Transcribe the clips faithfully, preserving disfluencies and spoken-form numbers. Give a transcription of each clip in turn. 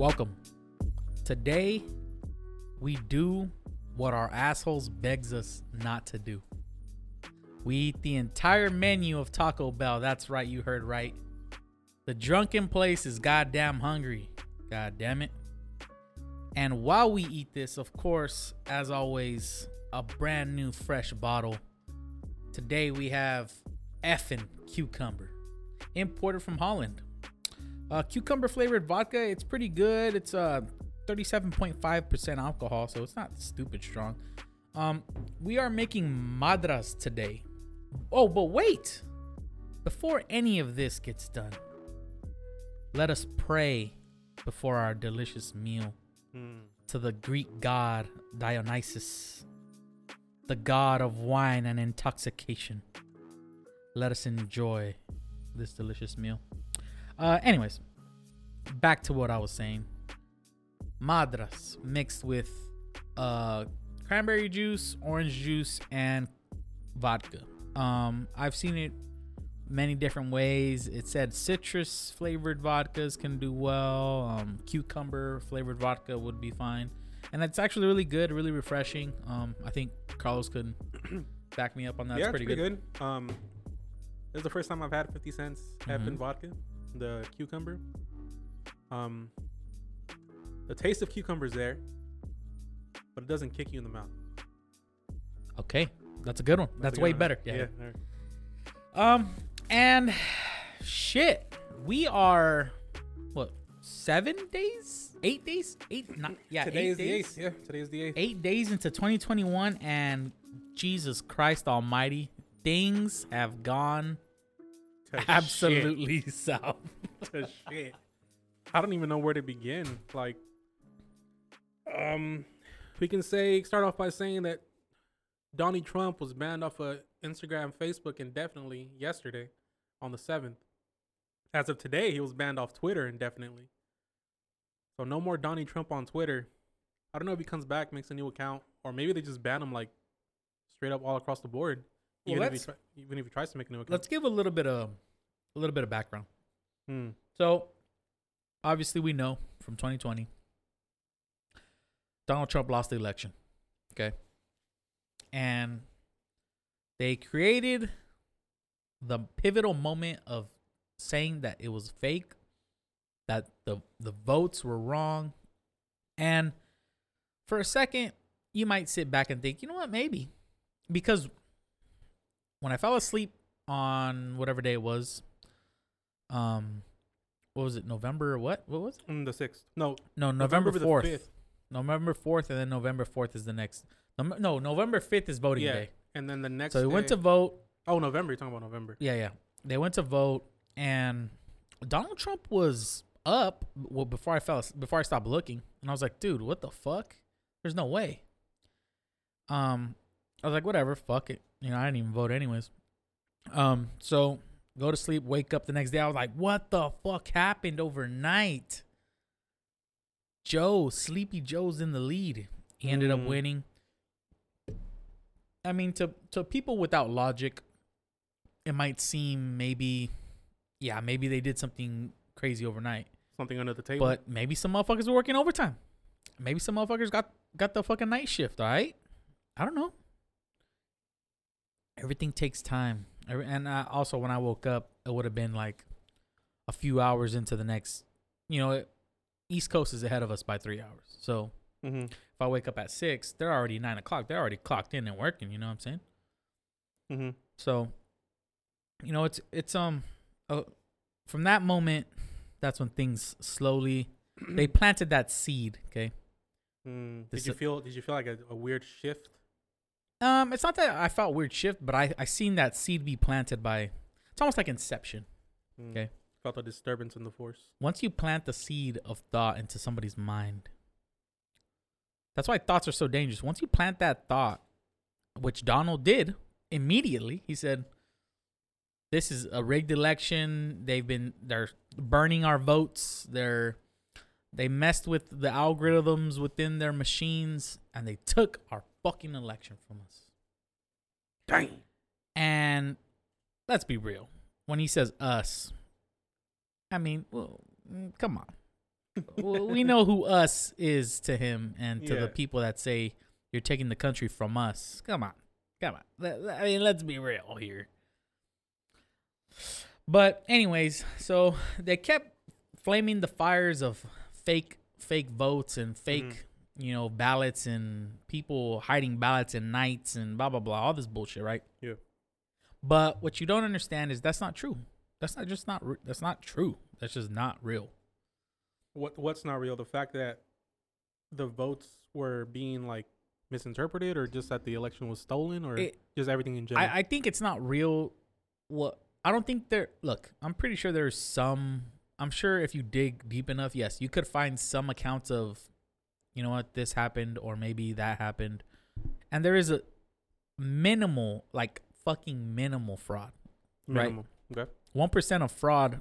Welcome. Today, we do what our assholes begs us not to do. We eat the entire menu of Taco Bell. That's right, you heard right. The drunken place is goddamn hungry. God damn it. And while we eat this, of course, as always, a brand new fresh bottle. Today we have Effen Cucumber, imported from Holland. Uh, cucumber flavored vodka. It's pretty good. It's uh thirty-seven point five percent alcohol, so it's not stupid strong. Um, we are making madras today. Oh, but wait! Before any of this gets done, let us pray before our delicious meal mm. to the Greek god Dionysus, the god of wine and intoxication. Let us enjoy this delicious meal. Uh, anyways, back to what I was saying. Madras mixed with uh, cranberry juice, orange juice, and vodka. Um, I've seen it many different ways. It said citrus flavored vodkas can do well. Um, cucumber flavored vodka would be fine. And it's actually really good, really refreshing. Um, I think Carlos could back me up on that. Yeah, it's pretty, it's pretty good. good. Um, it was the first time I've had fifty cents Effen mm-hmm. vodka. The cucumber, um the taste of cucumber is there, but it doesn't kick you in the mouth. Okay, that's a good one. That's, that's good way one. better. Yeah. yeah um and shit, we are what seven days eight days eight not yeah today is the eighth. Yeah, today is the eighth. Eight days into twenty twenty-one, and Jesus Christ Almighty, things have gone absolutely shit. south to shit. I don't even know where to begin. Like, um, we can say start off by saying that Donald Trump was banned off of Instagram, Facebook indefinitely yesterday, on the seventh. As of today, he was banned off Twitter indefinitely. So no more Donald Trump on Twitter. I don't know if he comes back, makes a new account, or maybe they just ban him like straight up all across the board. Well, even, if he try, even if he tries to make a new account. Let's give a little bit of a little bit of background. Hmm. So, obviously, we know from twenty twenty, Donald Trump lost the election. Okay, and they created the pivotal moment of saying that it was fake, that the the votes were wrong, and for a second, you might sit back and think, you know what, maybe, because when I fell asleep on whatever day it was, um, what was it? November what? What was it? Mm, the sixth. No, no, November fourth. November fourth, and then November fourth is the next. Um, no, November fifth is voting yeah. day. And then the next. So they day, went to vote. Oh, November. You're talking about November. Yeah, yeah. They went to vote, and Donald Trump was up. Well, before I fell, before I stopped looking, and I was like, dude, what the fuck? There's no way. Um, I was like, whatever, fuck it. You know, I didn't even vote anyways. Um, so go to sleep, wake up the next day. I was like, what the fuck happened overnight? Joe, Sleepy Joe's in the lead. He ended mm. up winning. I mean, to, to people without logic, it might seem maybe, yeah, maybe they did something crazy overnight. Something under the table. But maybe some motherfuckers were working overtime. Maybe some motherfuckers got, got the fucking night shift, all right? I don't know. Everything takes time. And I, also, when I woke up, it would have been like a few hours into the next, you know, it, East Coast is ahead of us by three hours. So mm-hmm. if I wake up at six, they're already nine o'clock. They're already clocked in and working. You know what I'm saying? Mm-hmm. So, you know, it's, it's, um, uh, from that moment, that's when things slowly, they planted that seed. Okay. Mm. Did this, you feel, did you feel like a, a weird shift? Um, it's not that I felt weird shift, but I, I seen that seed be planted by, it's almost like inception. Mm. Okay. Felt a disturbance in the force. Once you plant the seed of thought into somebody's mind, that's why thoughts are so dangerous. Once you plant that thought, which Donald did immediately, he said, this is a rigged election. They've been, they're burning our votes. They're, they messed with the algorithms within their machines, and they took our fucking election from us. Dang. And let's be real. When he says us, I mean, well, come on. Well, we know who us is to him and to yeah. the people that say you're taking the country from us. Come on. Come on. I mean, let's be real here. But anyways, so they kept flaming the fires of fake fake votes and fake, mm-hmm. you know, ballots and people hiding ballots and nights and blah, blah, blah. All this bullshit, right? Yeah. But what you don't understand is that's not true. That's not just not. Re- that's not true. That's just not real. What What's not real? The fact that the votes were being like misinterpreted, or just that the election was stolen, or it, just everything in general. I, I think it's not real. What well, I don't think there. Look, I'm pretty sure there's some. I'm sure if you dig deep enough, yes, you could find some accounts of, you know what, this happened or maybe that happened, and there is a minimal, like fucking minimal fraud, minimal. Right? Okay. One percent of fraud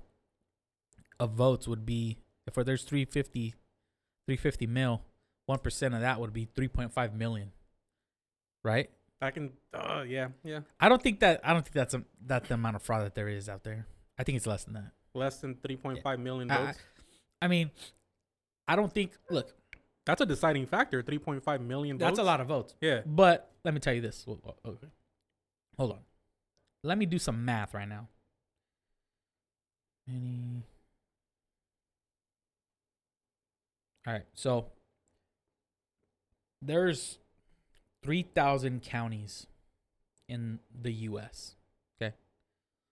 of votes would be. For there's three hundred fifty mil, one percent of that would be three point five million, right? I can, uh, yeah, yeah. I don't think that, I don't think that's, a, that's the amount of fraud that there is out there. I think it's less than that. Less than three point five yeah. million votes? I, I mean, I don't think, look. That's a deciding factor, three point five million votes. That's a lot of votes. Yeah. But let me tell you this. Okay. Hold on. Let me do some math right now. Any... All right, so there's three thousand counties in the U S, okay?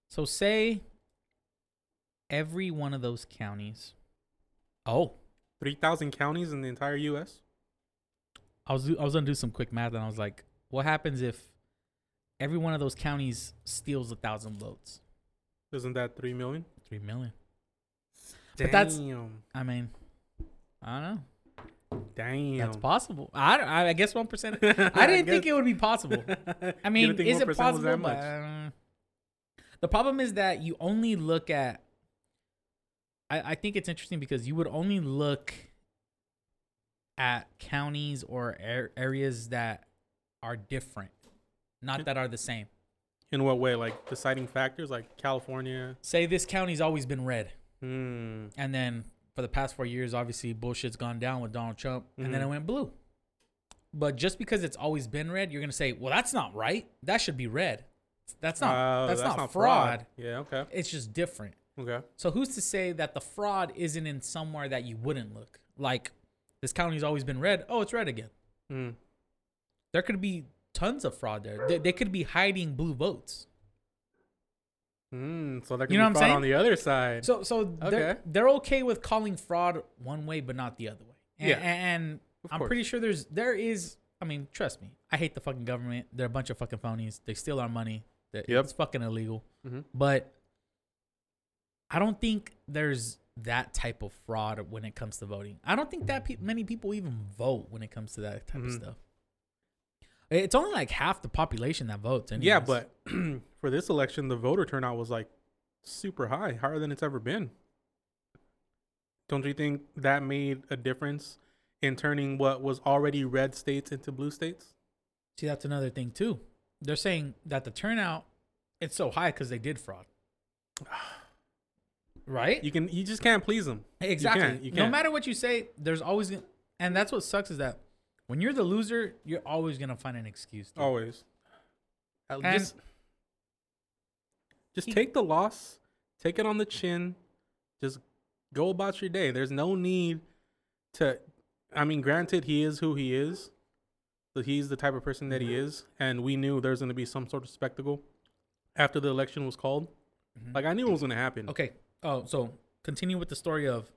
So say every one of those counties. Oh. three thousand counties in the entire U S? I was I was going to do some quick math, and I was like, what happens if every one of those counties steals one thousand votes? Isn't that three million? three million. Damn. But that's, I mean... I don't know. Damn. That's possible. I, don't, I guess one percent. I didn't I think it would be possible. I mean, is it possible? That much? But, uh, the problem is that you only look at... I, I think it's interesting because you would only look at counties or er, areas that are different, not that are the same. In what way? Like deciding factors like California? Say this county's always been red. Mm. And then... For the past four years, obviously, bullshit's gone down with Donald Trump, and mm-hmm. then it went blue. But just because it's always been red, you're going to say, well, that's not right. That should be red. That's not uh, that's, that's not, not fraud. fraud. Yeah, okay. It's just different. Okay. So who's to say that the fraud isn't in somewhere that you wouldn't look? Like, this county's always been red. Oh, it's red again. Mm. There could be tons of fraud there. They, they could be hiding blue votes. Mm, so that can you know be fraud on the other side. So so okay. they're, they're okay with calling fraud one way, but not the other way. And, yeah. And I'm pretty sure there's, there is, I mean, trust me. I hate the fucking government. They're a bunch of fucking phonies. They steal our money. Yep. It's fucking illegal. Mm-hmm. But I don't think there's that type of fraud when it comes to voting. I don't think that pe- many people even vote when it comes to that type mm-hmm. of stuff. It's only like half the population that votes. Anyways. Yeah, but for this election, the voter turnout was like super high, higher than it's ever been. Don't you think that made a difference in turning what was already red states into blue states? See, that's another thing too. They're saying that the turnout, it's so high because they did fraud. Right? You can, you just can't please them. Exactly. You can't, you can't. No matter what you say, there's always, and that's what sucks is that when you're the loser, you're always going to find an excuse. Dude. Always. And just just he, take the loss. Take it on the chin. Just go about your day. There's no need to... I mean, granted, he is who he is. But he's the type of person that he is. And we knew there's going to be some sort of spectacle after the election was called. Mm-hmm. Like, I knew it was going to happen. Okay. Oh, so continue with the story of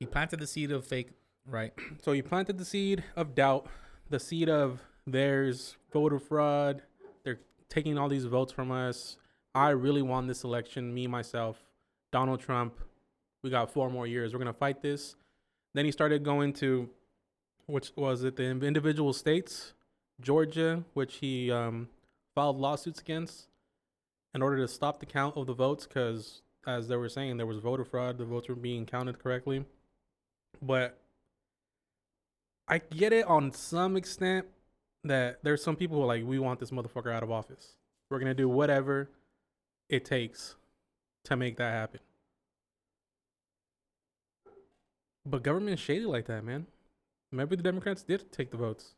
he planted the seed of fake... Right. So you planted the seed of doubt, the seed of there's voter fraud. They're taking all these votes from us. I really won this election. Me, myself, Donald Trump. We got four more years. We're going to fight this. Then he started going to, which was it, the individual states, Georgia, which he um, filed lawsuits against in order to stop the count of the votes. Because as they were saying, there was voter fraud. The votes were being counted correctly. But I get it on some extent that there's some people who are like, we want this motherfucker out of office. We're going to do whatever it takes to make that happen. But government's shady like that, man. Maybe the Democrats did take the votes.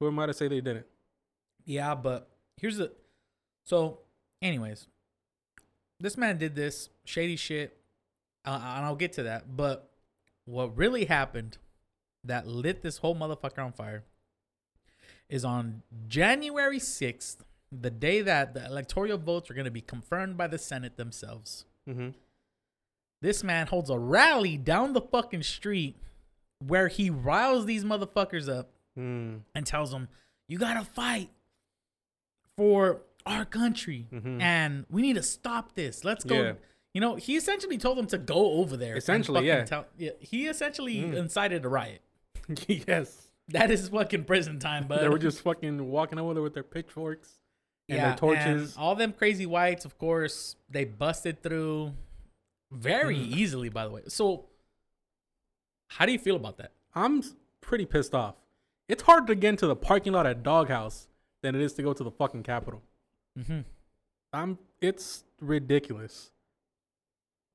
Who am I to say they didn't? Yeah, but here's the... So, anyways. This man did this shady shit. Uh, and I'll get to that. But what really happened that lit this whole motherfucker on fire is on January sixth, the day that the electoral votes are going to be confirmed by the Senate themselves. Mm-hmm. This man holds a rally down the fucking street where he riles these motherfuckers up mm. and tells them, you got to fight for our country mm-hmm. and we need to stop this. Let's go. Yeah. You know, he essentially told them to go over there. Essentially, yeah. Tell, yeah. He essentially mm. incited a riot. Yes. That is fucking prison time, bud. They were just fucking walking over there with their pitchforks and yeah, their torches. And all them crazy whites, of course, they busted through. Very mm. easily, by the way. So, how do you feel about that? I'm pretty pissed off. It's harder to get into the parking lot at Doghouse than it is to go to the fucking Capitol. Mm-hmm. I'm. It's ridiculous.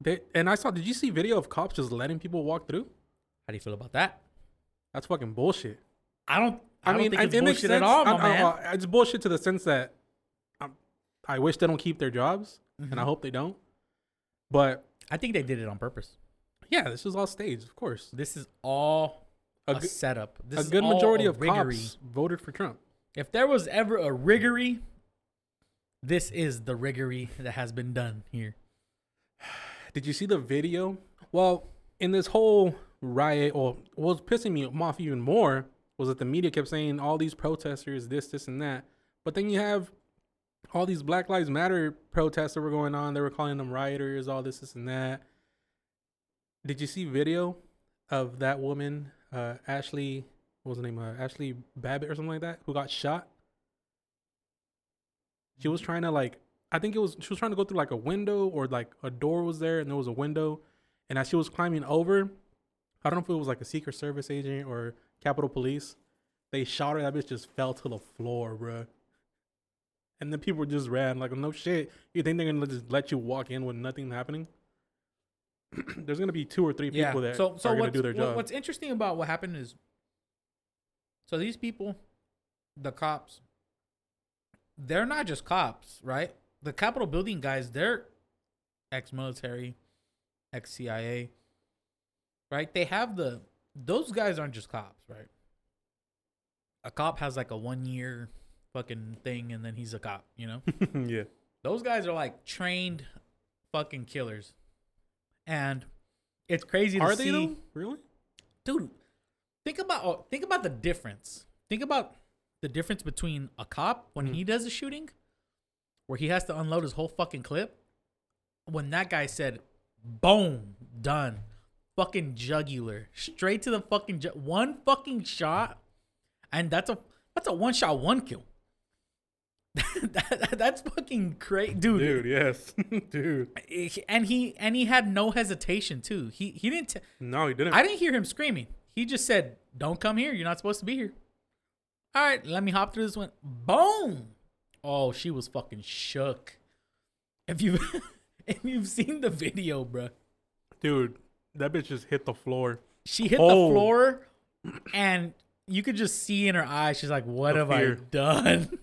They and I saw. Did you see video of cops just letting people walk through? How do you feel about that? That's fucking bullshit. I don't. I, I don't mean, think I, it's it bullshit sense, at all, my I, man. I, I, it's bullshit to the sense that I'm, I wish they don't keep their jobs, mm-hmm. and I hope they don't. But I think they did it on purpose. Yeah, this is all staged, of course. This is all a, a good, setup. This a is good all majority a of riggery. Cops voted for Trump. If there was ever a riggery, this is the riggery that has been done here. Did you see the video? Well, in this whole riot, or what was pissing me off even more was that the media kept saying all these protesters, this, this, and that. But then you have all these Black Lives Matter protests that were going on. They were calling them rioters, all this, this, and that. Did you see video of that woman, uh, Ashley, what was her name? Uh, Ashley Babbitt or something like that, who got shot? She was trying to like, I think it was, she was trying to go through like a window or like a door was there and there was a window. And as she was climbing over, I don't know if it was like a Secret Service agent or Capitol Police. They shot her. That bitch just fell to the floor, bro. And then people just ran like, no shit. You think they're going to just let you walk in with nothing happening? There's going to be two or three people yeah. that so, so are going to do their job. What's interesting about what happened is, so these people, the cops, they're not just cops, right? The Capitol building guys, they're ex-military, ex-C I A, right? They have the, those guys aren't just cops, right? A cop has like a one-year fucking thing and then he's a cop, you know? Yeah. Those guys are like trained fucking killers. And it's crazy to see. Are they though? Really? Dude, think about oh, think about the difference. Think about the difference between a cop when mm. he does a shooting where he has to unload his whole fucking clip. When that guy said, boom, done. Fucking jugular. Straight to the fucking ju- one fucking shot. And that's a that's a one shot, one kill. that, that's fucking crazy, dude. Dude, yes, dude. And he and he had no hesitation too. He he didn't. T- no, he didn't. I didn't hear him screaming. He just said, "Don't come here. You're not supposed to be here." All right, let me hop through this one. Boom! Oh, she was fucking shook. If you if you've seen the video, bro, dude, that bitch just hit the floor. She hit oh. the floor, and you could just see in her eyes. She's like, "What the have fear. I done?"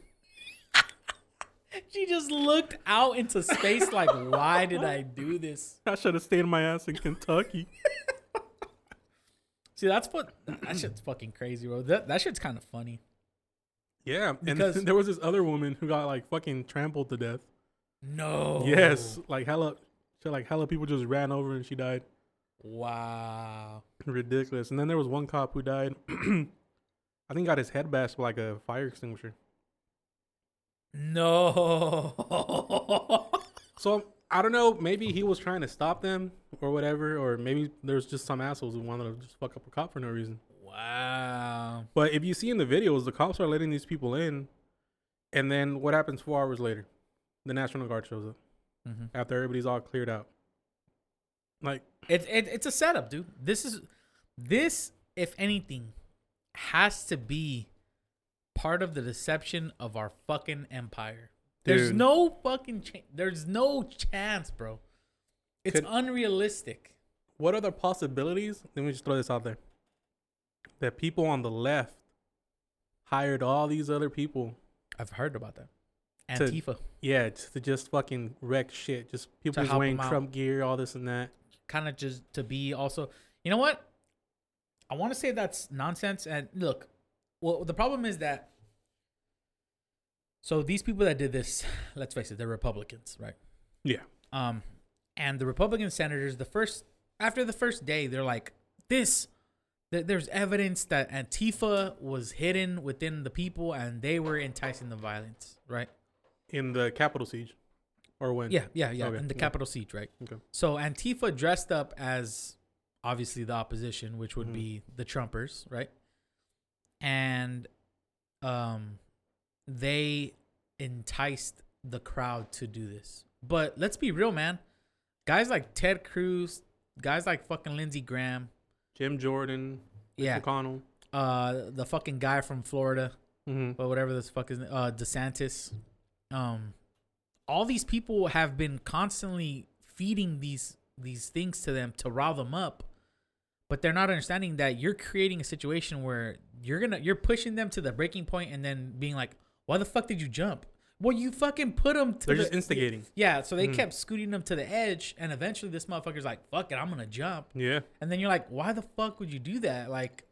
She just looked out into space like, why did I do this? I should have stayed my ass in Kentucky. See, that's what that shit's fucking crazy, bro. That that shit's kind of funny. Yeah, because and there was this other woman who got like fucking trampled to death. No. Yes, like hella, like hella people just ran over and she died. Wow. Ridiculous. And then there was one cop who died. I think got his head bashed by like a fire extinguisher. No. So I don't know, maybe he was trying to stop them or whatever, or maybe there's just some assholes who wanted to just fuck up a cop for no reason. Wow. But if you see in the videos, the cops are letting these people in, and then what happens four hours later? The National Guard shows up mm-hmm. after everybody's all cleared out. Like it, it it's a setup, dude. This is this, if anything, has to be part of the deception of our fucking empire. Dude. There's no fucking, cha- there's no chance, bro. It's Could, unrealistic. what other possibilities? Let me just throw this out there. That people on the left hired all these other people. I've heard about that. Antifa. To, yeah, to just fucking wreck shit. Just people just wearing Trump gear, all this and that. Kind of just to be also, you know what? I want to say that's nonsense. And look, well, the problem is that, so these people that did this, let's face it, they're Republicans, right? Yeah. Um, and the Republican senators, the first, after the first day, they're like, this, th- there's evidence that Antifa was hidden within the people and they were enticing the violence, right? In the Capitol siege or when? Yeah, yeah, yeah. Okay. In the Capitol yeah. siege, right? Okay. So Antifa dressed up as obviously the opposition, which would mm-hmm. be the Trumpers, right? And um, they enticed the crowd to do this. But let's be real, man. Guys like Ted Cruz, guys like fucking Lindsey Graham. Jim Jordan. Yeah. McConnell. Uh, the fucking guy from Florida. Mm-hmm. Or whatever this fuck is. Uh, DeSantis. Um, all these people have been constantly feeding these these things to them to rile them up. But they're not understanding that you're creating a situation where you're gonna you're pushing them to the breaking point and then being like, why the fuck did you jump? Well, you fucking put them to They're the, just instigating. Yeah, so they mm. kept scooting them to the edge, and eventually this motherfucker's like, fuck it, I'm gonna jump. Yeah. And then you're like, why the fuck would you do that? Like,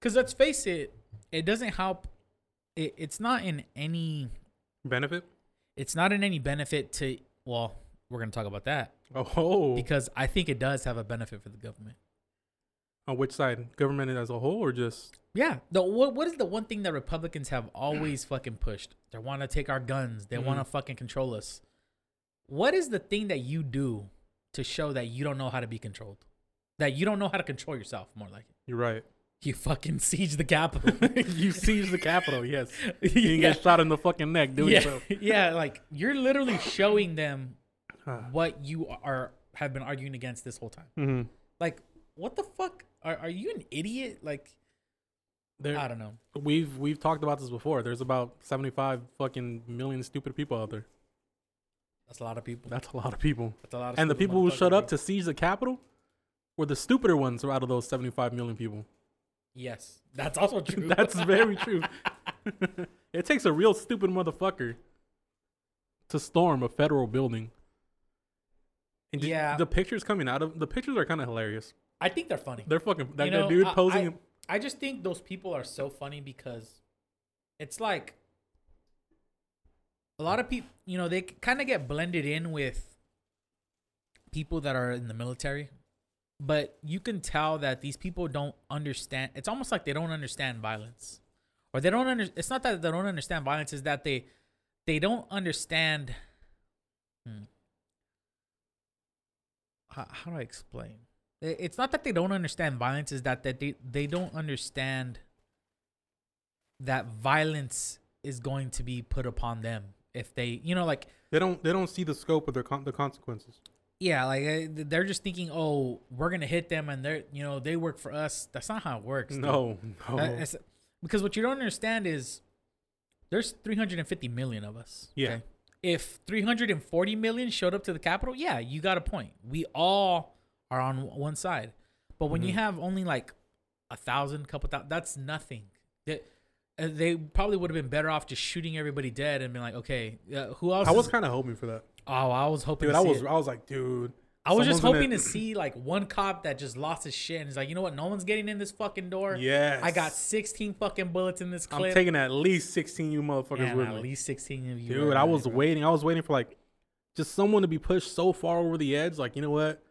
because let's face it, it doesn't help. It, it's not in any... benefit? It's not in any benefit to... Well, we're gonna talk about that. Oh. Because I think it does have a benefit for the government. On which side? Government as a whole or just... Yeah. The, what, what is the one thing that Republicans have always fucking pushed? They want to take our guns. They mm-hmm. want to fucking control us. What is the thing that you do to show that you don't know how to be controlled? That you don't know how to control yourself, more like it. You're right. You fucking siege the Capitol. You siege the Capitol, yes. You yeah. get shot in the fucking neck doing yeah. so. Yeah, like you're literally showing them what you are have been arguing against this whole time. Mm-hmm. Like, what the fuck? Are, are you an idiot? Like... There, I don't know. We've we've talked about this before. There's about seventy-five fucking million stupid people out there. That's a lot of people. That's a lot of people. That's a lot of and the people who shut up to seize the Capitol were the stupider ones out of those seventy-five million people. Yes. That's also true. That's very true. It takes a real stupid motherfucker to storm a federal building. And did, yeah. The pictures coming out of... The pictures are kind of hilarious. I think they're funny. They're fucking... That, you know, that dude I, posing... I, I just think those people are so funny because it's like a lot of people, you know, they kind of get blended in with people that are in the military, but you can tell that these people don't understand. It's almost like they don't understand violence or they don't under, it's not that they don't understand violence, it's that they, they don't understand. Hmm, how, how do I explain? It's not that they don't understand violence, is that that they, they don't understand that violence is going to be put upon them if they, you know, like they don't they don't see the scope of their con- the consequences. Yeah, like they're just thinking, oh, we're gonna hit them, and they're you know they work for us. That's not how it works. No, dude. no, That's, because what you don't understand is there's three hundred fifty million of us. Yeah, okay? If three hundred forty million showed up to the Capitol, yeah, you got a point. We all are on one side, but when mm-hmm. you have only like a thousand, couple thousand, that's nothing. They, they probably would have been better off just shooting everybody dead and being like, okay, uh, who else? I was kind of hoping for that. Oh, I was hoping. Dude, to I see was, it. I was like, dude. I was just hoping to see like one cop that just lost his shit and he's like, you know what? No one's getting in this fucking door. Yes. I got sixteen fucking bullets in this clip. I'm taking at least sixteen you motherfuckers Man, with at me. At least sixteen of you. Dude, right, I was right, waiting. Bro. I was waiting for like just someone to be pushed so far over the edge. Like, you know what?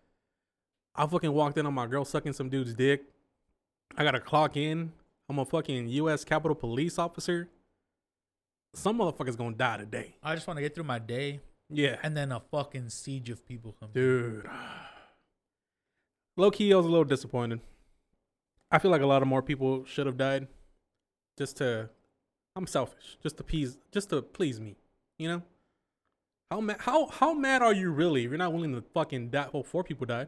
I fucking walked in on my girl sucking some dude's dick. I got to clock in. I'm a fucking U S Capitol Police officer. Some motherfucker's going to die today. I just want to get through my day. Yeah. And then a fucking siege of people comes. Dude. Low key, I was a little disappointed. I feel like a lot of more people should have died. Just to, I'm selfish. Just to please, just to please me. You know? How mad, how, how mad are you really if you're not willing to fucking die? Well, four people died.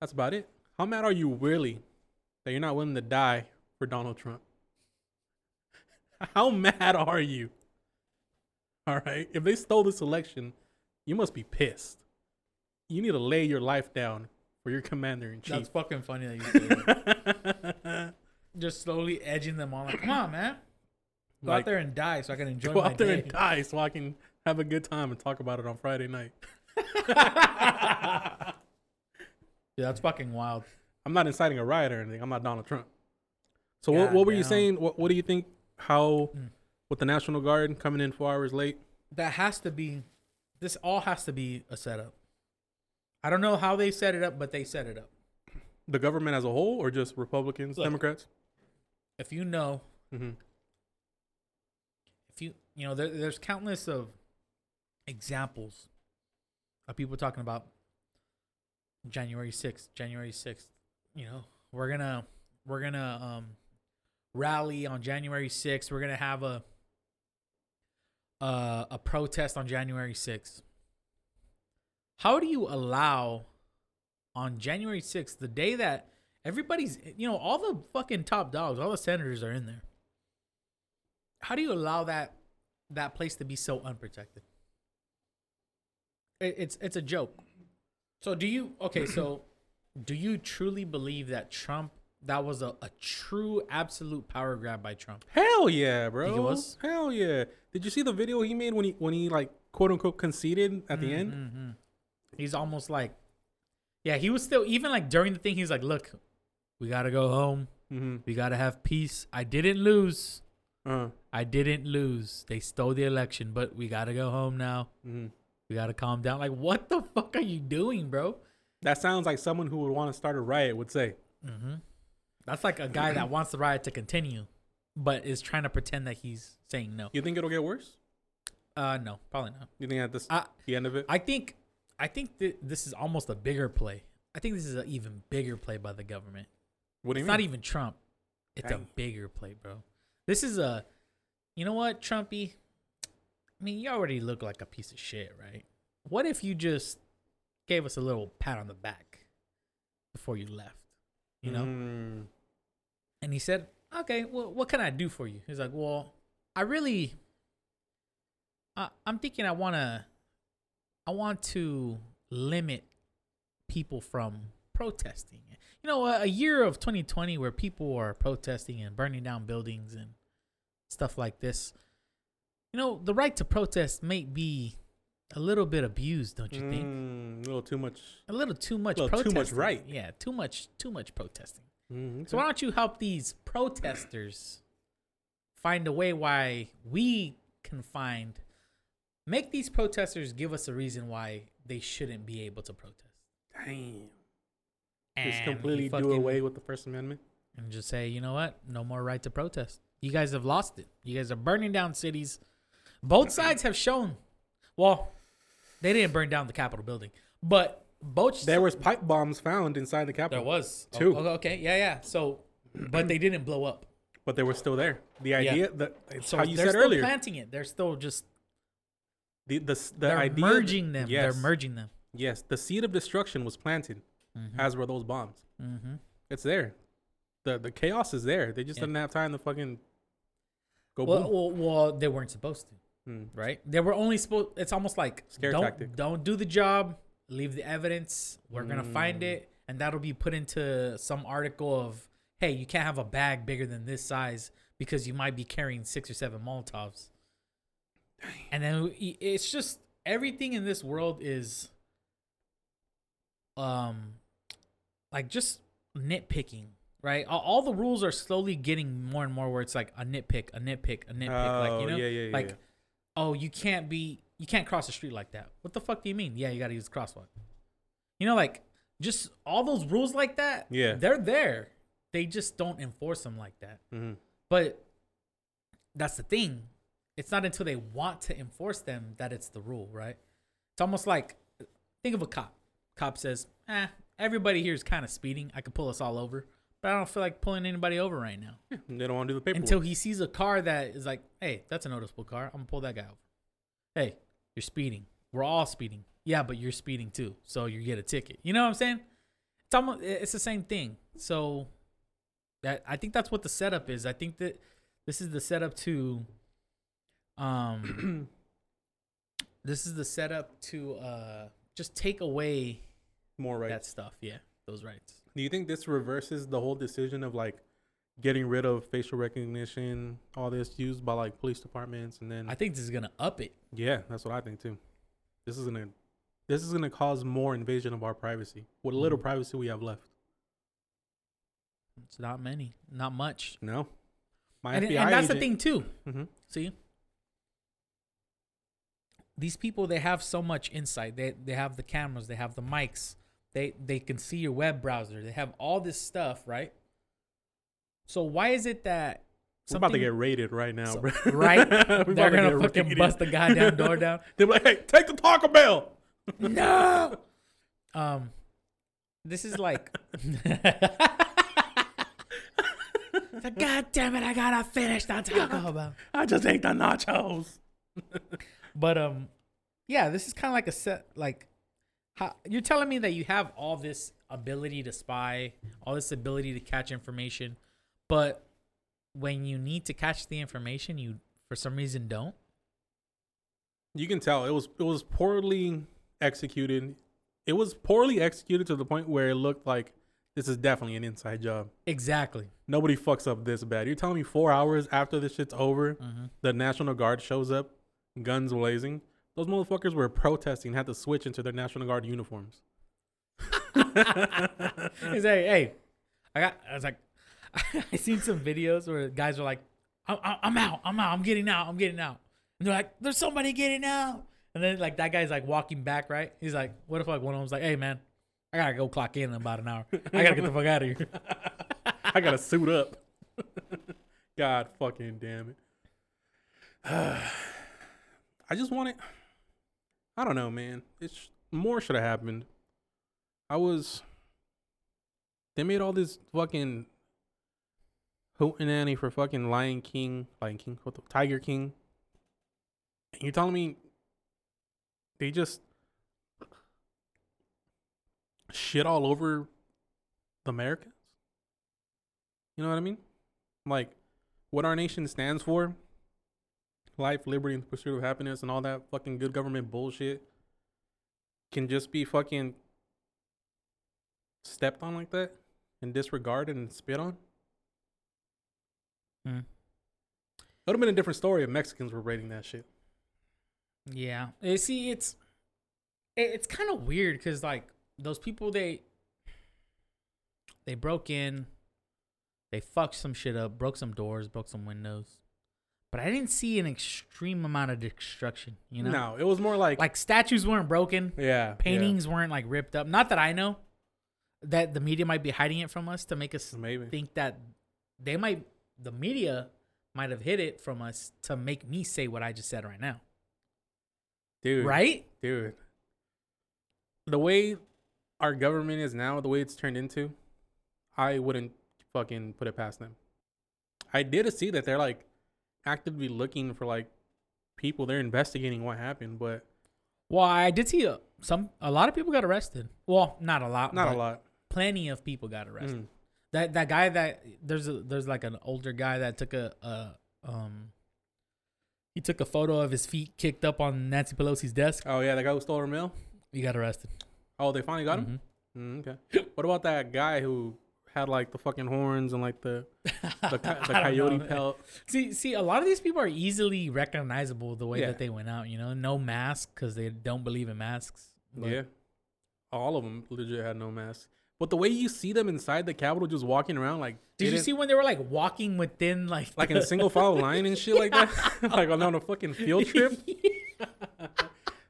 That's about it. How mad are you really that you're not willing to die for Donald Trump? How mad are you? All right. If they stole this election, you must be pissed. You need to lay your life down for your commander in chief. That's fucking funny that you did it. Just slowly edging them on. Like, come on, man. Go like, out there and die so I can enjoy my day. Go out there and die so I can have a good time and talk about it on Friday night. Yeah, that's fucking wild. I'm not inciting a riot or anything. I'm not Donald Trump. So God, what, what were damn. you saying? What, what do you think? How mm. with the National Guard coming in four hours late? That has to be. This all has to be a setup. I don't know how they set it up, but they set it up. The government as a whole, or just Republicans, Look, Democrats? If you know, mm-hmm. if you you know, there, there's countless of examples of people talking about January sixth, January sixth. You know, we're gonna we're gonna um, rally on January sixth. We're gonna have a uh, a protest on January sixth. How do you allow on January sixth, the day that everybody's, you know, all the fucking top dogs, all the senators are in there? How do you allow that that place to be so unprotected? It, it's it's a joke. So do you, okay, so do you truly believe that Trump, that was a, a true absolute power grab by Trump? Hell yeah, bro. Think it was? Hell yeah. Did you see the video he made when he, when he like, quote unquote, conceded at the mm, end? Mm-hmm. He's almost like, yeah, he was still, even like during the thing, he's like, look, we got to go home. Mm-hmm. We got to have peace. I didn't lose. Uh-huh. I didn't lose. They stole the election, but we got to go home now. Mm-hmm. We got to calm down. Like, what the fuck are you doing, bro? That sounds like someone who would want to start a riot would say. Mm-hmm. That's like a guy that wants the riot to continue, but is trying to pretend that he's saying no. You think it'll get worse? Uh, no, probably not. You think at this, I, the end of it? I think... I think th- this is almost a bigger play. I think this is an even bigger play by the government. What do you mean? It's not even Trump. It's Dang. a bigger play, bro. This is a, you know what, Trumpy? I mean, you already look like a piece of shit, right? What if you just gave us a little pat on the back before you left, you know? Mm. And he said, okay, well, what can I do for you? He's like, well, I really, I, I'm thinking I want to, I want to limit people from protesting. You know, a, a year of twenty twenty where people are protesting and burning down buildings and stuff like this. You know, the right to protest may be a little bit abused, don't you mm, think? A little too much. A little too much little protesting. Too much right. Yeah, too much, too much protesting. Mm, okay. So why don't you help these protesters find a way why we can find... Make these protesters give us a reason why they shouldn't be able to protest. Damn. And just completely do away with the First Amendment. And just say, you know what? No more right to protest. You guys have lost it. You guys are burning down cities. Both sides have shown. Well, they didn't burn down the Capitol building. But both... There was pipe bombs found inside the Capitol. There was. Two. Oh, okay. Yeah, yeah. So, but they didn't blow up. But they were still there. The idea... Yeah. that It's so how you said earlier. They're still planting it. They're still just... The the, the They're idea, merging them. Yes, They're merging them. Yes, the seed of destruction was planted, mm-hmm. as were those bombs. Mm-hmm. It's there. The the chaos is there. They just yeah. didn't have time to fucking go well, boom. Well, well, they weren't supposed to, mm. right? They were only supposed... It's almost like, Scare don't, tactic. don't do the job, leave the evidence, we're mm. going to find it, and that'll be put into some article of, hey, you can't have a bag bigger than this size because you might be carrying six or seven Molotovs. And then it's just everything in this world is um like just nitpicking, right? All, all the rules are slowly getting more and more where it's like a nitpick, a nitpick, a nitpick. Oh, like, you know, yeah, yeah, like, yeah. oh, you can't be, you can't cross the street like that. What the fuck do you mean? Yeah, you got to use the crosswalk. You know, like just all those rules like that. Yeah, they're there. They just don't enforce them like that. Mm-hmm. But that's the thing. It's not until they want to enforce them that it's the rule, right? It's almost like, think of a cop. Cop says, eh, everybody here is kind of speeding. I could pull us all over, but I don't feel like pulling anybody over right now. Yeah, they don't want to do the paperwork. Until he sees a car that is like, hey, that's a noticeable car. I'm going to pull that guy over. Hey, you're speeding. We're all speeding. Yeah, but you're speeding too, so you get a ticket. You know what I'm saying? It's almost, it's the same thing. So that I think that's what the setup is. I think that this is the setup to... Um, this is the setup to uh just take away more right. that stuff. Yeah, those rights. Do you think this reverses the whole decision of like getting rid of facial recognition, all this used by like police departments, and then I think this is gonna up it. Yeah, that's what I think too. This is gonna this is gonna cause more invasion of our privacy. What little mm. privacy we have left. It's not many, not much. No, my and, F B I and that's agent. The thing too. Mm-hmm. See, these people, they have so much insight. They they have the cameras, they have the mics, they they can see your web browser. They have all this stuff, right? So why is it that we're about to get raided right now, so, bro? Right? They're gonna fucking raided. Bust the goddamn door down. They're like, "Hey, take the Taco Bell." No. Um, this is like. Like, God damn it, I gotta finish that Taco Bell. I just ate the nachos. But um, yeah, this is kind of like a set. Like, how, you're telling me that you have all this ability to spy, all this ability to catch information, but when you need to catch the information, you for some reason don't. You can tell it was it was poorly executed. It was poorly executed to the point where it looked like. This is definitely an inside job. Exactly. Nobody fucks up this bad. You're telling me four hours after this shit's over, mm-hmm. the National Guard shows up, guns blazing. Those motherfuckers were protesting, had to switch into their National Guard uniforms. He's like, hey, I got. I was like, I seen some videos where guys were like, I'm, I'm out, I'm out, I'm getting out, I'm getting out. And they're like, there's somebody getting out. And then like that guy's like walking back, right? He's like, what the fuck? One of them's like, hey man. I gotta go clock in in about an hour. I gotta get the fuck out of here. I gotta suit up. God fucking damn it. Uh, I just want it. I don't know, man. It's more should have happened. I was. They made all this fucking hootenanny for fucking Lion King, Lion King, what the, Tiger King. And you're telling me they just. Shit all over the Americans. You know what I mean? Like what our nation stands for. Life, liberty, and the pursuit of happiness and all that fucking good government bullshit can just be fucking stepped on like that and disregarded and spit on. Mm. It would have been a different story if Mexicans were raiding that shit. Yeah. You see, it's it's kind of weird because like those people, they they broke in, they fucked some shit up, broke some doors, broke some windows. But I didn't see an extreme amount of destruction, you know? No, it was more like... Like statues weren't broken. Yeah. Paintings yeah. weren't like ripped up. Not that I know that the media might be hiding it from us to make us Maybe. think that they might... The media might have hid it from us to make me say what I just said right now. Dude. Right? Dude. The way... our government is now, the way it's turned into, I wouldn't fucking put it past them. I did see that they're like actively looking for like people. They're investigating what happened, but well, I did see a, some a lot of people got arrested. Well, not a lot, not a lot. Plenty of people got arrested. Mm. That that guy that there's a, there's like an older guy that took a, a um he took a photo of his feet kicked up on Nancy Pelosi's desk. Oh yeah, the guy who stole her mail. He got arrested. Oh, they finally got him? Mm-hmm. Mm, okay. What about that guy who had like the fucking horns and like the the, co- the coyote know, pelt? See, see, a lot of these people are easily recognizable the way yeah. that they went out. You know, no mask because they don't believe in masks. But. Yeah, all of them legit had no masks. But the way you see them inside the Capitol just walking around, like did you see when they were like walking within like like the... in a single file line and shit yeah. like that, like on, on a fucking field trip?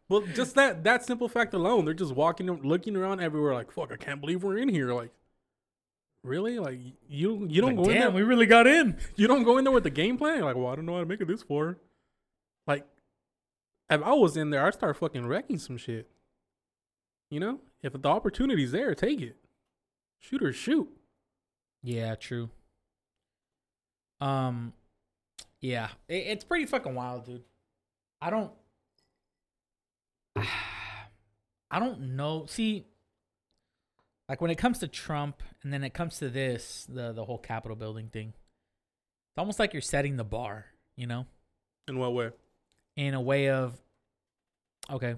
Well, just that that simple fact alone, they're just walking, looking around everywhere, like fuck, I can't believe we're in here. Like, really? Like you you don't like, go damn, in there. We really got in. You don't go in there with the game plan. You're like, well, I don't know how to make it this far. Like, if I was in there, I'd start fucking wrecking some shit. You know, if the opportunity's there, take it. Shoot or shoot. Yeah, true. Um, yeah, it, it's pretty fucking wild, dude. I don't. I don't know. See, like when it comes to Trump and then it comes to this, the, the whole Capitol building thing, it's almost like you're setting the bar, you know? In what way? In a way of, okay,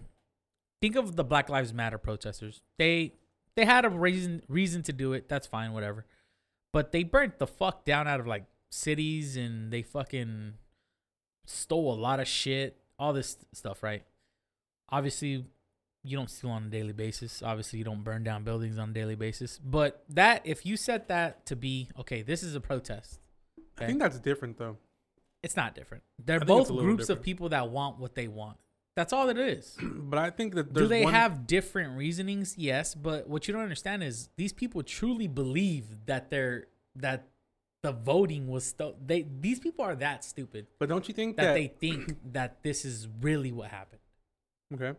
think of the Black Lives Matter protesters. They They had a reason reason to do it. That's fine, whatever. But they burnt the fuck down out of like cities, and they fucking stole a lot of shit. All this stuff, right? Obviously, you don't steal on a daily basis. Obviously, you don't burn down buildings on a daily basis. But that, if you set that to be, okay, this is a protest. Okay? I think that's different, though. It's not different. They're both groups different. Of people that want what they want. That's all it is. But I think that there's Do they one... have different reasonings? Yes. But what you don't understand is these people truly believe that they're, that the voting was, st- they, these people are that stupid. But don't you think that, that they think that this is really what happened? Okay.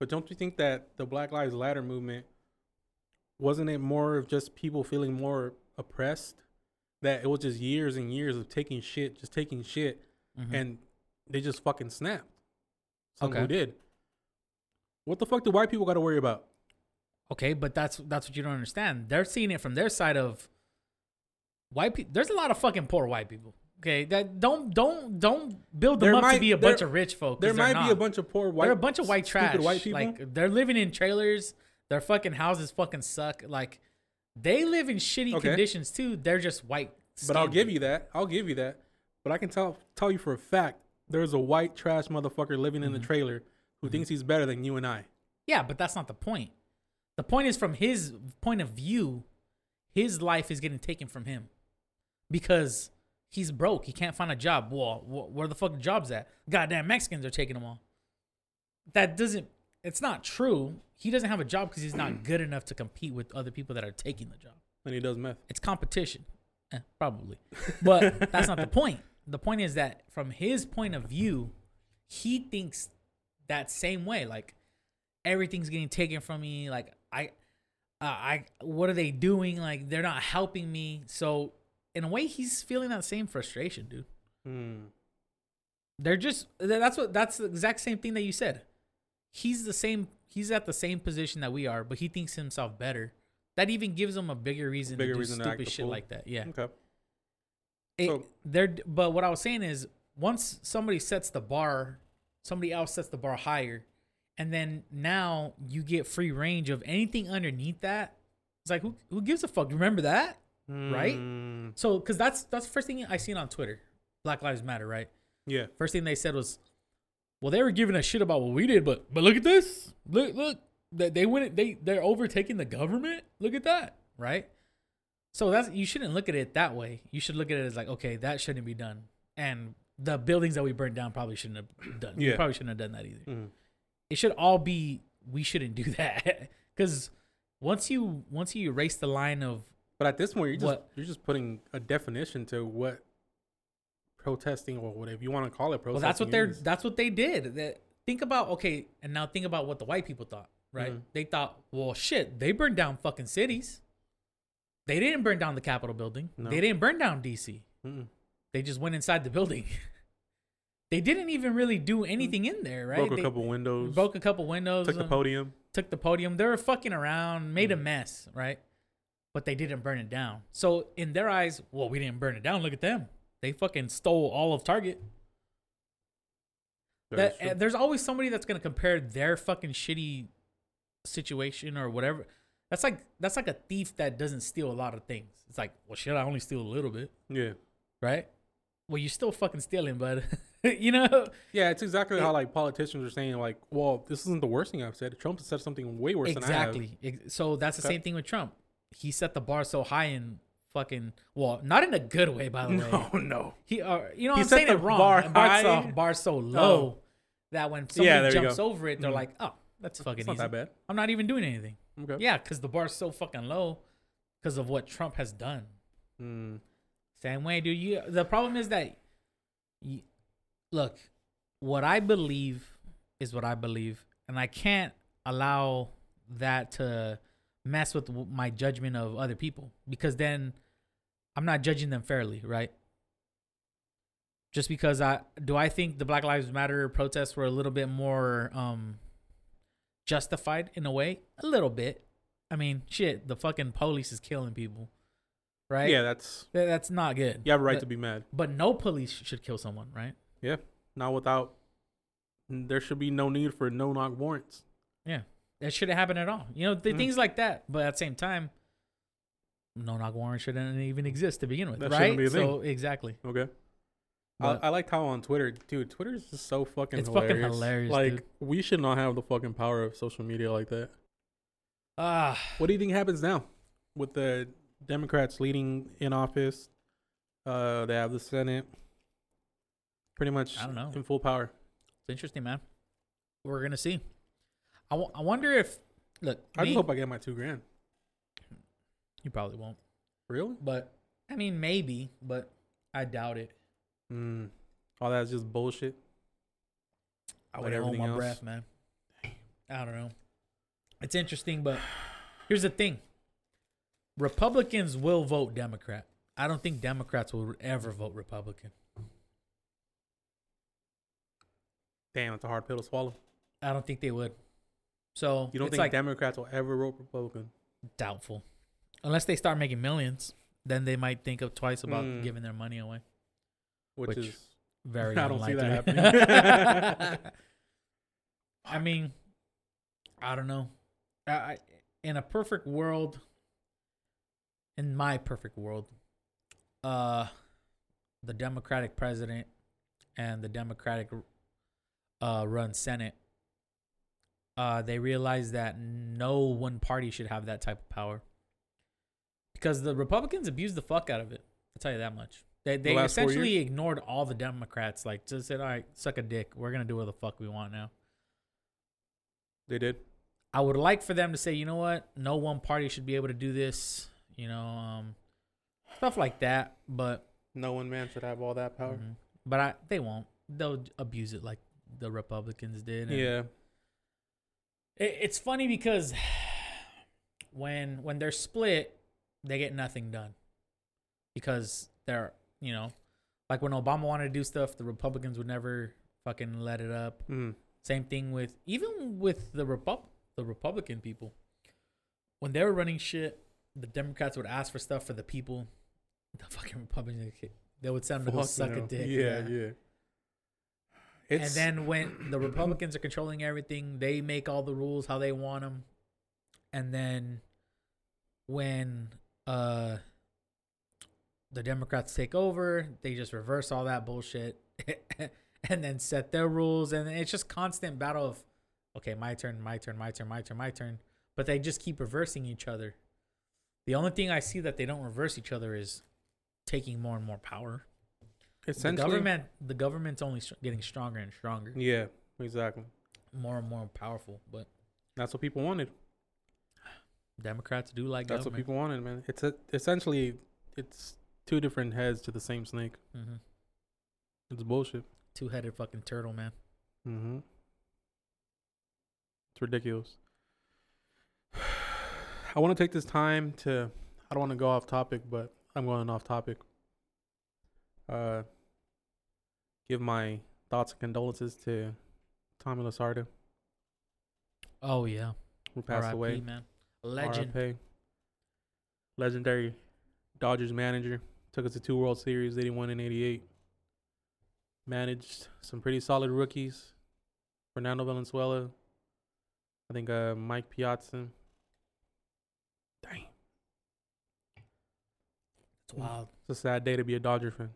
But don't you think that the Black Lives Matter movement, wasn't it more of just people feeling more oppressed? That it was just years and years of taking shit, just taking shit, mm-hmm. and they just fucking snapped. Some okay. who did. What the fuck do white people got to worry about? Okay, but that's that's what you don't understand. They're seeing it from their side of white people. There's a lot of fucking poor white people. Okay, that don't don't don't build them there up might, to be a there, bunch of rich folk. There might not. be a bunch of poor white. They're a bunch of white trash. White people. Like they're living in trailers. Their fucking houses fucking suck. Like they live in shitty okay. conditions too. They're just white. But I'll give people. you that. I'll give you that. But I can tell tell you for a fact there's a white trash motherfucker living mm-hmm. in the trailer who mm-hmm. thinks he's better than you and I. Yeah, but that's not the point. The point is from his point of view, his life is getting taken from him because. He's broke. He can't find a job. Well, where the fuck the job's at? Goddamn Mexicans are taking them all. That doesn't, it's not true. He doesn't have a job because he's not good enough to compete with other people that are taking the job. And he does meth. It's competition. Eh, probably. But that's not the point. The point is that from his point of view, he thinks that same way. Like, everything's getting taken from me. Like, I, uh, I, what are they doing? Like, they're not helping me. So, in a way, he's feeling that same frustration, dude. Hmm. They're just, that's what, that's the exact same thing that you said. He's the same, he's at the same position that we are, but he thinks himself better. That even gives him a bigger reason a bigger to do reason stupid to shit like that. Yeah. Okay. It, so. They're, but what I was saying is, once somebody sets the bar, somebody else sets the bar higher, and then now you get free range of anything underneath that. It's like, who who gives a fuck? Remember that? Right? Mm. So, because that's that's the first thing I seen on Twitter. Black Lives Matter, right? Yeah. First thing they said was, well, they were giving a shit about what we did, but but look at this. Look, look. They, they went, they, they're overtaking the government. Look at that, right? So, that's you shouldn't look at it that way. You should look at it as like, okay, that shouldn't be done. And the buildings that we burned down probably shouldn't have done. Yeah. We probably shouldn't have done that either. Mm. It should all be, we shouldn't do that. Because once you once you erase the line of, but at this point, you're just what? you're just putting a definition to what protesting or whatever you want to call it. Protesting. Well, that's what they're is. that's what they did. That, think about okay, and now think about what the white people thought, right? Mm-hmm. They thought, well, shit, they burned down fucking cities. They didn't burn down the Capitol building. No. They didn't burn down D C. Mm-mm. They just went inside the building. They didn't even really do anything in there, right? Broke a they, couple windows. Broke a couple windows. Took the podium. Took the podium. They were fucking around, made mm-hmm. a mess, right? But they didn't burn it down. So in their eyes, well, we didn't burn it down. Look at them. They fucking stole all of Target. That, uh, there's always somebody that's going to compare their fucking shitty situation or whatever. That's like that's like a thief that doesn't steal a lot of things. It's like, well, shit, I only steal a little bit. Yeah. Right? Well, you're still fucking stealing, bud. You know? Yeah, it's exactly it, how like politicians are saying like, well, this isn't the worst thing I've said. Trump has said something way worse exactly. than I have. Exactly. So that's the okay. same thing with Trump. He set the bar so high in fucking well, not in a good way, by the way. No, no. He, uh, you know, he I'm set saying the it wrong. Bar, bar, so, bar so low oh. that when somebody yeah, jumps over it, they're mm. like, "Oh, that's fucking it's not easy. That bad. I'm not even doing anything." Okay. Yeah, because the bar's so fucking low because of what Trump has done. Mm. Same way, dude. You the problem is that, you, look, what I believe is what I believe, and I can't allow that to mess with my judgment of other people because then I'm not judging them fairly, right? Just because I do I think the Black Lives Matter protests were a little bit more um justified in a way, a little bit. I mean, shit, the fucking police is killing people, right? Yeah, that's that's not good. You have a right but, to be mad, but no police should kill someone, right? Yeah, not without. There should be no need for no knock warrants. Yeah. That shouldn't happen at all. You know, th- mm. things like that. But at the same time, no-knock warrant shouldn't even exist to begin with, that right? Be a thing. So exactly. Okay. I, I liked how on Twitter, dude, Twitter is just so fucking it's hilarious. It's fucking hilarious, Like, dude. We should not have the fucking power of social media like that. Ah. Uh, what do you think happens now? With the Democrats leading in office, uh, they have the Senate pretty much I don't know. in full power. It's interesting, man. We're going to see. I, w- I wonder if, look. I me, just hope I get my two grand. You probably won't. Really? But, I mean, maybe, but I doubt it. Mm. All that's just bullshit. I would hold my else. breath, man. I don't know. It's interesting, but here's the thing. Republicans will vote Democrat. I don't think Democrats will ever vote Republican. Damn, it's a hard pill to swallow. I don't think they would. So you don't think like, Democrats will ever vote Republican? Doubtful. Unless they start making millions, then they might think of twice about mm. giving their money away. Which, Which is very I unlikely. don't see that happening. I mean, I don't know. I, I, in a perfect world, in my perfect world, uh, the Democratic president and the Democratic uh, run Senate, uh, they realize that no one party should have that type of power. Because the Republicans abused the fuck out of it. I'll tell you that much. They they the essentially ignored all the Democrats. Like, just said, all right, suck a dick. We're going to do what the fuck we want now. They did. I would like for them to say, you know what? No one party should be able to do this. You know, um, stuff like that. But no one man should have all that power. Mm-hmm. But I, they won't. They'll abuse it like the Republicans did. And yeah. It, it's funny because when when they're split, they get nothing done. Because they're... You know, like when Obama wanted to do stuff, the Republicans would never fucking let it up. Mm. Same thing with even with the Repub- the Republican people. When they were running shit, the Democrats would ask for stuff for the people. The fucking Republicans, they would send them to go suck a dick. Yeah, yeah. yeah. It's- and then when the Republicans are controlling everything, they make all the rules how they want them. And then when... uh. The Democrats take over. They just reverse all that bullshit and then set their rules. And it's just constant battle of, okay, my turn, my turn, my turn, my turn, my turn. But they just keep reversing each other. The only thing I see that they don't reverse each other is taking more and more power. Essentially, the government, the government's only getting stronger and stronger. Yeah, exactly. More and more powerful. But that's what people wanted. Democrats do like that's government. What people wanted, man. It's a, essentially, it's... Two different heads to the same snake. Mm-hmm. It's bullshit. Two-headed fucking turtle, man. Mm-hmm. It's ridiculous. I want to take this time to... I don't want to go off topic, but I'm going off topic. Uh, give my thoughts and condolences to Tommy Lasarda. Oh, yeah. Who passed R I P, away. Man. Legend. R I P Legendary Dodgers manager. Took us to two World Series, eighty-one and eighty-eight. Managed some pretty solid rookies. Fernando Valenzuela. I think uh, Mike Piazza. Dang. It's wild. It's a sad day to be a Dodger fan.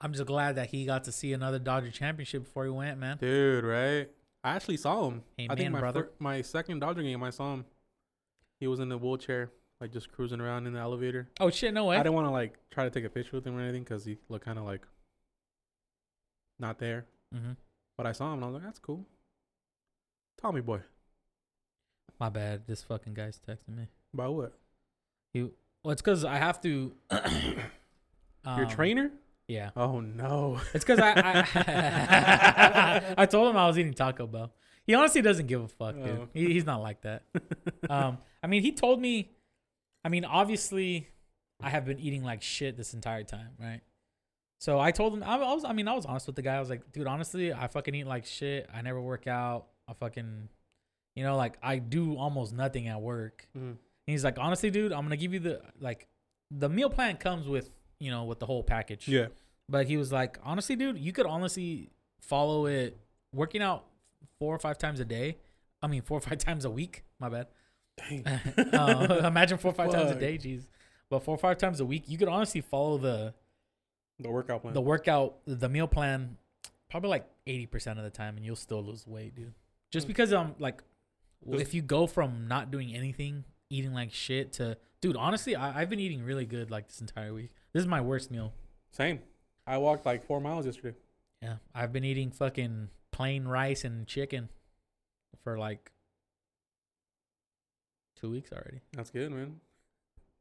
I'm just glad that he got to see another Dodger championship before he went, man. Dude, right? I actually saw him. Hey, I man, think my brother. Fir- my second Dodger game, I saw him. He was in the wheelchair. Like, just cruising around in the elevator. Oh, shit, no way. I didn't want to, like, try to take a picture with him or anything because he looked kind of, like, not there. Mm-hmm. But I saw him, and I was like, that's cool. Tommy boy. My bad. This fucking guy's texting me. About what? He, well, it's because I have to. um, Your trainer? Yeah. Oh, no. It's because I I, I told him I was eating Taco Bell. He honestly doesn't give a fuck, dude. Oh. He, he's not like that. um, I mean, he told me. I mean, obviously, I have been eating like shit this entire time, right? So I told him, I was, I mean, I was honest with the guy. I was like, dude, honestly, I fucking eat like shit. I never work out. I fucking, you know, like I do almost nothing at work. Mm. And he's like, honestly, dude, I'm going to give you the, like, the meal plan comes with, you know, with the whole package. Yeah. But he was like, honestly, dude, you could honestly follow it working out four or five times a day. I mean, four or five times a week. My bad. Dang. uh, imagine four or five Fuck. times a day. Jeez. But four or five times a week, you could honestly follow the the workout plan, the workout, the meal plan, probably like eighty percent of the time, and you'll still lose weight, dude. Just because I'm um, like, well, if you go from not doing anything, eating like shit to, dude, honestly, I, I've been eating really good like this entire week. This is my worst meal. Same. I walked like four miles yesterday. Yeah. I've been eating fucking plain rice and chicken for like two weeks already. That's good, man.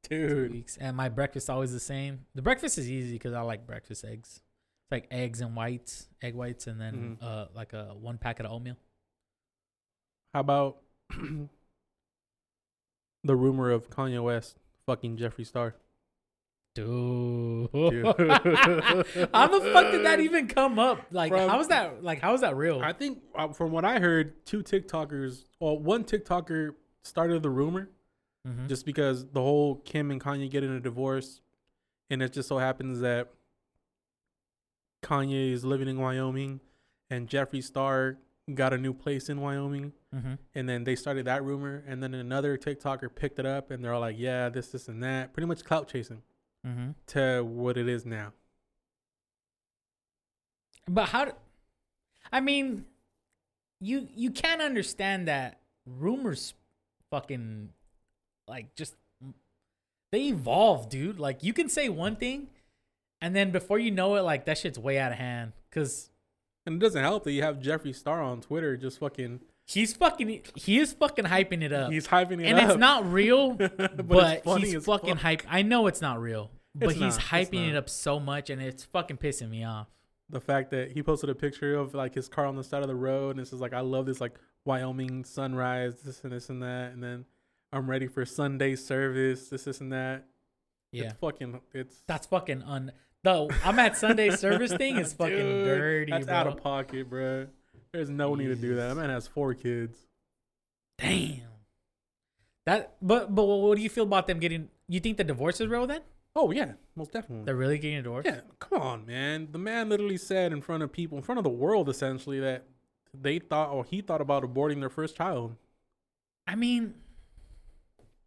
Dude. Two weeks. And my breakfast always the same. The breakfast is easy because I like breakfast eggs. It's like eggs and whites, egg whites, and then mm-hmm. uh, like a one packet of oatmeal. How about the rumor of Kanye West fucking Jeffree Star? Dude, Dude. How the fuck did that even come up? Like, from, how is that? Like, how is that real? I think uh, from what I heard, two TikTokers, well, one TikToker started the rumor. Mm-hmm. Just because the whole Kim and Kanye get in a divorce, and it just so happens that Kanye is living in Wyoming, and Jeffree Star got a new place in Wyoming, mm-hmm. and then they started that rumor, and then another TikToker picked it up, and they're all like, "Yeah, this, this, and that." Pretty much clout chasing mm-hmm. to what it is now. But how? Do, I mean, you you can't understand that rumors, fucking. Like, just, they evolve, dude. Like, you can say one thing, and then before you know it, like, that shit's way out of hand. Because... And it doesn't help that you have Jeffree Star on Twitter just fucking... He's fucking... He is fucking hyping it up. He's hyping it and up. And it's not real, but, but he's fucking fuck. hyping... I know it's not real, but it's he's not, hyping it up so much, and it's fucking pissing me off. The fact that he posted a picture of, like, his car on the side of the road, and it's just like, I love this, like, Wyoming sunrise, this and this and that, and then... I'm ready for Sunday service. This, this, and that. Yeah, it's fucking. It's that's fucking un. The I'm at Sunday service thing is fucking Dude, dirty. That's bro. out of pocket, bro. There's no Jeez. need to do that. That man has four kids. Damn. That. But but what do you feel about them getting? You think the divorce is real then? Oh yeah, most definitely. They're really getting a divorce? Yeah. Come on, man. The man literally said in front of people, in front of the world, essentially that they thought or he thought about aborting their first child. I mean.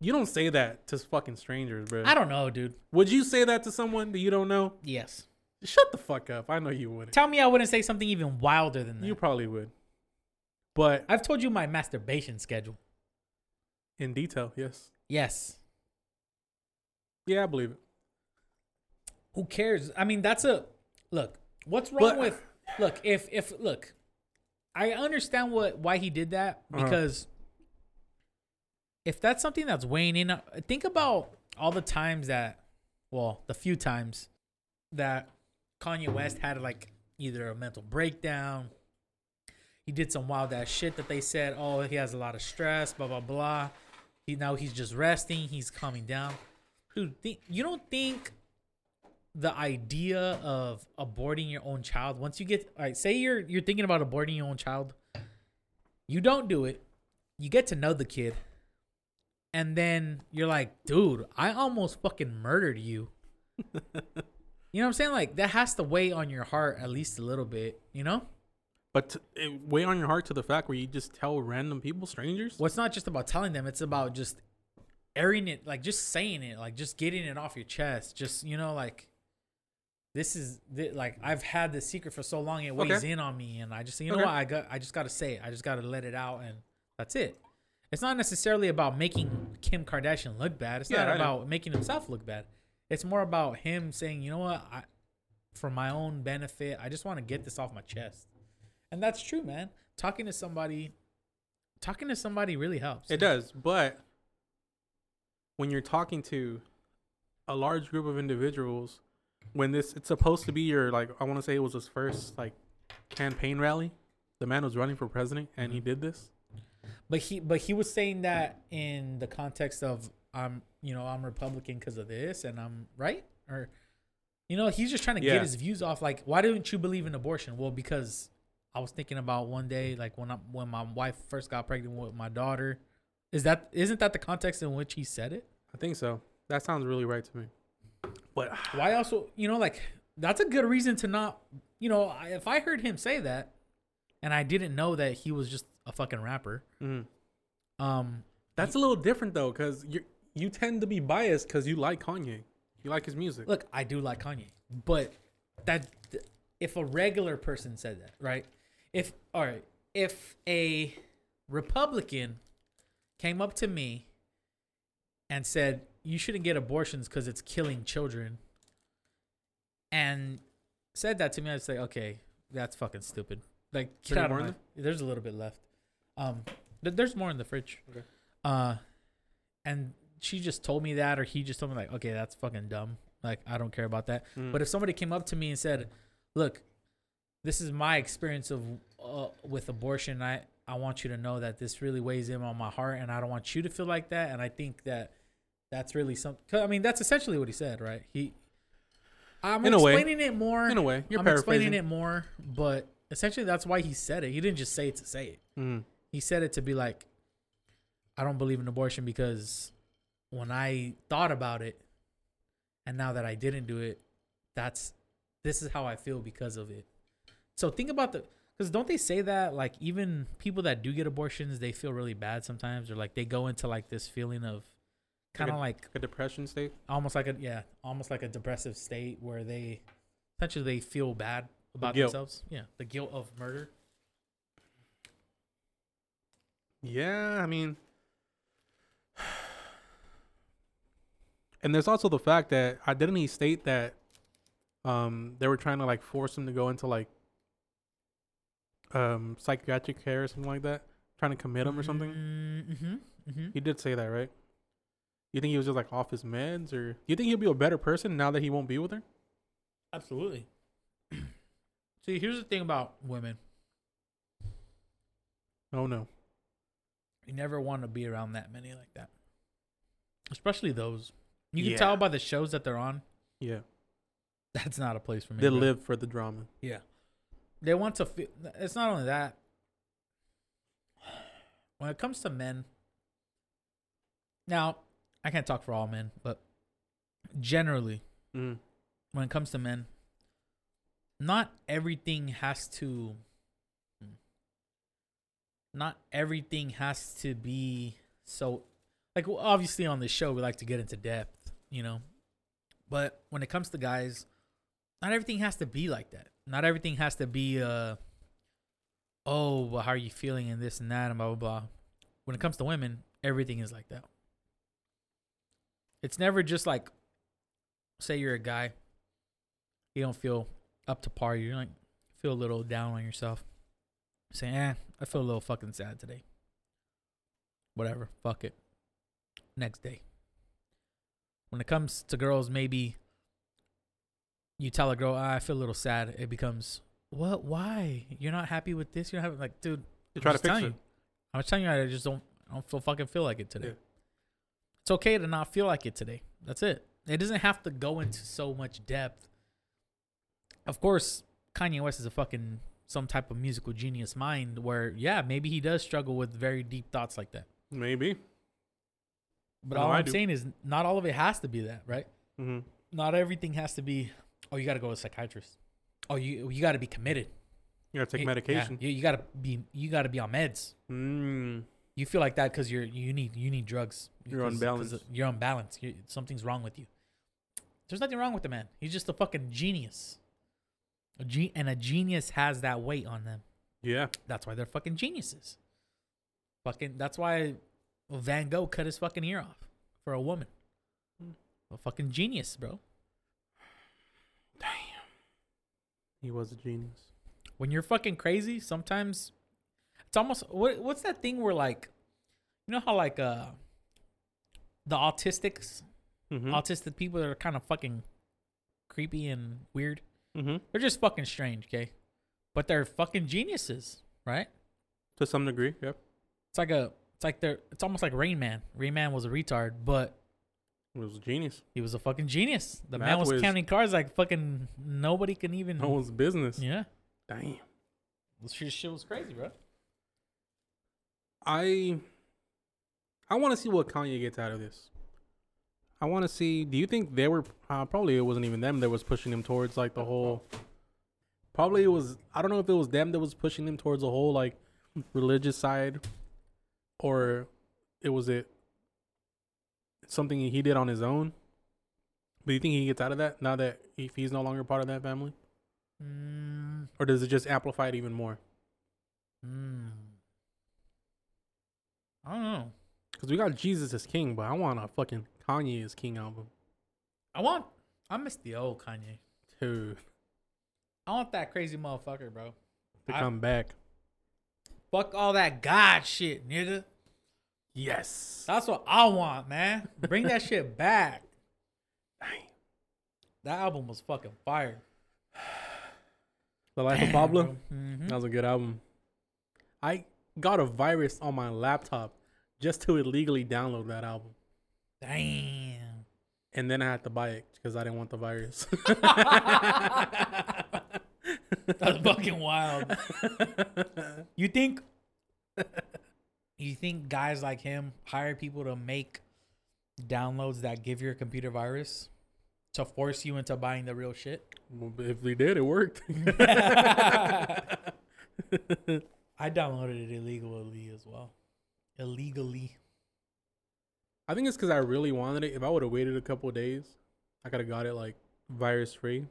You don't say that to fucking strangers, bro. I don't know, dude. Would you say that to someone that you don't know? Yes. Shut the fuck up. I know you wouldn't. Tell me I wouldn't say something even wilder than that. You probably would. But... I've told you my masturbation schedule. In detail, yes. Yes. Yeah, I believe it. Who cares? I mean, that's a... Look, what's wrong but, with... Look, if... if Look, I understand what why he did that because... Uh-huh. If that's something that's weighing in, think about all the times that, well, the few times that Kanye West had like either a mental breakdown, he did some wild ass shit that they said, oh, he has a lot of stress, blah, blah, blah. He, now he's just resting. He's calming down. Dude, think, you don't think the idea of aborting your own child, once you get, all right, say you're you're thinking about aborting your own child, you don't do it. You get to know the kid. And then you're like, dude, I almost fucking murdered you. You know what I'm saying? Like, that has to weigh on your heart at least a little bit, you know? But to, it weigh on your heart to the fact where you just tell random people, strangers? Well, it's not just about telling them. It's about just airing it, like just saying it, like just getting it off your chest. Just, you know, like, this is, th- like, I've had this secret for so long. It weighs okay. in on me. And I just, you know okay. what? I got, I just got to say it. I just got to let it out. And that's it. It's not necessarily about making Kim Kardashian look bad. It's yeah, not about know. making himself look bad. It's more about him saying, you know what, I, for my own benefit, I just want to get this off my chest. And that's true, man. Talking to somebody, talking to somebody really helps. It does. But when you're talking to a large group of individuals, when this, it's supposed to be your, like, I want to say it was his first, like, campaign rally. The man was running for president and mm-hmm. he did this. But he, but he was saying that in the context of I'm, you know, I'm Republican because of this, and I'm right, or, you know, he's just trying to yeah. get his views off. Like, why didn't you believe in abortion? Well, because I was thinking about one day, like when I, when my wife first got pregnant with my daughter. Is that isn't that the context in which he said it? I think so. That sounds really right to me. But why also, you know, like that's a good reason to not, you know, if I heard him say that. and I didn't know that he was just a fucking rapper. Mm-hmm. Um, that's he, a little different though, because you you tend to be biased because you like Kanye, you like his music. Look, I do like Kanye, but that if a regular person said that, right? If all right, if a Republican came up to me and said, you shouldn't get abortions because it's killing children, and said that to me, I'd say, okay, that's fucking stupid. Like, get out of my, there's a little bit left. Um, th- there's more in the fridge. Okay. Uh, and she just told me that, or he just told me, like, okay, that's fucking dumb. Like, I don't care about that. Mm. But if somebody came up to me and said, look, this is my experience of uh, with abortion, I, I want you to know that this really weighs in on my heart, and I don't want you to feel like that. And I think that that's really something. I mean, that's essentially what he said, right? He, I'm in explaining a way, it more. In a way, you're I'm paraphrasing. explaining it more, but essentially that's why he said it. He didn't just say it to say it. Mm. He said it to be like, I don't believe in abortion because when I thought about it, and now that I didn't do it, that's this is how I feel because of it. So think about the. Because don't they say that, like, even people that do get abortions, they feel really bad sometimes. Or, like, they go into, like, this feeling of kind of like, like... a depression state? Almost like a, yeah, almost like a depressive state where they, essentially, they feel bad about the themselves. Yeah, the guilt of murder. Yeah, I mean... And there's also the fact that, I didn't he state that um, they were trying to, like, force him to go into, like, Um, psychiatric care or something like that, trying to commit him or something. Mm-hmm, mm-hmm. He did say that, right? You think he was just like off his meds, or you think he'll be a better person now that he won't be with her? Absolutely. See, here's the thing about women. Oh no, you never want to be around that many like that, especially those. You can yeah. tell by the shows that they're on. Yeah, that's not a place for me. They bro. live for the drama. Yeah. They want to feel... It's not only that. When it comes to men... Now, I can't talk for all men, but generally, mm. when it comes to men, not everything has to... Not everything has to be so... Like, obviously on this show, we like to get into depth, you know? But when it comes to guys, not everything has to be like that. Not everything has to be, uh, oh, well, how are you feeling and this and that and blah, blah, blah. When it comes to women, everything is like that. It's never just like, say you're a guy, you don't feel up to par. You're like, feel a little down on yourself. Saying, eh, I feel a little fucking sad today. Whatever, fuck it. Next day. When it comes to girls, maybe... You tell a girl, ah, I feel a little sad. It becomes, what? Why? You're not happy with this? You're having like, dude. You try to fix it. I was telling you, I just don't, I don't feel fucking feel like it today. Yeah. It's okay to not feel like it today. That's it. It doesn't have to go into so much depth. Of course, Kanye West is a fucking some type of musical genius mind. Where yeah, maybe he does struggle with very deep thoughts like that. Maybe. But no, all I'm saying is, not all of it has to be that, right? Mm-hmm. Not everything has to be. Oh, you got to go to a psychiatrist. Oh, you you got to be committed. You got to take it, medication. Yeah, you you got to be you got to be on meds. Mm. You feel like that because you're you need you need drugs. You're unbalanced. You're unbalanced. You're, something's wrong with you. There's nothing wrong with the man. He's just a fucking genius. A gen- and a genius has that weight on them. Yeah, that's why they're fucking geniuses. Fucking that's why Van Gogh cut his fucking ear off for a woman. A fucking genius, bro. Damn. He was a genius. When you're fucking crazy, sometimes it's almost what, what's that thing where like, you know how like uh the autistics, mm-hmm. autistic people that are kind of fucking creepy and weird. Mm-hmm. They're just fucking strange, okay? But they're fucking geniuses, right? To some degree, yep. It's like a it's like they're it's almost like Rain Man. Rain Man was a retard, but he was a genius. He was a fucking genius. The Math man was whiz. counting cars like fucking nobody can even. No one's business. Yeah. Damn. This shit was crazy, bro. I I want to see what Kanye gets out of this. I want to see. Do you think they were uh, probably it wasn't even them that was pushing him towards like the whole Probably it was, I don't know if it was them that was pushing them towards the whole like religious side, or it was it something he did on his own. But you think he gets out of that now that if he's no longer part of that family? Mm. Or does it just amplify it even more? Mm. I don't know. Because we got Jesus as king, but I want a fucking Kanye as king album. I want, I miss the old Kanye. Dude. I want that crazy motherfucker, bro. To I, come back. Fuck all that God shit, nigga. Yes. That's what I want, man. Bring that shit back. Dang. That album was fucking fire. The Life Damn, of Pablo. Mm-hmm. That was a good album. I got a virus on my laptop just to illegally download that album. Damn. And then I had to buy it because I didn't want the virus. That's fucking wild. You think... You think guys like him hire people to make downloads that give your computer virus to force you into buying the real shit? Well, if they did, it worked. I downloaded it illegally as well. Illegally. I think it's because I really wanted it. If I would have waited a couple of days, I could have got it like virus free.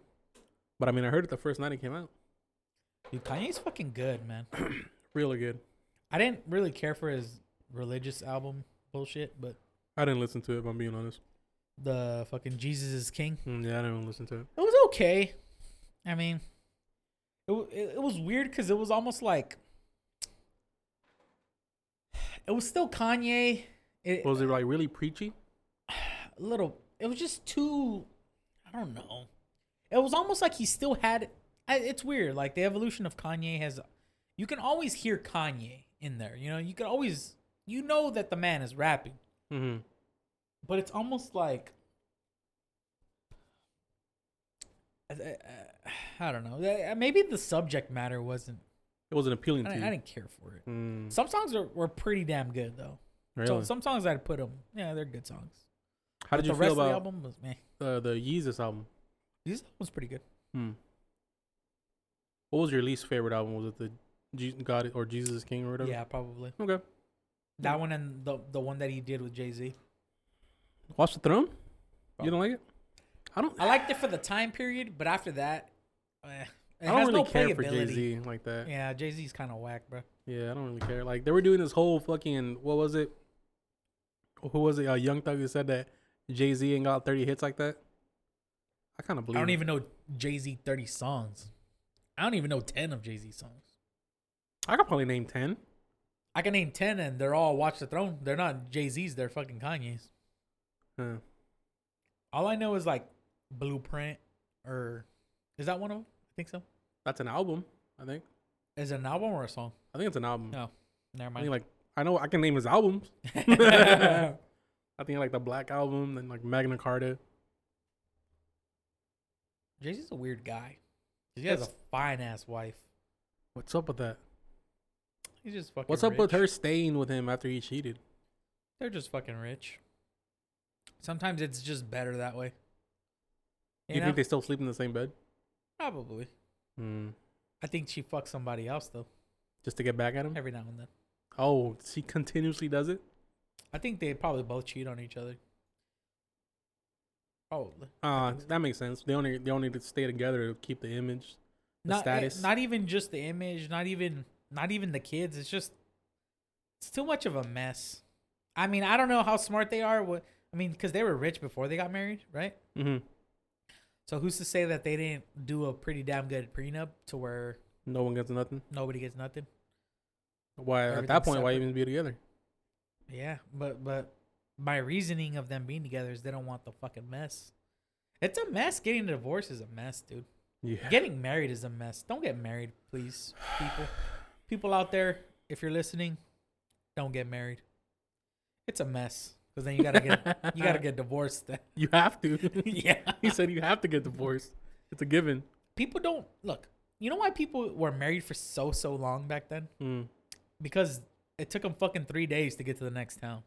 But I mean, I heard it the first night it came out. Dude, Kanye's fucking good, man. Really good. I didn't really care for his religious album bullshit, but... I didn't listen to it, if I'm being honest. The fucking Jesus is King? Mm, yeah, I didn't listen to it. It was okay. I mean, it it, it was weird because it was almost like... It was still Kanye. It, was it like really preachy? A little. It was just too... I don't know. It was almost like he still had... It's weird. Like, the evolution of Kanye has... You can always hear Kanye in there, you know. You can always, you know, that the man is rapping, mm-hmm. But it's almost like I, I, I don't know. Maybe the subject matter wasn't. It wasn't appealing I, to you. I didn't care for it. Mm. Some songs are, were pretty damn good though. Really? So some songs I'd put them. Yeah, they're good songs. How did but you the feel rest about of the album? Was meh. Uh, the Yeezus album? Yeezus was pretty good. Hmm. What was your least favorite album? Was it the God or Jesus is King or whatever? Yeah, probably. Okay. That yeah. one and the the one that he did with Jay-Z. Watch the Throne? Probably. You don't like it? I don't. I liked it for the time period, but after that, eh, it I don't has really no care for Jay-Z like that. Yeah, Jay-Z's kind of whack, bro. Yeah, I don't really care. Like, they were doing this whole fucking, what was it? Who was it? Uh, Young Thug who said that Jay-Z ain't got thirty hits like that? I kind of believe I don't it. even know Jay-Z thirty songs. I don't even know ten of Jay-Z songs. I could probably name ten. I can name ten, and they're all Watch the Throne. They're not Jay-Z's. They're fucking Kanye's. Huh. All I know is like Blueprint, or is that one of them? I think so. That's an album, I think. Is it an album or a song? I think it's an album. No, never mind. I mean, like I know I can name his albums. I think like the Black Album, then like Magna Carta. Jay-Z's a weird guy. He has a fine ass wife. What's up with that? He's just fucking What's up rich. with her staying with him after he cheated? They're just fucking rich. Sometimes it's just better that way. You, you know? Think they still sleep in the same bed? Probably. Mm. I think she fucks somebody else though. Just to get back at him? Every now and then. Oh, she continuously does it? I think they probably both cheat on each other. Oh, uh, that makes sense. They only they only stay together to keep the image, the not, status. Not even just the image. Not even not even the kids. It's just it's too much of a mess. I mean, I don't know how smart they are. What I mean, because they were rich before they got married, right? Mm-hmm. So who's to say that they didn't do a pretty damn good prenup to where no one gets nothing, nobody gets nothing? Why Everything's at that point? Separate. Why even be together? Yeah, but but. My reasoning of them being together is they don't want the fucking mess. It's a mess. Getting a divorce is a mess, dude. Yeah. Getting married is a mess. Don't get married, please, people. People out there, if you're listening, don't get married. It's a mess because then you gotta get you gotta get divorced. You have to. Yeah. He said you have to get divorced. It's a given. People don't look. You know why people were married for so so long back then? Mm. Because it took them fucking three days to get to the next town.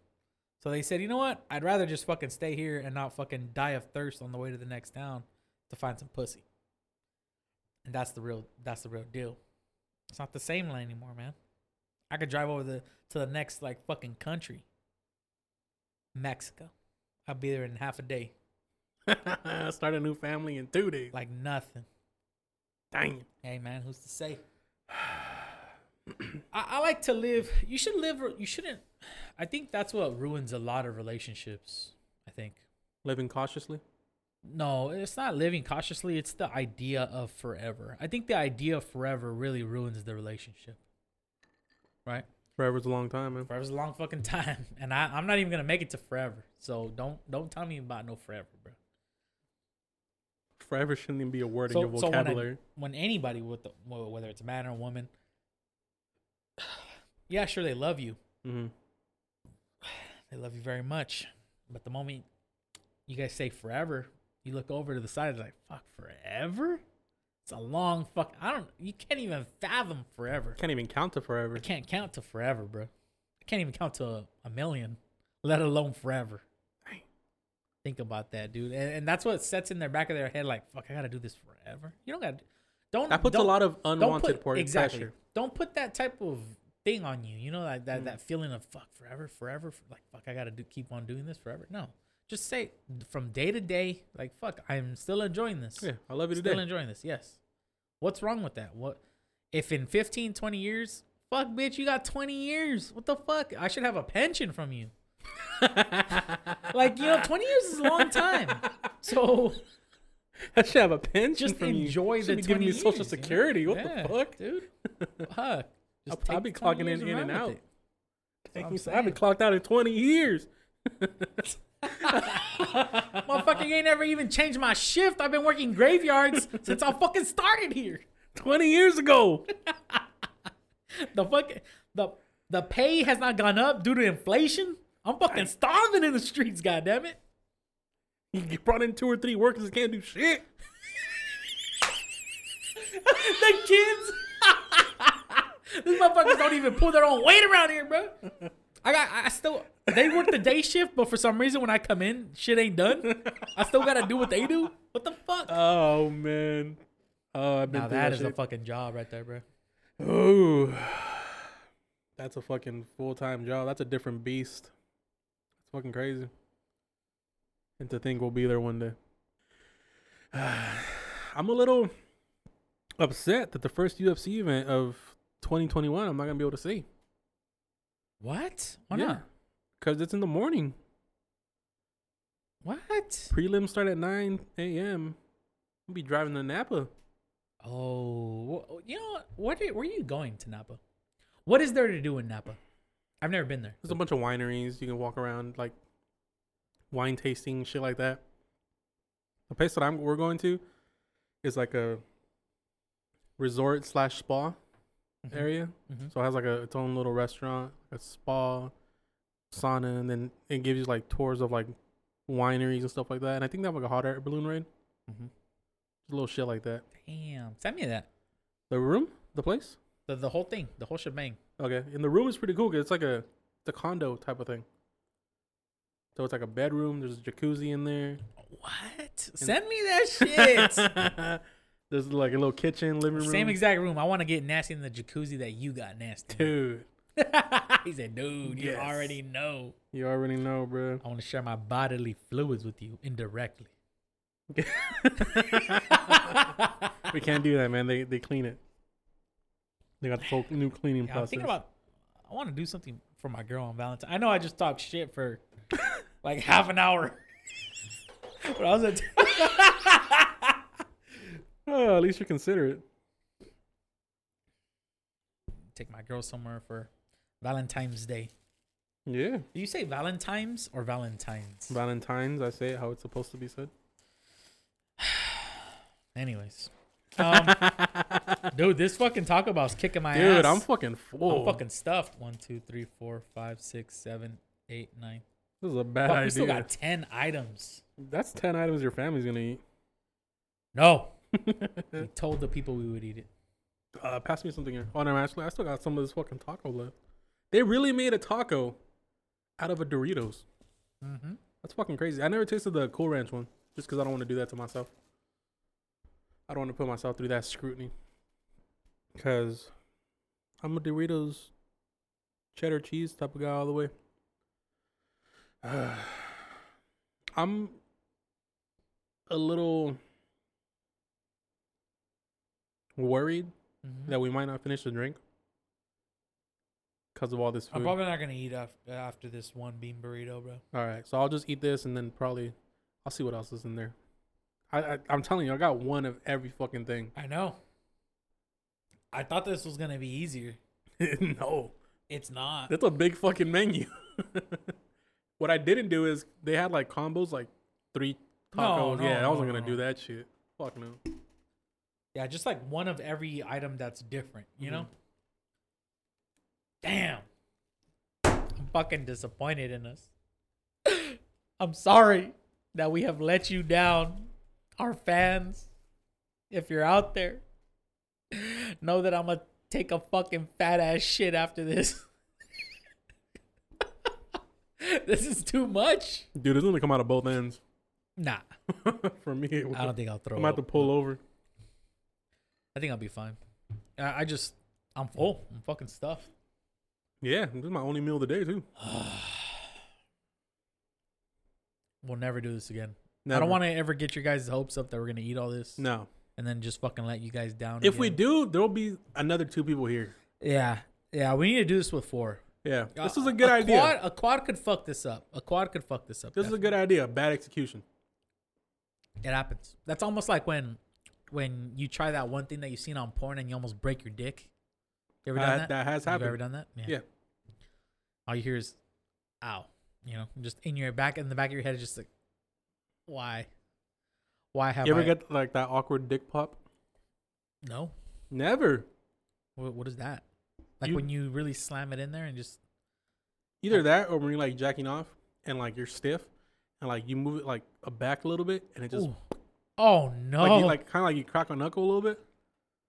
So they said, you know what? I'd rather just fucking stay here and not fucking die of thirst on the way to the next town to find some pussy. And that's the real that's the real deal. It's not the same line anymore, man. I could drive over the to the next like fucking country. Mexico. I'll be there in half a day. Start a new family in two days. Like nothing. Dang. Hey man, who's to say? I, I like to live. You should live. You shouldn't. I think that's what ruins a lot of relationships. I think living cautiously. No, it's not living cautiously. It's the idea of forever. I think the idea of forever really ruins the relationship. Right? Forever's a long time, man. Forever's a long fucking time, and I, I'm not even gonna make it to forever. So don't don't tell me about no forever, bro. Forever shouldn't even be a word so, in your vocabulary. So when, I, when anybody with the, whether it's a man or a woman. Yeah, sure, they love you. Mm-hmm. They love you very much. But the moment you guys say forever, you look over to the side, like, fuck, forever? It's a long fuck. I don't, you can't even fathom forever. Can't even count to forever. I can't count to forever, bro. I can't even count to a, a million, let alone forever. Dang. Think about that, dude. And, and that's what sets in their back of their head, like, fuck, I gotta do this forever. You don't gotta do, don't. That puts don't, a lot of unwanted put, exactly, pressure. Don't put that type of thing on you, you know, like that, mm. that feeling of fuck forever, forever, like fuck, I gotta do, keep on doing this forever. No, just say from day to day, like fuck, I'm still enjoying this. Yeah, I love you today. Still enjoying this. Yes. What's wrong with that? What if in fifteen, twenty years? Fuck, bitch, you got twenty years. What the fuck? I should have a pension from you. Like you know, twenty years is a long time. So I should have a pension. Just from enjoy you. The be giving me years, Social Security. You know? What yeah, the fuck, dude? Fuck. I'll be clocking in, in and out. I haven't clocked out in twenty years. Motherfucker, you ain't never even changed my shift. I've been working graveyards since I fucking started here twenty years ago. The fuck, the the pay has not gone up due to inflation. I'm fucking starving in the streets, goddammit. You brought in two or three workers that can't do shit. The kids. These motherfuckers don't even pull their own weight around here, bro. I got, I still, they work the day shift, but for some reason when I come in, shit ain't done. I still gotta do what they do. What the fuck? Oh man. Oh, I've been. Now that, that is shit. A fucking job right there, bro. Ooh, that's a fucking full time job. That's a different beast. That's fucking crazy. And to think we'll be there one day. I'm a little upset that the first U F C event of twenty twenty-one, I'm not gonna be able to see. What? Why yeah. not? Because it's in the morning. What? Prelims start at nine a.m. I'll be driving to Napa. Oh, you know what? Where are you going to Napa? What is there to do in Napa? I've never been there. There's a bunch of wineries. You can walk around, like wine tasting, shit like that. The place that I'm we're going to is like a resort slash spa. Mm-hmm. Area, mm-hmm. So it has like a its own little restaurant, a spa, sauna, and then it gives you like tours of like wineries and stuff like that. And I think they have like a hot air balloon ride, mm-hmm. A little shit like that. Damn, send me that. The room, the place, the the whole thing, the whole shebang. Okay, and the room is pretty cool because it's like a the condo type of thing. So it's like a bedroom. There's a jacuzzi in there. What? And send me that shit. There's like a little kitchen, living room. Same exact room. I want to get nasty in the jacuzzi that you got nasty. Dude. He said, dude, yes. You already know. You already know, bro. I want to share my bodily fluids with you indirectly. We can't do that, man. They they clean it. They got the whole new cleaning yeah, process. I'm thinking about, I want to do something for my girl on Valentine's. I know I just talked shit for like half an hour. But I was at... Oh, at least you're considerate. Take my girl somewhere for Valentine's Day. Yeah. Do you say Valentine's or Valentine's? Valentine's. I say it how it's supposed to be said. Anyways. Um, dude, this fucking Taco Bell's kicking my dude, ass. Dude, I'm fucking full. I'm fucking stuffed. One, two, three, four, five, six, seven, eight, nine. This is a bad Fuck, idea. We still got ten items. That's ten items your family's going to eat. No. We told the people we would eat it. Uh, pass me something here. Oh no, actually, I still got some of this fucking taco left. They really made a taco out of a Doritos. Mm-hmm. That's fucking crazy. I never tasted the Cool Ranch one, just because I don't want to do that to myself. I don't want to put myself through that scrutiny. Because I'm a Doritos cheddar cheese type of guy all the way. Uh, I'm a little worried mm-hmm. that we might not finish the drink because of all this food. I'm probably not going to eat after, after this one bean burrito, bro. All right. So I'll just eat this and then probably I'll see what else is in there. I, I, I'm telling you, I got one of every fucking thing. I know. I thought this was going to be easier. No. It's not. That's a big fucking menu. What I didn't do is they had like combos, like three tacos. No, no, yeah, no, I wasn't no, going to no. do that shit. Fuck no. Yeah, just like one of every item that's different, you mm-hmm. know? Damn. I'm fucking disappointed in us. I'm sorry that we have let you down. Our fans, if you're out there, know that I'm going to take a fucking fat ass shit after this. This is too much. Dude, it's going to come out of both ends. Nah. For me, it was, I don't think I'll throw I'm up. I'm going to have to pull over. I think I'll be fine. I, I just, I'm full. I'm fucking stuffed. Yeah, this is my only meal of the day, too. We'll never do this again. Never. I don't want to ever get your guys' hopes up that we're going to eat all this. No. And then just fucking let you guys down. If again. we do, there'll be another two people here. Yeah. Yeah, we need to do this with four. Yeah. Uh, this is a good a idea. Quad, a quad could fuck this up. A quad could fuck this up. This definitely. is a good idea. Bad execution. It happens. That's almost like when when you try that one thing that you've seen on porn and you almost break your dick. You ever done uh, that? That has happened. You ever done that? Yeah. yeah. All you hear is, ow. You know, just in your back, in the back of your head, it's just like, why? Why have you ever I... get like that awkward dick pop? No. Never. What, what is that? Like you... when you really slam it in there and just. Either like... that or when you're like jacking off and like you're stiff and like you move it like a back a little bit and it just. Ooh. Oh, no. Like, like kind of like you crack a knuckle a little bit.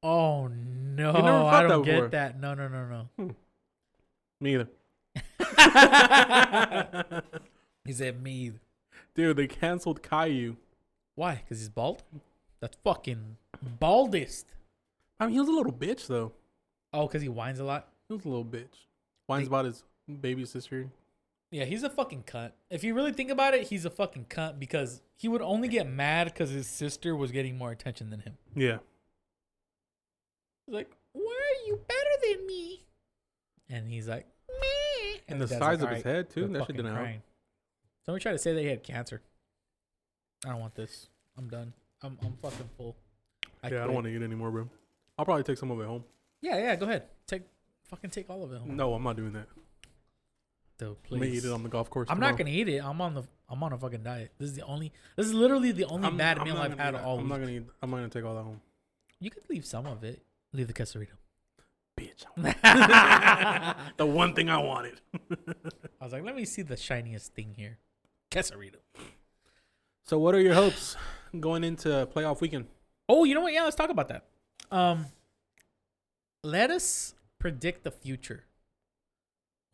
Oh, no. You never I don't that get before. that. No, no, no, no. Hmm. Me either. He said me either. Dude, they canceled Caillou. Why? Because he's bald? That's fucking baldest. I mean, he was a little bitch, though. Oh, because he whines a lot? He was a little bitch. Whines they, about his baby sister. Yeah, he's a fucking cunt. If you really think about it, he's a fucking cunt because he would only get mad because his sister was getting more attention than him. Yeah. He's like, why are you better than me? And he's like, meh. And, and the size like, of his right, head, too. That shit didn't help. Somebody tried to say that he had cancer. I don't want this. I'm done. I'm I'm fucking full. I yeah, quit. I don't want to eat anymore, bro. I'll probably take some of it home. Yeah, yeah, go ahead. Take fucking take all of it home. No, I'm not doing that. Dude, please. Let me eat it on the golf course. I'm tomorrow. not gonna eat it. I'm on the I'm on a fucking diet. This is the only. This is literally the only I'm, bad I'm meal I've had all week. I'm not gonna eat. I'm not gonna take all that home. You could leave some of it. Leave the quesarito. Bitch. The one thing I wanted. I was like, let me see the shiniest thing here. Quesarito. So what are your hopes going into playoff weekend? Oh, you know what? Yeah, let's talk about that. Um, let us predict the future.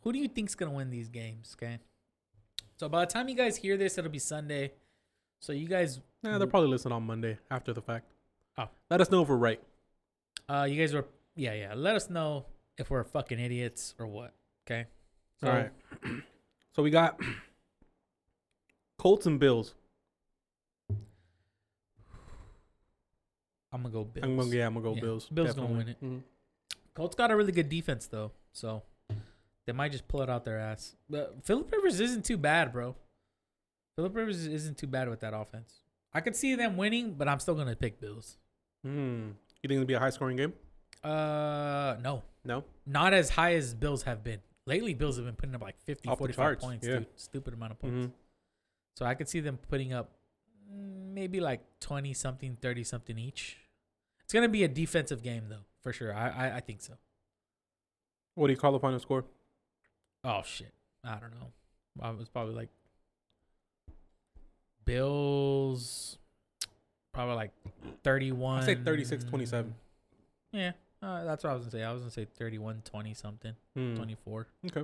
Who do you think's going to win these games, okay? So by the time you guys hear this, it'll be Sunday. So you guys... Yeah, they'll probably listen on Monday after the fact. Oh. Let us know if we're right. Uh, you guys were... Yeah, yeah. Let us know if we're fucking idiots or what, okay? So, all right. So we got Colts and Bills. I'm going to go Bills. I'm gonna, yeah, I'm going to go yeah. Bills. Bills going to win it. Mm-hmm. Colts got a really good defense, though. So, they might just pull it out their ass. But Phillip Rivers isn't too bad, bro. Phillip Rivers isn't too bad with that offense. I could see them winning, but I'm still going to pick Bills. Mm. You think it'll be a high-scoring game? Uh, no. No? Not as high as Bills have been. Lately, Bills have been putting up like fifty, forty-five points, yeah. dude. Stupid amount of points. Mm-hmm. So, I could see them putting up maybe like twenty-something, thirty-something each. It's going to be a defensive game, though, for sure. I, I I think so. What do you call the final score? Oh, shit. I don't know. I was probably like Bills, probably like thirty-one. I'd say thirty-six twenty-seven. Yeah, uh, that's what I was going to say. I was going to say thirty-one twenty-something, hmm. twenty-four. Okay.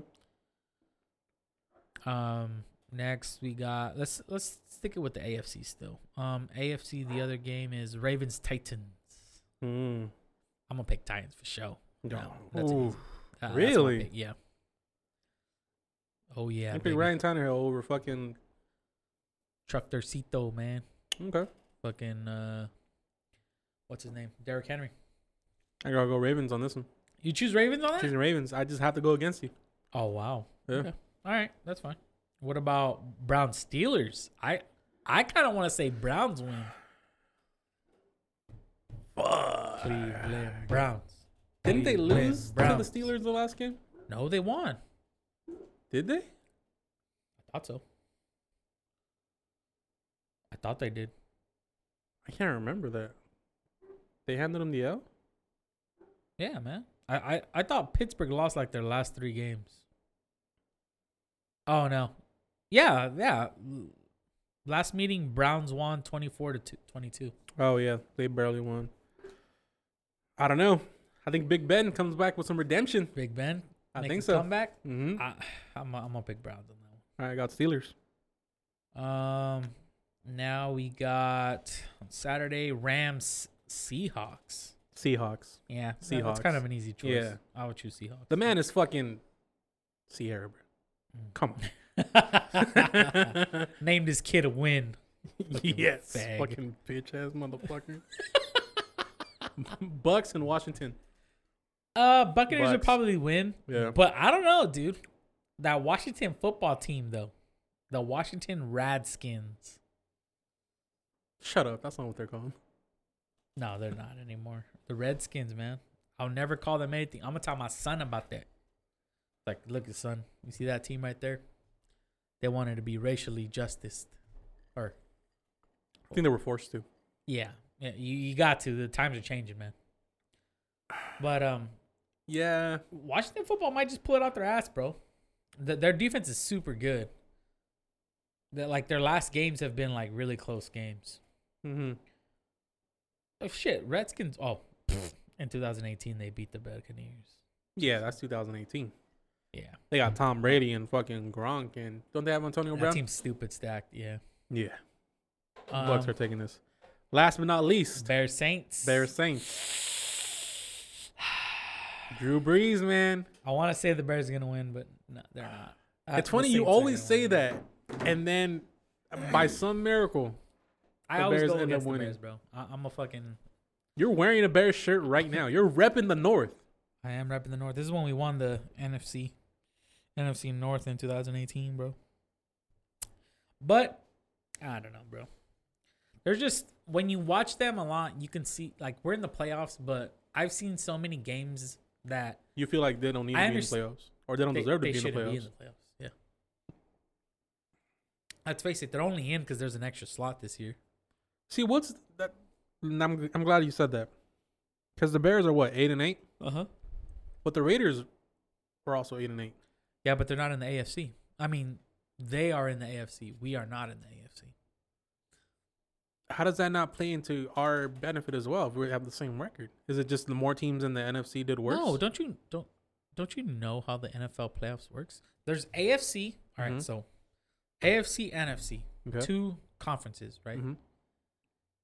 Um, Next, we got let's let's stick it with the A F C still. Um, A F C. The other game is Ravens Titans. Mm. I'm gonna pick Titans for sure. No, that's Ooh, uh, really? That's yeah. Oh yeah. I pick Ryan Tannehill over fucking Truckercito, man. Okay. Fucking uh, what's his name? Derrick Henry. I gotta go Ravens on this one. You choose Ravens on that? Choosing Ravens. I just have to go against you. Oh wow. Yeah. Okay. All right, that's fine. What about Brown Steelers? I I kind of want to say Browns win. Fuck. Cleveland Browns. Didn't they lose Browns. to the Steelers the last game? No, they won. Did they? I thought so. I thought they did. I can't remember that. They handed them the L? Yeah, man. I, I, I thought Pittsburgh lost like their last three games. Oh, no. Yeah, yeah. Last meeting, Browns won twenty-four to twenty-two. Oh, yeah. They barely won. I don't know. I think Big Ben comes back with some redemption. Big Ben? I think so. Comeback? Mm-hmm. I, I'm, I'm going to pick Browns on that one. All right, I got Steelers. Um, now we got on Saturday, Rams, Seahawks. Seahawks. Yeah. Seahawks. No, that's kind of an easy choice. Yeah. I would choose Seahawks. The man is fucking Sierra, bro. Come on. Named his kid a win. Fucking yes. Bag. Fucking bitch ass motherfucker. Bucks and Washington. Uh, Buccaneers would probably win. Yeah. But I don't know, dude. That Washington football team, though. The Washington Redskins. Shut up. That's not what they're called. No, they're not anymore. The Redskins, man. I'll never call them anything. I'm going to tell my son about that. Like, look, son, you see that team right there? They wanted to be racially justiced. Or, I think they were forced to. Yeah. yeah you, you got to. The times are changing, man. But, um, yeah. Washington football might just pull it out their ass, bro. The, their defense is super good. They're, like, their last games have been, like, really close games. Mm-hmm. Oh, shit. Redskins. Oh, in two thousand eighteen, they beat the Buccaneers. Yeah, that's two thousand eighteen. Yeah. They got Tom Brady and fucking Gronk, and don't they have Antonio that Brown? That team's stupid stacked, yeah. Yeah. Um, Bucks are taking this. Last but not least. Bears Saints. Bears Saints. Drew Brees, man. I want to say the Bears are going to win, but no, they're not. Uh, it's funny, you always say win. that, and then by some miracle, I the always Bears go end up winning. Bears, bro. I- I'm a fucking... You're wearing a Bears shirt right now. You're repping the North. I am repping the North. This is when we won the N F C. N F C North in two thousand eighteen, bro. But, I don't know, bro. There's just, when you watch them a lot, you can see, like, we're in the playoffs, but I've seen so many games that. You feel like they don't need to be in the playoffs? Or they don't they, deserve to be in the playoffs? They shouldn't be in the playoffs, yeah. Let's face it, they're only in because there's an extra slot this year. See, what's that? I'm, I'm glad you said that. Because the Bears are, what, eight and eight? Eight and eight? Uh-huh. But the Raiders are also eight and eight. Eight and eight. Yeah, but they're not in the A F C. I mean, they are in the A F C. We are not in the A F C. How does that not play into our benefit as well if we have the same record? Is it just the more teams in the N F C did worse? No, don't you don't don't you know how the N F L playoffs works? There's A F C. All right, mm-hmm. So A F C, N F C, okay. Two conferences, right? Mm-hmm.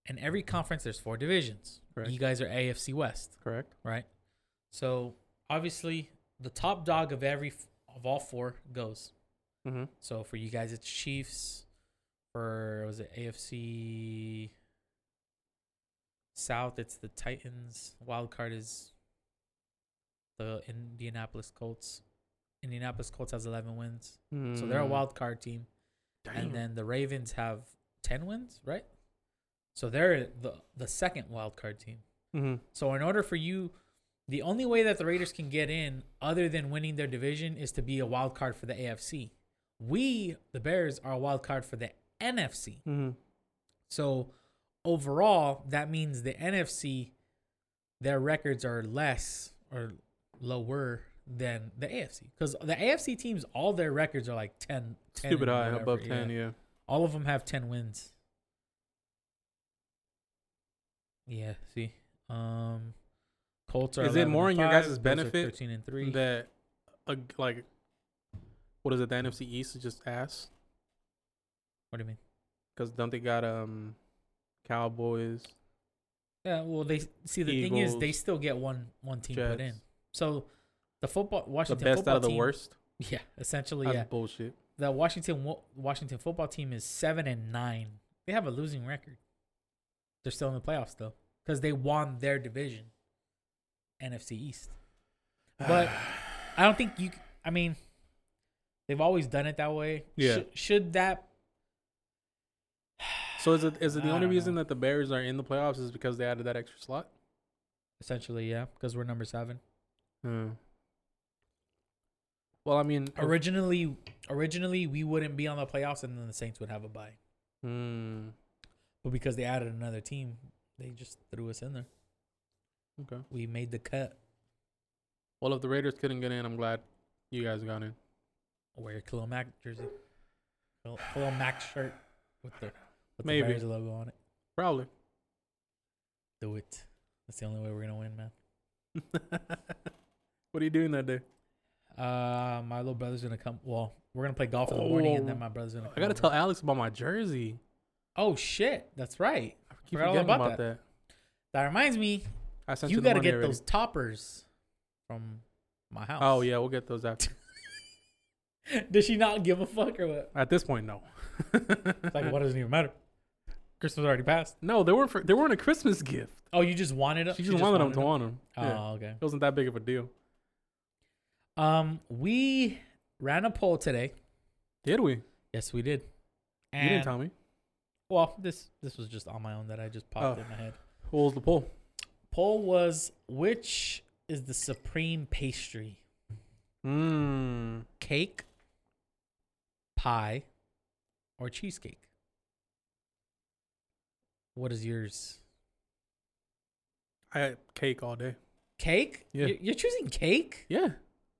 And every conference, there's four divisions. Correct. You guys are A F C West. Correct. Right? So, obviously, the top dog of every... of all four goes. Mm-hmm. So for you guys, it's Chiefs. For, was it A F C South? It's the Titans. Wild card is the Indianapolis Colts. Indianapolis Colts has eleven wins. Mm. So they're a wild card team. Damn. And then the Ravens have ten wins, right? So they're the, the second wild card team. Mm-hmm. So in order for you... The only way that the Raiders can get in, other than winning their division, is to be a wild card for the A F C. We, the Bears, are a wild card for the N F C. Mm-hmm. So, overall, that means the N F C, their records are less or lower than the A F C. Because the A F C teams, all their records are like ten. ten Stupid high, above ten, yeah. yeah. All of them have ten wins. Yeah, see. Um... Colts are is it more in your guys' benefit thirteen and three. That, uh, like, what is it? The N F C East is just ass. What do you mean? Because don't they got um Cowboys? Yeah, well, they see the Eagles, thing is they still get one one team Jets. Put in. So the football Washington the best football out of the team, worst. Yeah, essentially. That's yeah. bullshit. The Washington Washington football team is seven and nine. They have a losing record. They're still in the playoffs though, because they won their division, N F C East. But I don't think you. I mean, they've always done it that way. Yeah. Sh- should that? So is it is it the I only reason know. that the Bears are in the playoffs is because they added that extra slot? Essentially, yeah, because we're number seven. Hmm. Well, I mean, originally, originally we wouldn't be on the playoffs, and then the Saints would have a bye. Hmm. But because they added another team, they just threw us in there. Okay. We made the cut. Well, if the Raiders couldn't get in, I'm glad you guys got in. I'll wear your Khalil Mack jersey. Khalil Mack shirt with the, with the Bears logo on it. Probably. Do it. That's the only way we're going to win, man. What are you doing that day? Uh, my little brother's going to come. Well, we're going to play golf in the oh, morning, and then my brother's going to come. I got to tell Alex about my jersey. Oh, shit. That's right. I keep forgot all about, about that. that. That reminds me. I sent you got to get already. those toppers from my house. Oh, yeah. We'll get those after. Does she not give a fuck or what? At this point, no. It's like, what doesn't even matter? Christmas already passed. No, they weren't for, they weren't a Christmas gift. Oh, you just wanted them? She just, she just wanted, wanted them to want them. Oh, yeah. Okay. It wasn't that big of a deal. Um, We ran a poll today. Did we? Yes, we did. And you didn't tell me. Well, this this was just on my own that I just popped oh. in my head. What was the poll? Poll was, which is the supreme pastry? Mm. Cake, pie, or cheesecake? What is yours? I had cake all day. Cake? Yeah. You're choosing cake? Yeah.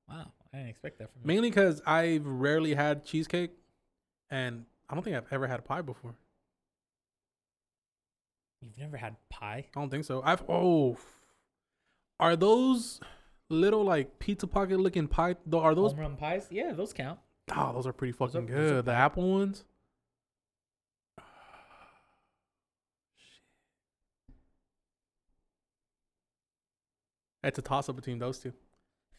Wow. I didn't expect that from you. Mainly because I've rarely had cheesecake, and I don't think I've ever had a pie before. You've never had pie? I don't think so. I've oh, are those little like pizza pocket looking pie? Though are those home run pies? Yeah, those count. Oh, those are pretty fucking are, good. The apple ones. Oh, shit. That's a toss up between those two.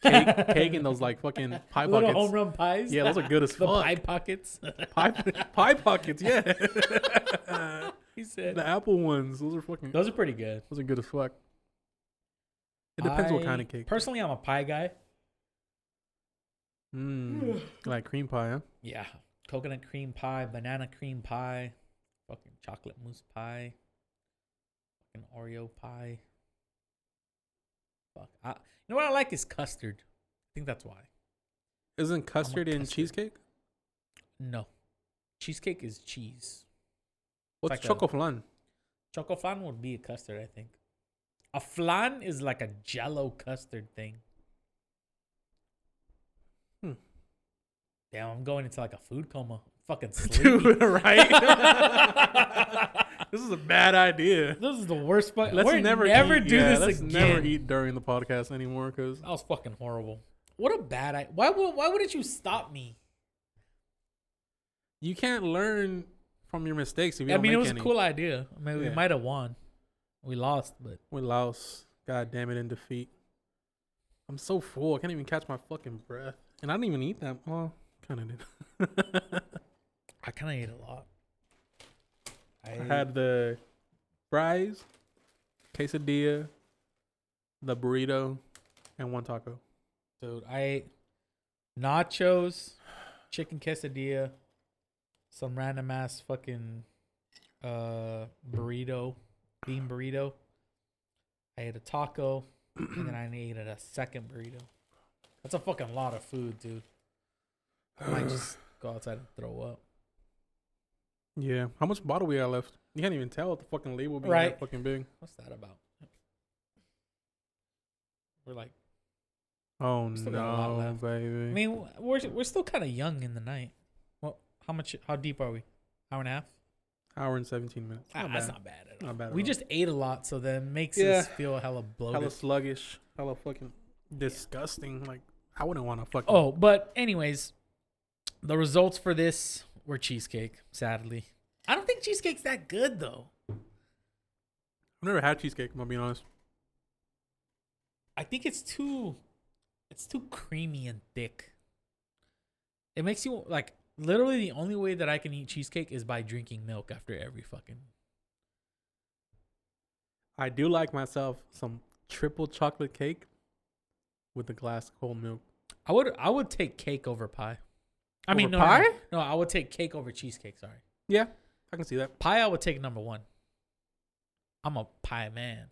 Cake, cake, and those like fucking pie little pockets. Little home run pies. Yeah, those are good as the fuck. The pie pockets. Pie, pie pockets. Yeah. He said the apple ones. Those are fucking. Those are pretty good. Those are good as fuck. It depends I, what kind of cake. Personally, I'm a pie guy. Mm, like cream pie, huh? Yeah, coconut cream pie, banana cream pie, fucking chocolate mousse pie, fucking Oreo pie. Fuck. I, you know what I like is custard. I think that's why. Isn't custard in custard. cheesecake? No, cheesecake is cheese. What's like choco a, flan? Choco flan would be a custard, I think. A flan is like a jello custard thing. Hmm. Damn, I'm going into like a food coma. I'm fucking sleepy. Dude, right? This is a bad idea. This is the worst. Fu- let's We're never, never eat, do yeah, this let's again. Let's never eat during the podcast anymore because that was fucking horrible. What a bad idea. Why, why wouldn't you stop me? You can't learn from your mistakes. If you I don't mean, make it was any. a cool idea. I mean, yeah. we might have won. We lost, but we lost. God damn it, in defeat. I'm so full. I can't even catch my fucking breath. And I didn't even eat that. Well, kind of did. I kind of ate a lot. I, I had the fries, quesadilla, the burrito, and one taco. Dude, I ate nachos, chicken quesadilla, some random ass fucking uh, burrito, bean burrito. I ate a taco, and then I needed a second burrito. That's a fucking lot of food, dude. I might just go outside and throw up. Yeah. How much bottle we got left? You can't even tell with the fucking label being right. that fucking big. What's that about? We're like, oh no, baby. I mean, we're we're still kind of young in the night. How much? How deep are we? Hour and a half? Hour and seventeen minutes. Not ah, that's not bad at all. Not bad at we all. Just ate a lot, so that makes yeah. us feel hella bloated. Hella sluggish. Hella fucking disgusting. Yeah. Like, I wouldn't want to fucking... Oh, but anyways, the results for this We're cheesecake, sadly. I don't think cheesecake's that good, though. I've never had cheesecake, if I'm being honest. I think it's too... It's too creamy and thick. It makes you... Like, literally the only way that I can eat cheesecake is by drinking milk after every fucking... I do like myself some triple chocolate cake with a glass of cold milk. I would I would take cake over pie. I over mean, no, pie? No, no, I would take cake over cheesecake, sorry. Yeah, I can see that. Pie, I would take number one. I'm a pie man.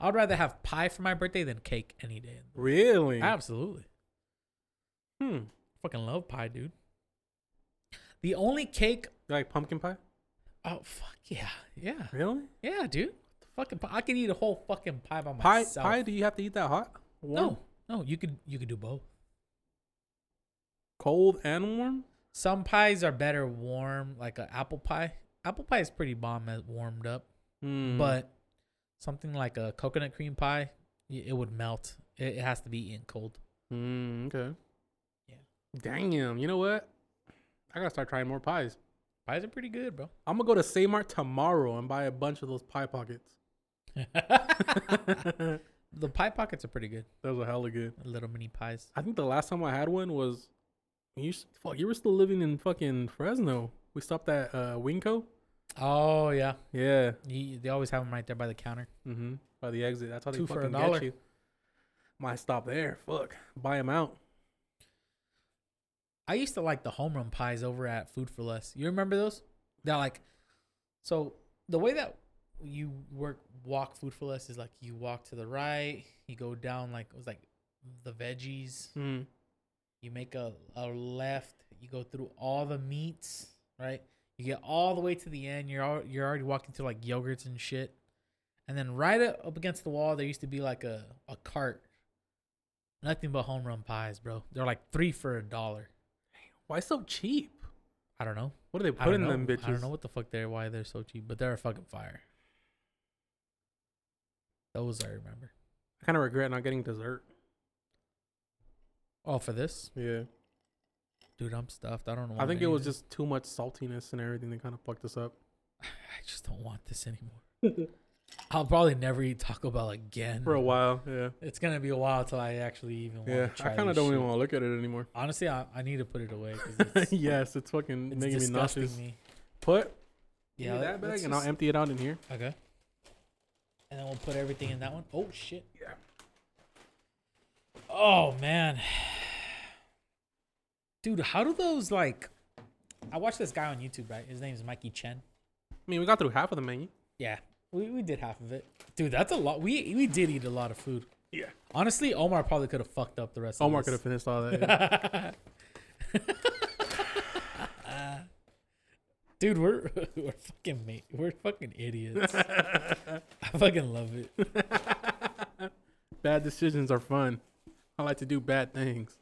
I would rather have pie for my birthday than cake any day. Really? Absolutely. Hmm. I fucking love pie, dude. The only cake... You like pumpkin pie? Oh, fuck yeah. Yeah. Really? Yeah, dude. Fucking pie. I could eat a whole fucking pie by myself. Pie? Pie? Do you have to eat that hot? Warm? No, no. You could you could do both. Cold and warm. Some pies are better warm, like an apple pie. Apple pie is pretty bomb as warmed up, mm. but something like a coconut cream pie, it would melt. It, it has to be eaten cold. Mm, okay. Yeah. Damn. You know what? I gotta start trying more pies. Pies are pretty good, bro. I'm gonna go to Save-Mart tomorrow and buy a bunch of those pie pockets. The pie pockets are pretty good. Those are hella good. Little mini pies. I think the last time I had one was you. Fuck, you were still living in fucking Fresno. We stopped at uh, Winco. Oh yeah, yeah. You, they always have them right there by the counter, mm-hmm. by the exit. That's how they Two fucking for a get dollar. You. Might stop there. Fuck, buy them out. I used to like the home run pies over at Food for Less. You remember those? They're like, so the way that. You work walk Food for Less is like you walk to the right, you go down like it was like the veggies, mm. you make a, a left, you go through all the meats, right? You get all the way to the end. You're all, you're already walking through like yogurts and shit, and then right up, up against the wall there used to be like a, a cart, nothing but home run pies, bro. They're like three for a dollar. Why so cheap? I don't know. What do they put in know. them bitches? I don't know what the fuck they're why they're so cheap, but they're a fucking fire. Those I remember. I kind of regret not getting dessert. Oh, for this? Yeah. Dude, I'm stuffed. I don't know. I think it was just too much saltiness and everything that kind of fucked us up. I just don't want this anymore. I'll probably never eat Taco Bell again. For a while, yeah. It's going to be a while till I actually even want yeah, to try it. I kind of don't shit. even want to look at it anymore. Honestly, I, I need to put it away. It's yes, it's fucking it's making me nauseous. Me. Put yeah, me that bag and just, I'll empty it out in here. Okay. And then we'll put everything in that one. Oh, shit. Yeah. Oh, man. Dude, how do those, like... I watched this guy on YouTube, right? His name is Mikey Chen. I mean, we got through half of the menu. Yeah. We we did half of it. Dude, that's a lot. We we did eat a lot of food. Yeah. Honestly, Omar probably could have fucked up the rest Omar of this. Omar could have finished all that. Yeah. Dude, we're we're fucking mate. We're fucking idiots. I fucking love it. Bad decisions are fun. I like to do bad things.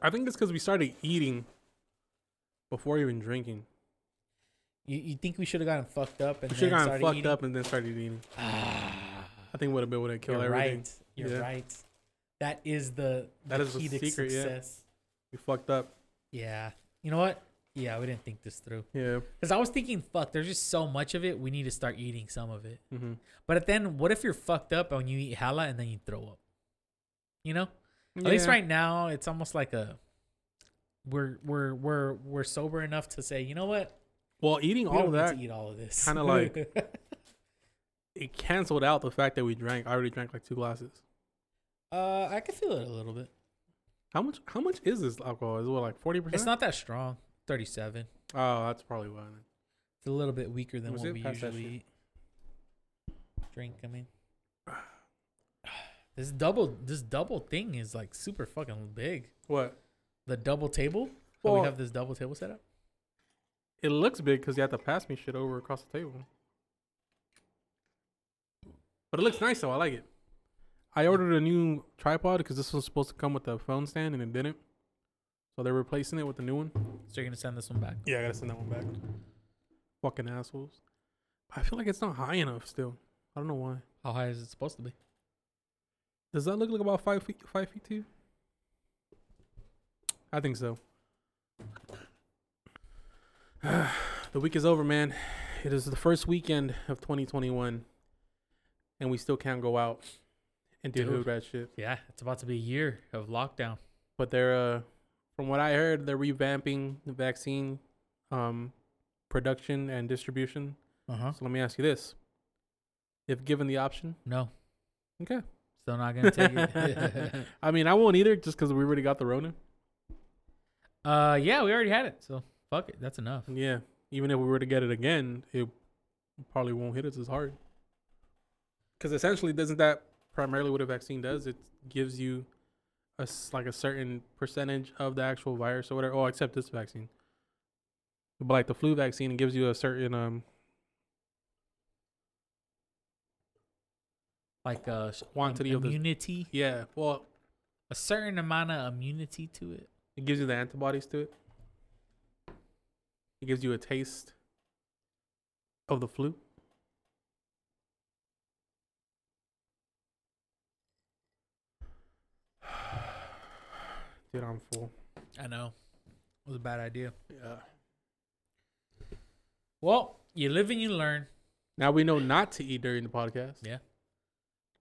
I think it's because we started eating before even drinking. You you think we should have gotten fucked up and we then gotten started fucked eating? up and then started eating? Ah, I think would have been what it killed everything. Right. You're yeah. right. That is the, the that is key the secret. Success. Yeah. We fucked up. Yeah. You know what? Yeah, we didn't think this through. Yeah. Because I was thinking, fuck, there's just so much of it. We need to start eating some of it. Mm-hmm. But then what if you're fucked up and you eat hella and then you throw up? You know? Yeah. At least right now, it's almost like a we're we're we're we're sober enough to say, you know what? Well, eating we all of that, eat all of this. Kind of like it canceled out the fact that we drank. I already drank like two glasses. Uh, I can feel it a little bit. How much how much is this alcohol? Is it what, like forty percent? It's not that strong. thirty-seven. Oh, that's probably why. It's a little bit weaker than what we usually eat. Drink, I mean. This double this double thing is like super fucking big. What? The double table? Well, oh, we have this double table set up? It looks big because you have to pass me shit over across the table. But it looks nice though. I like it. I ordered a new tripod because this was supposed to come with a phone stand and it didn't. So they're replacing it with a new one. So you're going to send this one back? Yeah, I got to send that one back. Fucking assholes. I feel like it's not high enough still. I don't know why. How high is it supposed to be? Does that look like about five feet, five feet to you? I think so. The week is over, man. It is the first weekend of twenty twenty-one, and we still can't go out and do hood rat shit. Yeah, it's about to be a year of lockdown. But they're, uh, from what I heard, they're revamping the vaccine um, production and distribution. Uh-huh. So let me ask you this. If given the option? No. Okay. Still not going to take it. I mean, I won't either, just because we already got the Rona. Uh, yeah, we already had it, so fuck it. That's enough. Yeah. Even if we were to get it again, it probably won't hit us as hard. Because essentially, doesn't that primarily what a vaccine does? It gives you a, like a certain percentage of the actual virus or whatever. Oh, except this vaccine. But like the flu vaccine, it gives you a certain... um. Like a quantity of immunity. The, yeah. Well, a certain amount of immunity to it. It gives you the antibodies to it. It gives you a taste of the flu. Dude, I'm full. I know. It was a bad idea. Yeah. Well, you live and you learn. Now we know not to eat during the podcast. Yeah.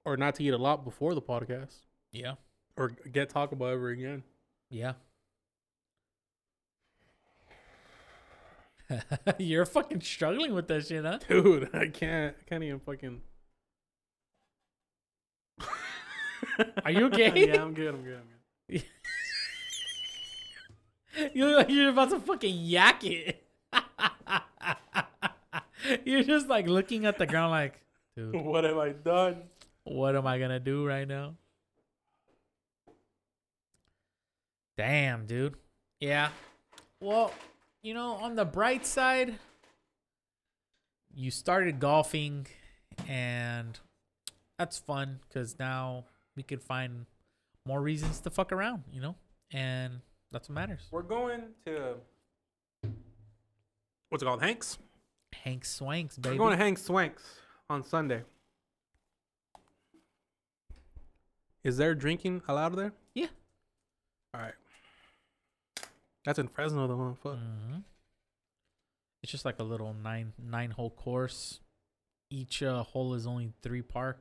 Or not to eat a lot before the podcast. Yeah. Or get Taco Bell ever again. Yeah. You're fucking struggling with that shit, huh? Dude, I can't. I can't even fucking. Are you okay? Yeah, I'm good. I'm good. I'm good. You look like you're about to fucking yak it. You're just like looking at the ground like, dude. What have I done? What am I going to do right now? Damn, dude. Yeah. Well, you know, on the bright side, you started golfing, and that's fun because now we could find more reasons to fuck around, you know? And that's what matters. We're going to, what's it called, Hank's? Hank's Swank's, baby. We're going to Hank's Swank's on Sunday. Is there drinking allowed there? Yeah. All right. That's in Fresno, the one. Fuck. Mm-hmm. It's just like a little nine nine hole course. Each uh, hole is only three par.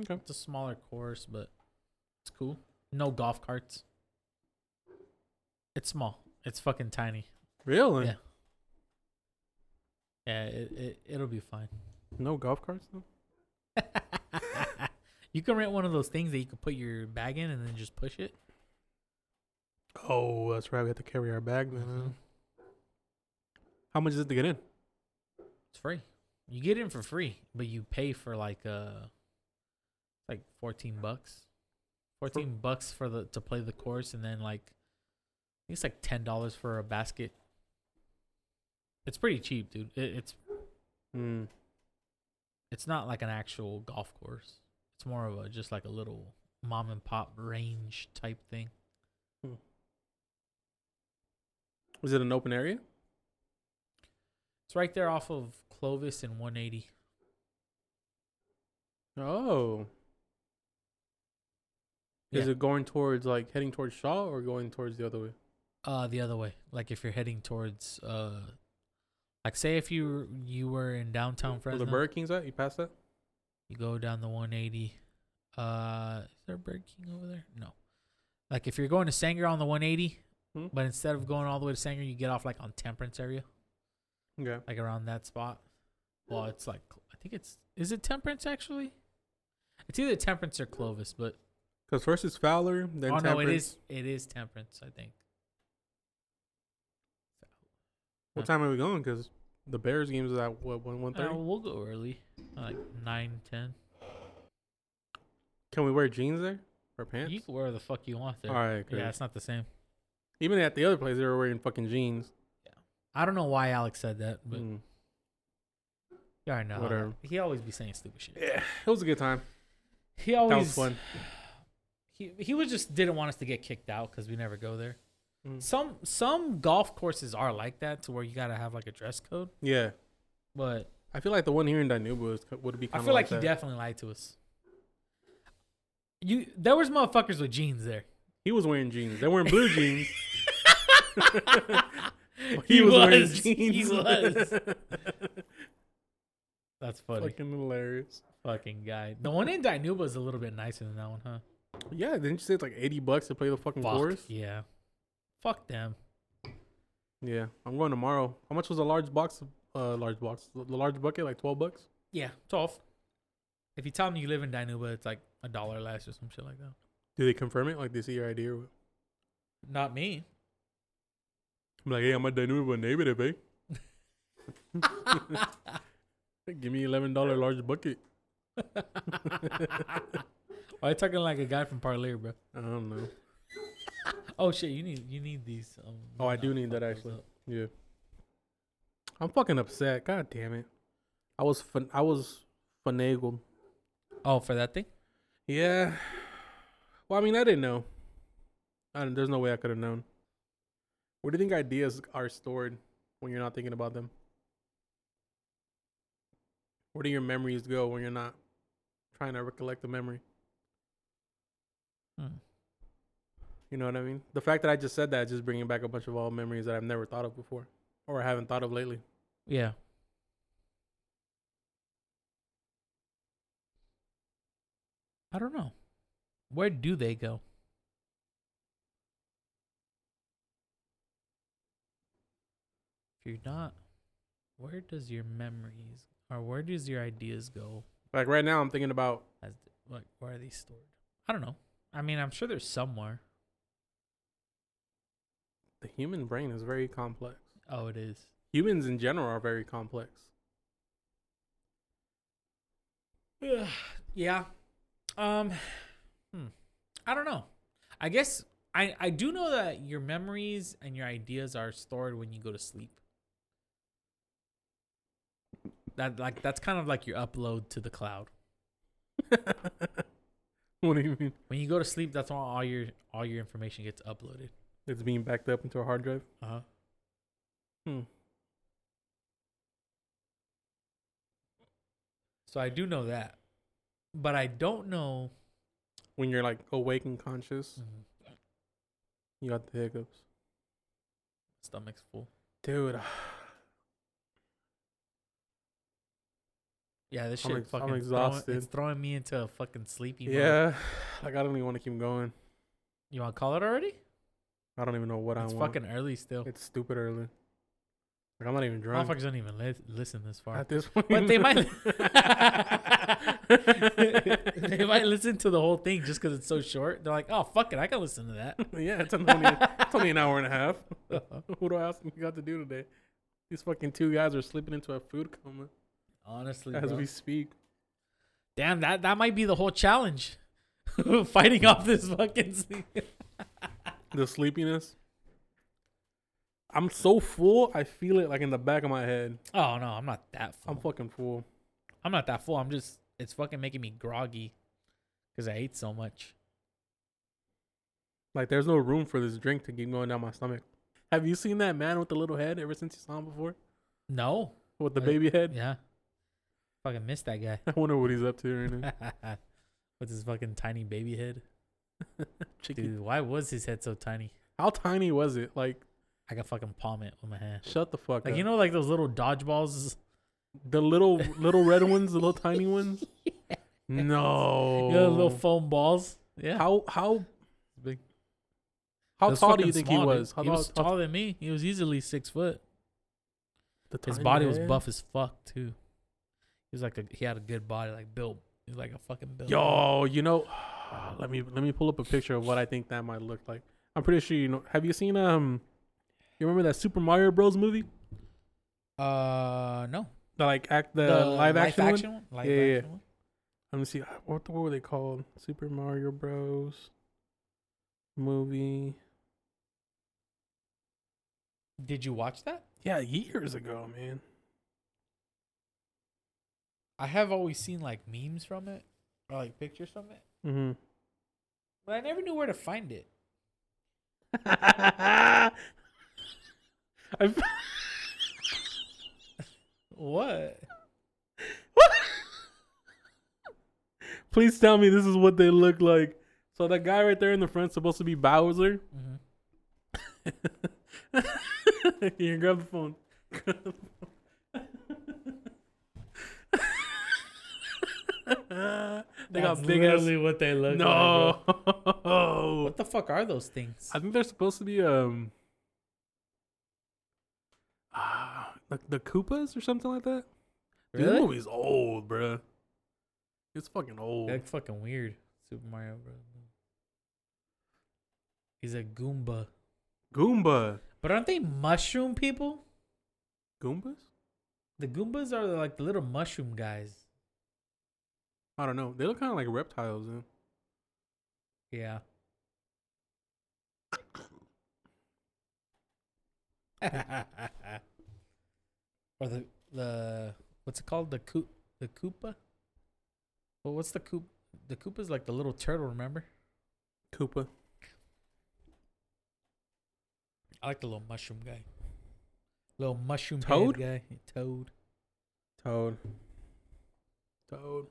Okay. It's a smaller course, but it's cool. No golf carts. It's small. It's fucking tiny. Really? Yeah. Yeah. It, it it'll be fine. No golf carts though. You can rent one of those things that you can put your bag in and then just push it. Oh, that's right. We have to carry our bag, man. Mm-hmm. How much is it to get in? It's free. You get in for free, but you pay for like uh, like fourteen bucks, fourteen for- bucks for the to play the course, and then like I think it's like ten dollars for a basket. It's pretty cheap, dude. It, it's mm. It's not like an actual golf course. It's more of a just like a little mom and pop range type thing. Hmm. Was it an open area? It's right there off of Clovis and one eighty. Oh. Yeah. Is it going towards like heading towards Shaw or going towards the other way? Uh, the other way. Like if you're heading towards uh, like say if you you were in downtown Fresno. Where the Burger King's at? You passed that? You go down the one eighty. Uh, is there a Burger King over there? No. Like if you're going to Sanger on the one eighty, hmm? But instead of going all the way to Sanger, you get off like on Temperance area. Okay. Like around that spot. Well, it's like I think it's is it Temperance actually? It's either Temperance or Clovis, but because first it's Fowler, then oh, Temperance. Oh no, it is it is Temperance, I think. What time are we going? Because the Bears games is at what one one thirty. Uh, we'll go early, like nine ten. Can we wear jeans there or pants? You can wear the fuck you want there. All right, yeah, it's not the same. Even at the other place, they were wearing fucking jeans. Yeah, I don't know why Alex said that, but mm. yeah, I know. Whatever. He always be saying stupid shit. Yeah, it was a good time. He always that was fun. He he was just didn't want us to get kicked out because we never go there. Some some golf courses are like that to where you gotta have like a dress code. Yeah, but I feel like the one here in Dinuba would be. Kind I feel like, like he that. Definitely lied to us. You there was motherfuckers with jeans there. He was wearing jeans. They weren't blue jeans. He, he was, was wearing jeans. He was. That's funny. Fucking hilarious. Fucking guy. The one in Dinuba is a little bit nicer than that one, huh? Yeah, didn't you say it's like eighty bucks to play the fucking Fuck, chorus? Yeah. Fuck them. Yeah, I'm going tomorrow. How much was a large box? Uh, large box. The large bucket, like twelve bucks? Yeah, twelve. If you tell them you live in Dinuba, it's like a dollar less or some shit like that. Do they confirm it? Like they see your I D or what? Not me. I'm like, hey, I'm a Dinuba neighbor today. Give me eleven dollars large bucket. Why are you talking like a guy from Parler, bro? I don't know. Oh shit, you need you need these. Um, oh, I do need that actually. Up. Yeah. I'm fucking upset. God damn it. I was fin- I was finagled. Oh, for that thing? Yeah. Well, I mean, I didn't know. I there's no way I could have known. Where do you think ideas are stored when you're not thinking about them? Where do your memories go when you're not trying to recollect the memory? Hmm. You know what I mean? The fact that I just said that is just bringing back a bunch of old memories that I've never thought of before or I haven't thought of lately. Yeah. I don't know. Where do they go? If you're not, where does your memories or where does your ideas go? Like right now I'm thinking about. As, like, where are these stored? I don't know. I mean, I'm sure there's somewhere. The human brain is very complex. Oh, it is. Humans in general are very complex. Ugh, yeah. Um, hmm. I don't know. I guess I, I do know that your memories and your ideas are stored when you go to sleep. That like that's kind of like your upload to the cloud. What do you mean? When you go to sleep, that's when all your all your information gets uploaded. It's being backed up into a hard drive? Uh-huh. Hmm. So I do know that. But I don't know. When you're like awake and conscious, mm-hmm. You got the hiccups. Stomach's full. Dude. Yeah, this shit I'm ex- fucking I'm exhausted. Throwing, it's throwing me into a fucking sleepy mode. Yeah, like I don't even want to keep going. You want to call it already? I don't even know what it's I want. It's fucking early still. It's stupid early. Like I'm not even drunk. Motherfuckers don't even li- listen this far. At this point. But they might. They might listen to the whole thing just because it's so short. They're like, oh, fuck it. I can listen to that. Yeah, it's only, it's only an hour and a half. What do I ask you got to do today? These fucking two guys are slipping into a food coma. Honestly, as bro. We speak. Damn, that, that might be the whole challenge. Fighting off this fucking sleep. The sleepiness. I'm so full, I feel it like in the back of my head. Oh, no, I'm not that full. I'm fucking full. I'm not that full. I'm just, it's fucking making me groggy because I ate so much. Like, there's no room for this drink to keep going down my stomach. Have you seen that man with the little head ever since you saw him before? No. With the like, baby head? Yeah. Fucking missed that guy. I wonder what he's up to right now. With his fucking tiny baby head. Dude, why was his head so tiny? How tiny was it? Like I could fucking palm it with my hand. Shut the fuck like, up. Like you know, like those little dodgeballs, the little little red ones, the little tiny ones. Yeah. No, you know, the little foam balls. Yeah. How how big? How those tall do you think small, he was? How he tall, was taller tall than me. He was easily six foot. His body head. Was buff as fuck too. He was like a, he had a good body, like built. He was like a fucking built. Yo, you know. Let me let me pull up a picture of what I think that might look like. I'm pretty sure you know. Have you seen um? You remember that Super Mario Bros movie? Uh, no. The like act the, the live, live action, action one. one? Live yeah, action yeah. One? Let me see. What what were they called? Super Mario Bros movie. Did you watch that? Yeah, years ago, man. I have always seen like memes from it or like pictures from it. Mm-hmm. But I never knew where to find it. What? What? Please tell me this is what they look like. So that guy right there in the front's supposed to be Bowser. Mm-hmm. Here, grab the phone. Grab the phone. They That's got big literally ass... what they look no. like. No. What the fuck are those things? I think they're supposed to be um uh, like the Koopas or something like that. Really? Dude, the movie's old, bro. It's fucking old. That's fucking weird. Super Mario, bro. He's a Goomba. Goomba. But aren't they mushroom people? Goombas? The Goombas are like the little mushroom guys. I don't know. They look kind of like reptiles, man. Yeah. Or the the what's it called? The Koop the Koopa? Well, what's the Koop? The Koopa's like the little turtle, remember? Koopa. I like the little mushroom guy. Little mushroom toad guy. Toad. Toad. Toad.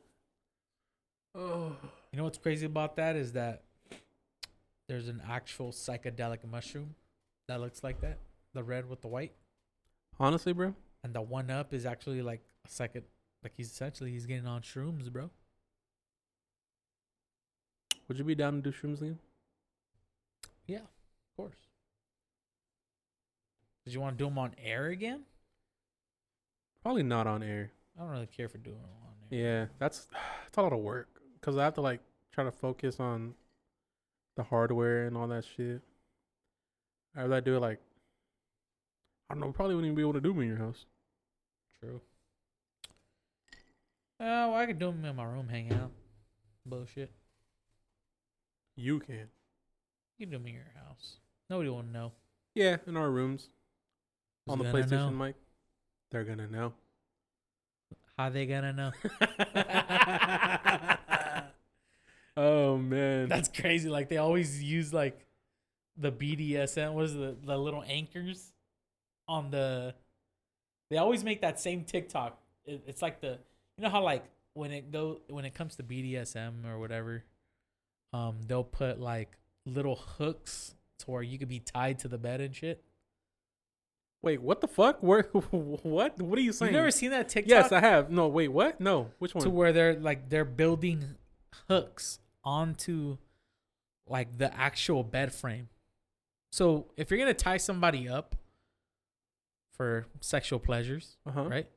Oh. You know what's crazy about that is that there's an actual psychedelic mushroom that looks like that. The red with the white. Honestly, bro. And the one up is actually like a psychic. Like he's essentially he's getting on shrooms, bro. Would you be down to do shrooms again? Yeah, of course. Did you want to do them on air again? Probably not on air. I don't really care for doing them on air. Yeah, that's it's a lot of work. Because I have to, like, try to focus on the hardware and all that shit. I'd rather do it, like, I don't know, probably wouldn't even be able to do them in your house. True. Oh, uh, well, I could do them in my room, hang out. Bullshit. You can. You can do them in your house. Nobody will know. Yeah, in our rooms. Who's on the PlayStation know? Mic. They're gonna know. How they gonna know? Oh, man. That's crazy. Like, they always use, like, the B D S M. What is it? The, the little anchors on the... They always make that same TikTok. It, it's like the... You know how, like, when it go when it comes to B D S M or whatever, um, they'll put, like, little hooks... to where you could be tied to the bed and shit. Wait, what the fuck? Where? What? What are you saying? You've never seen that TikTok? Yes, I have. No, wait, what? No, which one? To where they're like they're building hooks onto like the actual bed frame. So if you're gonna tie somebody up for sexual pleasures, uh-huh. right?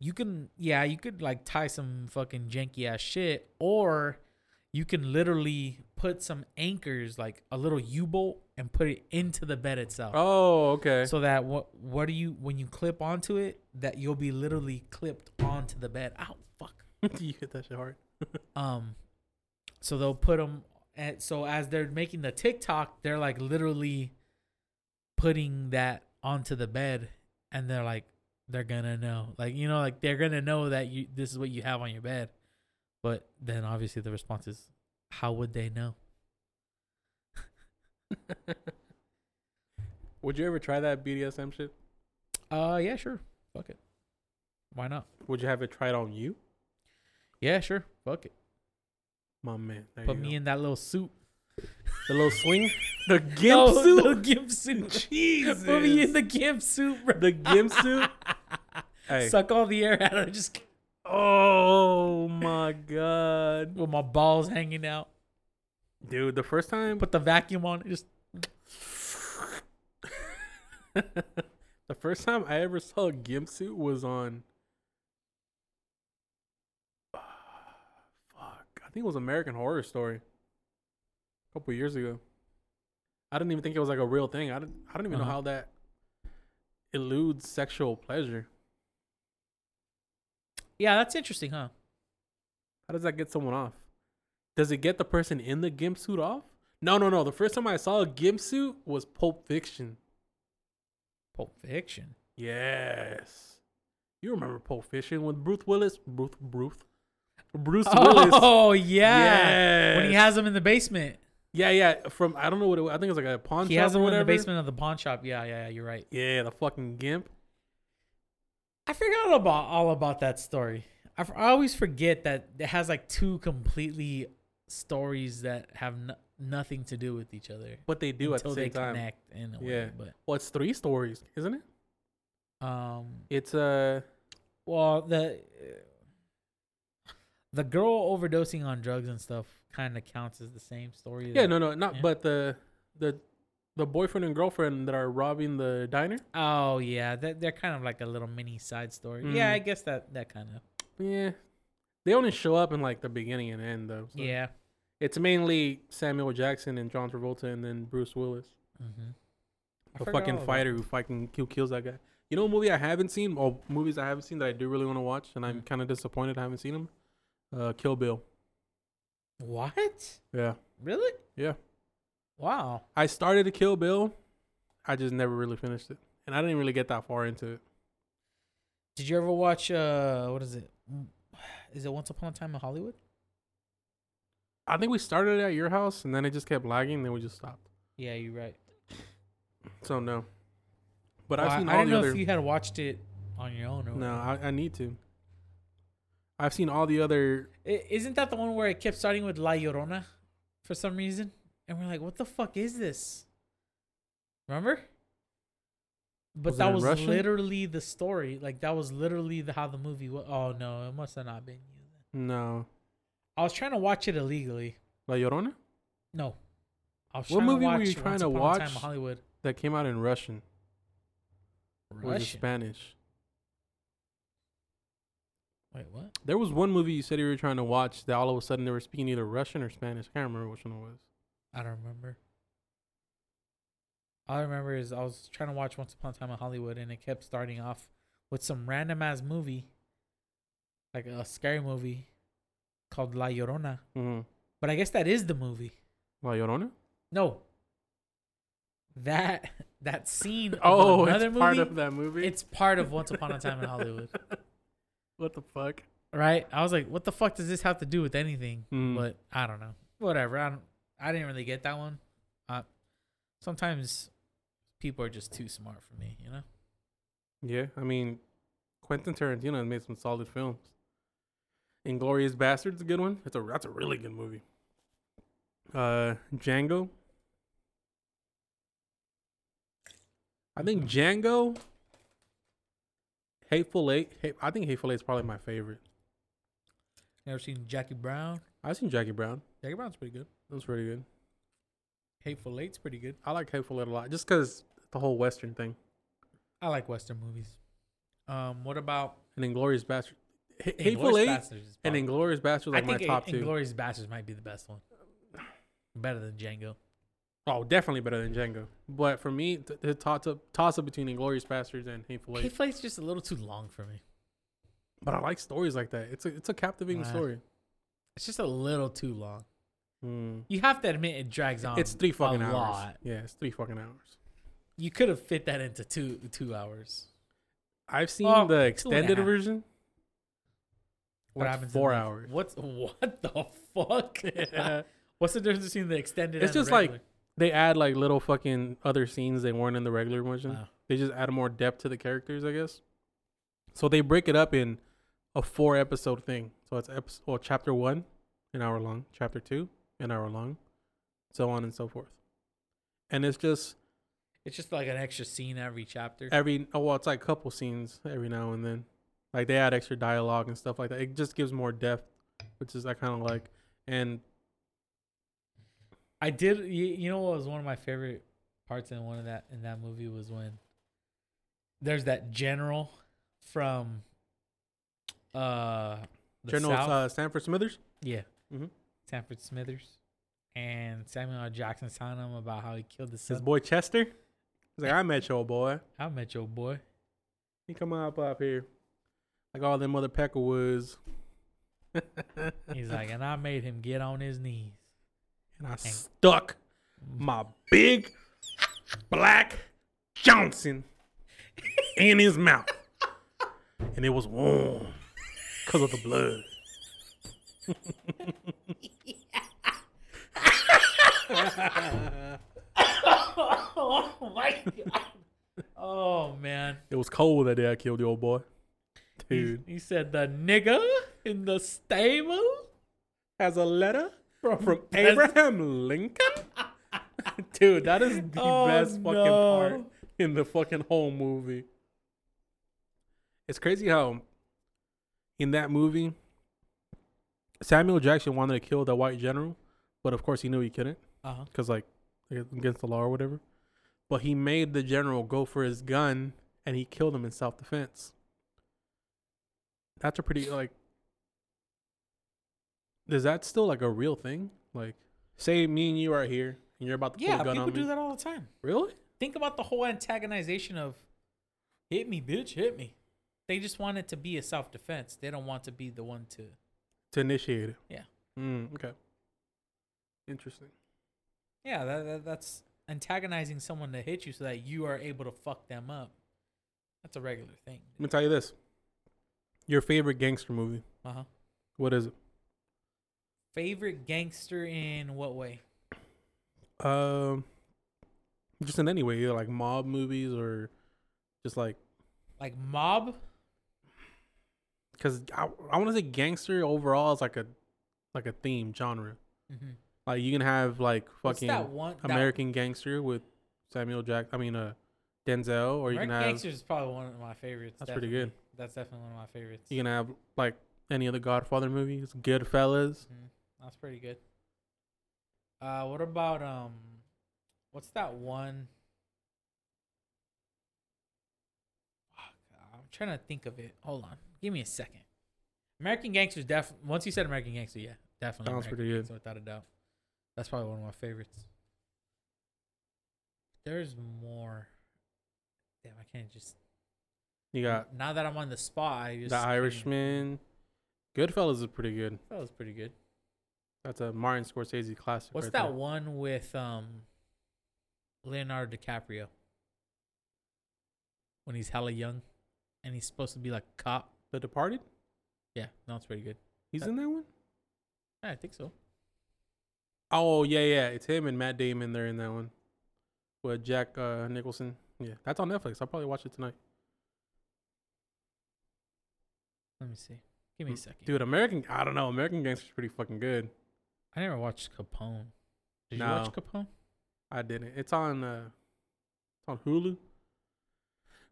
You can, yeah, you could like tie some fucking janky ass shit, or you can literally put some anchors, like a little U-bolt, and put it into the bed itself. Oh, okay. So that what what do you when you clip onto it, that you'll be literally clipped onto the bed. Ow, fuck! You hit that shit hard. um, so they'll put them. At, so as they're making the TikTok, they're like literally putting that onto the bed, and they're like, they're gonna know, like you know, like they're gonna know that you this is what you have on your bed. But then obviously the response is, how would they know? Would you ever try that B D S M shit? Uh, yeah, sure. Fuck it. Why not? Would you have it tried on you? Yeah, sure. Fuck it. My man. There Put you me go. in that little suit. The little swing? The gimp no, suit? The gimp suit. Jesus. Put me in the gimp suit, bro. The gimp suit? Hey. Suck all the air out of it. Just Oh my god! With my balls hanging out, dude. The first time, put the vacuum on. It just the first time I ever saw a gimp suit was on. Uh, fuck, I think it was American Horror Story. A couple years ago, I didn't even think it was like a real thing. I didn't. I don't even uh-huh. know how that eludes sexual pleasure. Yeah, that's interesting, huh? How does that get someone off? Does it get the person in the gimp suit off? No, no, no. The first time I saw a gimp suit was Pulp Fiction. Pulp Fiction? Yes. You remember Pulp Fiction with Bruce Willis? Bruce, Bruce. Bruce Willis. Oh, yeah. Yes. When he has him in the basement. Yeah, yeah. From, I don't know what it was. I think it was like a pawn he shop. He has him or in the basement of the pawn shop. Yeah, yeah, yeah. You're right. Yeah, the fucking gimp. I forgot all about all about that story. I, f- I always forget that it has like two completely stories that have no- nothing to do with each other. But they do at the same time. Until they connect in a way. Yeah. But well, it's three stories, isn't it? Um, it's a... Uh, well, the... Uh, the girl overdosing on drugs and stuff kind of counts as the same story. Yeah, that, no, no, not. Yeah. But the the the boyfriend and girlfriend that are robbing the diner. Oh yeah, they're, they're kind of like a little mini side story. Mm. Yeah, I guess that that kind of. Yeah, they only show up in like the beginning and end though. So yeah, it's mainly Samuel Jackson and John Travolta and then Bruce Willis, mm-hmm. a fucking fighter who fucking kill, kills that guy. You know, a movie I haven't seen, or movies I haven't seen that I do really want to watch, and I'm kind of disappointed I haven't seen them. Uh, Kill Bill. What? Yeah. Really? Yeah. Wow. I started to Kill Bill. I just never really finished it. And I didn't really get that far into it. Did you ever watch, uh, what is it? Is it Once Upon a Time in Hollywood? I think we started it at your house, and then it just kept lagging, and then we just stopped. Yeah, you're right. So, no. But well, I've seen I, all I didn't the know other... if you had watched it on your own. Or no, I, I need to. I've seen all the other... Isn't that the one where it kept starting with La Llorona for some reason? And we're like, what the fuck is this? Remember? But was that was Russian? Literally the story. Like, that was literally the, how the movie was. Oh, no. It must have not been you then. No. I was trying to watch it illegally. La Llorona? No. I was what movie were you trying to watch Once Upon a Time in Hollywood that came out in Russian? Russian? Or was it Spanish? Wait, what? There was one movie you said you were trying to watch that all of a sudden they were speaking either Russian or Spanish. I can't remember which one it was. I don't remember. All I remember is I was trying to watch Once Upon a Time in Hollywood and it kept starting off with some random ass movie, like a scary movie called La Llorona. Mm-hmm. But I guess that is the movie. La Llorona? No. That that scene. Oh, of another it's movie, part of that movie. It's part of Once Upon a Time in Hollywood. What the fuck? Right? I was like, what the fuck does this have to do with anything? Mm. But I don't know. Whatever. I don't, I didn't really get that one. Uh, sometimes people are just too smart for me, you know? Yeah. I mean, Quentin Tarantino has made some solid films. Inglourious Bastards is a good one. It's a, that's a really good movie. Uh, Django. I think Django... Hateful Eight. I think Hateful Eight is probably my favorite. Never seen Jackie Brown. I've seen Jackie Brown. Jackie Brown's pretty good. That's pretty good. Hateful Eight's pretty good. I like Hateful Eight a lot, just because the whole Western thing. I like Western movies. Um, what about an Inglourious Bastard? H- Hateful Eight and Inglourious Bastards are like my top two. Inglourious Bastards might be the best one. Better than Django. Oh, definitely better than Django. But for me, the t- toss up toss up between Inglourious Bastards and Hateful Eight. Hateful Eight's just a little too long for me. But I like stories like that. It's a it's a captivating nah. story. It's just a little too long. Mm. You have to admit it drags on. It's three fucking a hours. Lot. Yeah, it's three fucking hours. You could have fit that into two two hours. I've seen oh, the extended version. What happens? Four hours. What's what the fuck? Yeah. What's the difference between the extended? It's and just the regular? Like. They add like little fucking other scenes they weren't in the regular version. Wow. They just add more depth to the characters, I guess. So they break it up in a four episode thing. So it's episode, well, chapter one, an hour long. Chapter two, an hour long. So on and so forth. And it's just... It's just like an extra scene every chapter. Every oh, well, it's like a couple scenes every now and then. Like they add extra dialogue and stuff like that. It just gives more depth, which is I kind of like. And... I did, you, you know what was one of my favorite parts in one of that in that movie was when there's that general from uh the General uh, Sanford Smithers? Yeah. Mm-hmm. Sanford Smithers. And Samuel L. Jackson's telling him about how he killed the son. His boy Chester? He's like, I met your boy. I met your boy. He come up up here. Like all them other Peckerwoods. He's like, and I made him get on his knees. And I stuck my big black Johnson in his mouth. And it was warm because of the blood. Oh, my God. Oh, man. It was cold that day I killed the old boy. Dude. He, he said the nigger in the stable has a letter. Bro, from Abraham Lincoln? Dude, that is the oh, best fucking no. part in the fucking whole movie. It's crazy how in that movie, Samuel Jackson wanted to kill the white general, but of course he knew he couldn't because uh-huh. like against the law or whatever. But he made the general go for his gun and he killed him in self-defense. That's a pretty like, is that still like a real thing? Like, say me and you are here and you're about to yeah, pull a gun on me. Yeah, people do that all the time. Really? Think about the whole antagonization of hit me, bitch, hit me. They just want it to be a self-defense. They don't want to be the one to... To initiate it. Yeah. Mm, okay. Interesting. Yeah, that, that that's antagonizing someone to hit you so that you are able to fuck them up. That's a regular thing. Dude. Let me tell you this. Your favorite gangster movie. Uh-huh. What is it? Favorite gangster in what way? Um, just in any way. Either like mob movies or just like... Like mob, because I, I want to say gangster overall is like a like a theme genre. Mm-hmm. Like you can have like fucking that one, American that... Gangster with Samuel Jack. I mean, uh, Denzel, or American you can have Gangster is probably one of my favorites. That's definitely. Pretty good. That's definitely one of my favorites. You can have like any other Godfather movies, Goodfellas. Mm-hmm. That's pretty good. Uh, what about um, what's that one? Trying to think of it. Hold on. Give me a second. American Gangster's definitely... Once you said American Gangster, yeah. Definitely. Sounds American pretty good. Gangster, without a doubt. That's probably one of my favorites. There's more. Damn, I can't just... You got... Now that I'm on the spot, I just... The Irishman. Goodfellas is pretty good. Goodfellas is pretty good. That's a Martin Scorsese classic. What's right that there? One with um Leonardo DiCaprio? When he's hella young. And he's supposed to be like cop. The Departed? Yeah, no, it's pretty good. He's that, in that one? I think so. Oh, yeah, yeah. It's him and Matt Damon. They're in that one. With Jack uh, Nicholson. Yeah, that's on Netflix. I'll probably watch it tonight. Let me see. Give me a second. Dude, American, I don't know. American Gangster's pretty fucking good. I never watched Capone. Did no, you watch Capone? I didn't. It's on, uh, it's on Hulu.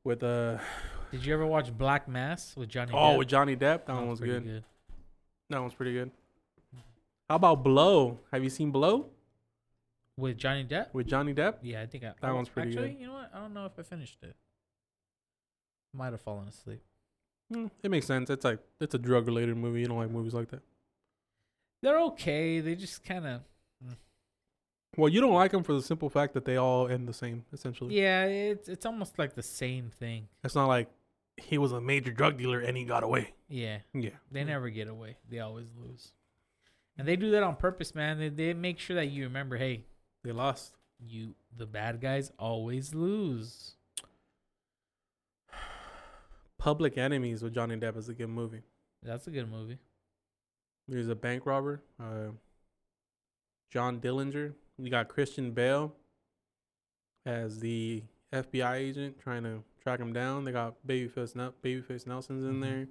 With, uh... Did you ever watch Black Mass with Johnny oh, Depp? Oh, with Johnny Depp? That, that one was good. good. That one's pretty good. How about Blow? Have you seen Blow? With Johnny Depp? With Johnny Depp? Yeah, I think I... That I, one's pretty actually, good. Actually, you know what? I don't know if I finished it. Might have fallen asleep. Mm, it makes sense. It's like... It's a drug-related movie. You don't like movies like that. They're okay. They just kind of... Mm. Well, you don't like them for the simple fact that they all end the same, essentially. Yeah, it's, it's almost like the same thing. It's not like... He was a major drug dealer and he got away. Yeah. Yeah. They never get away. They always lose. And they do that on purpose, man. They they make sure that you remember, hey. They lost. You the bad guys always lose. Public Enemies with Johnny Depp is a good movie. That's a good movie. There's a bank robber. Uh, John Dillinger. You got Christian Bale as the F B I agent trying to track him down. They got Babyface, N- Babyface Nelson's in mm-hmm. there.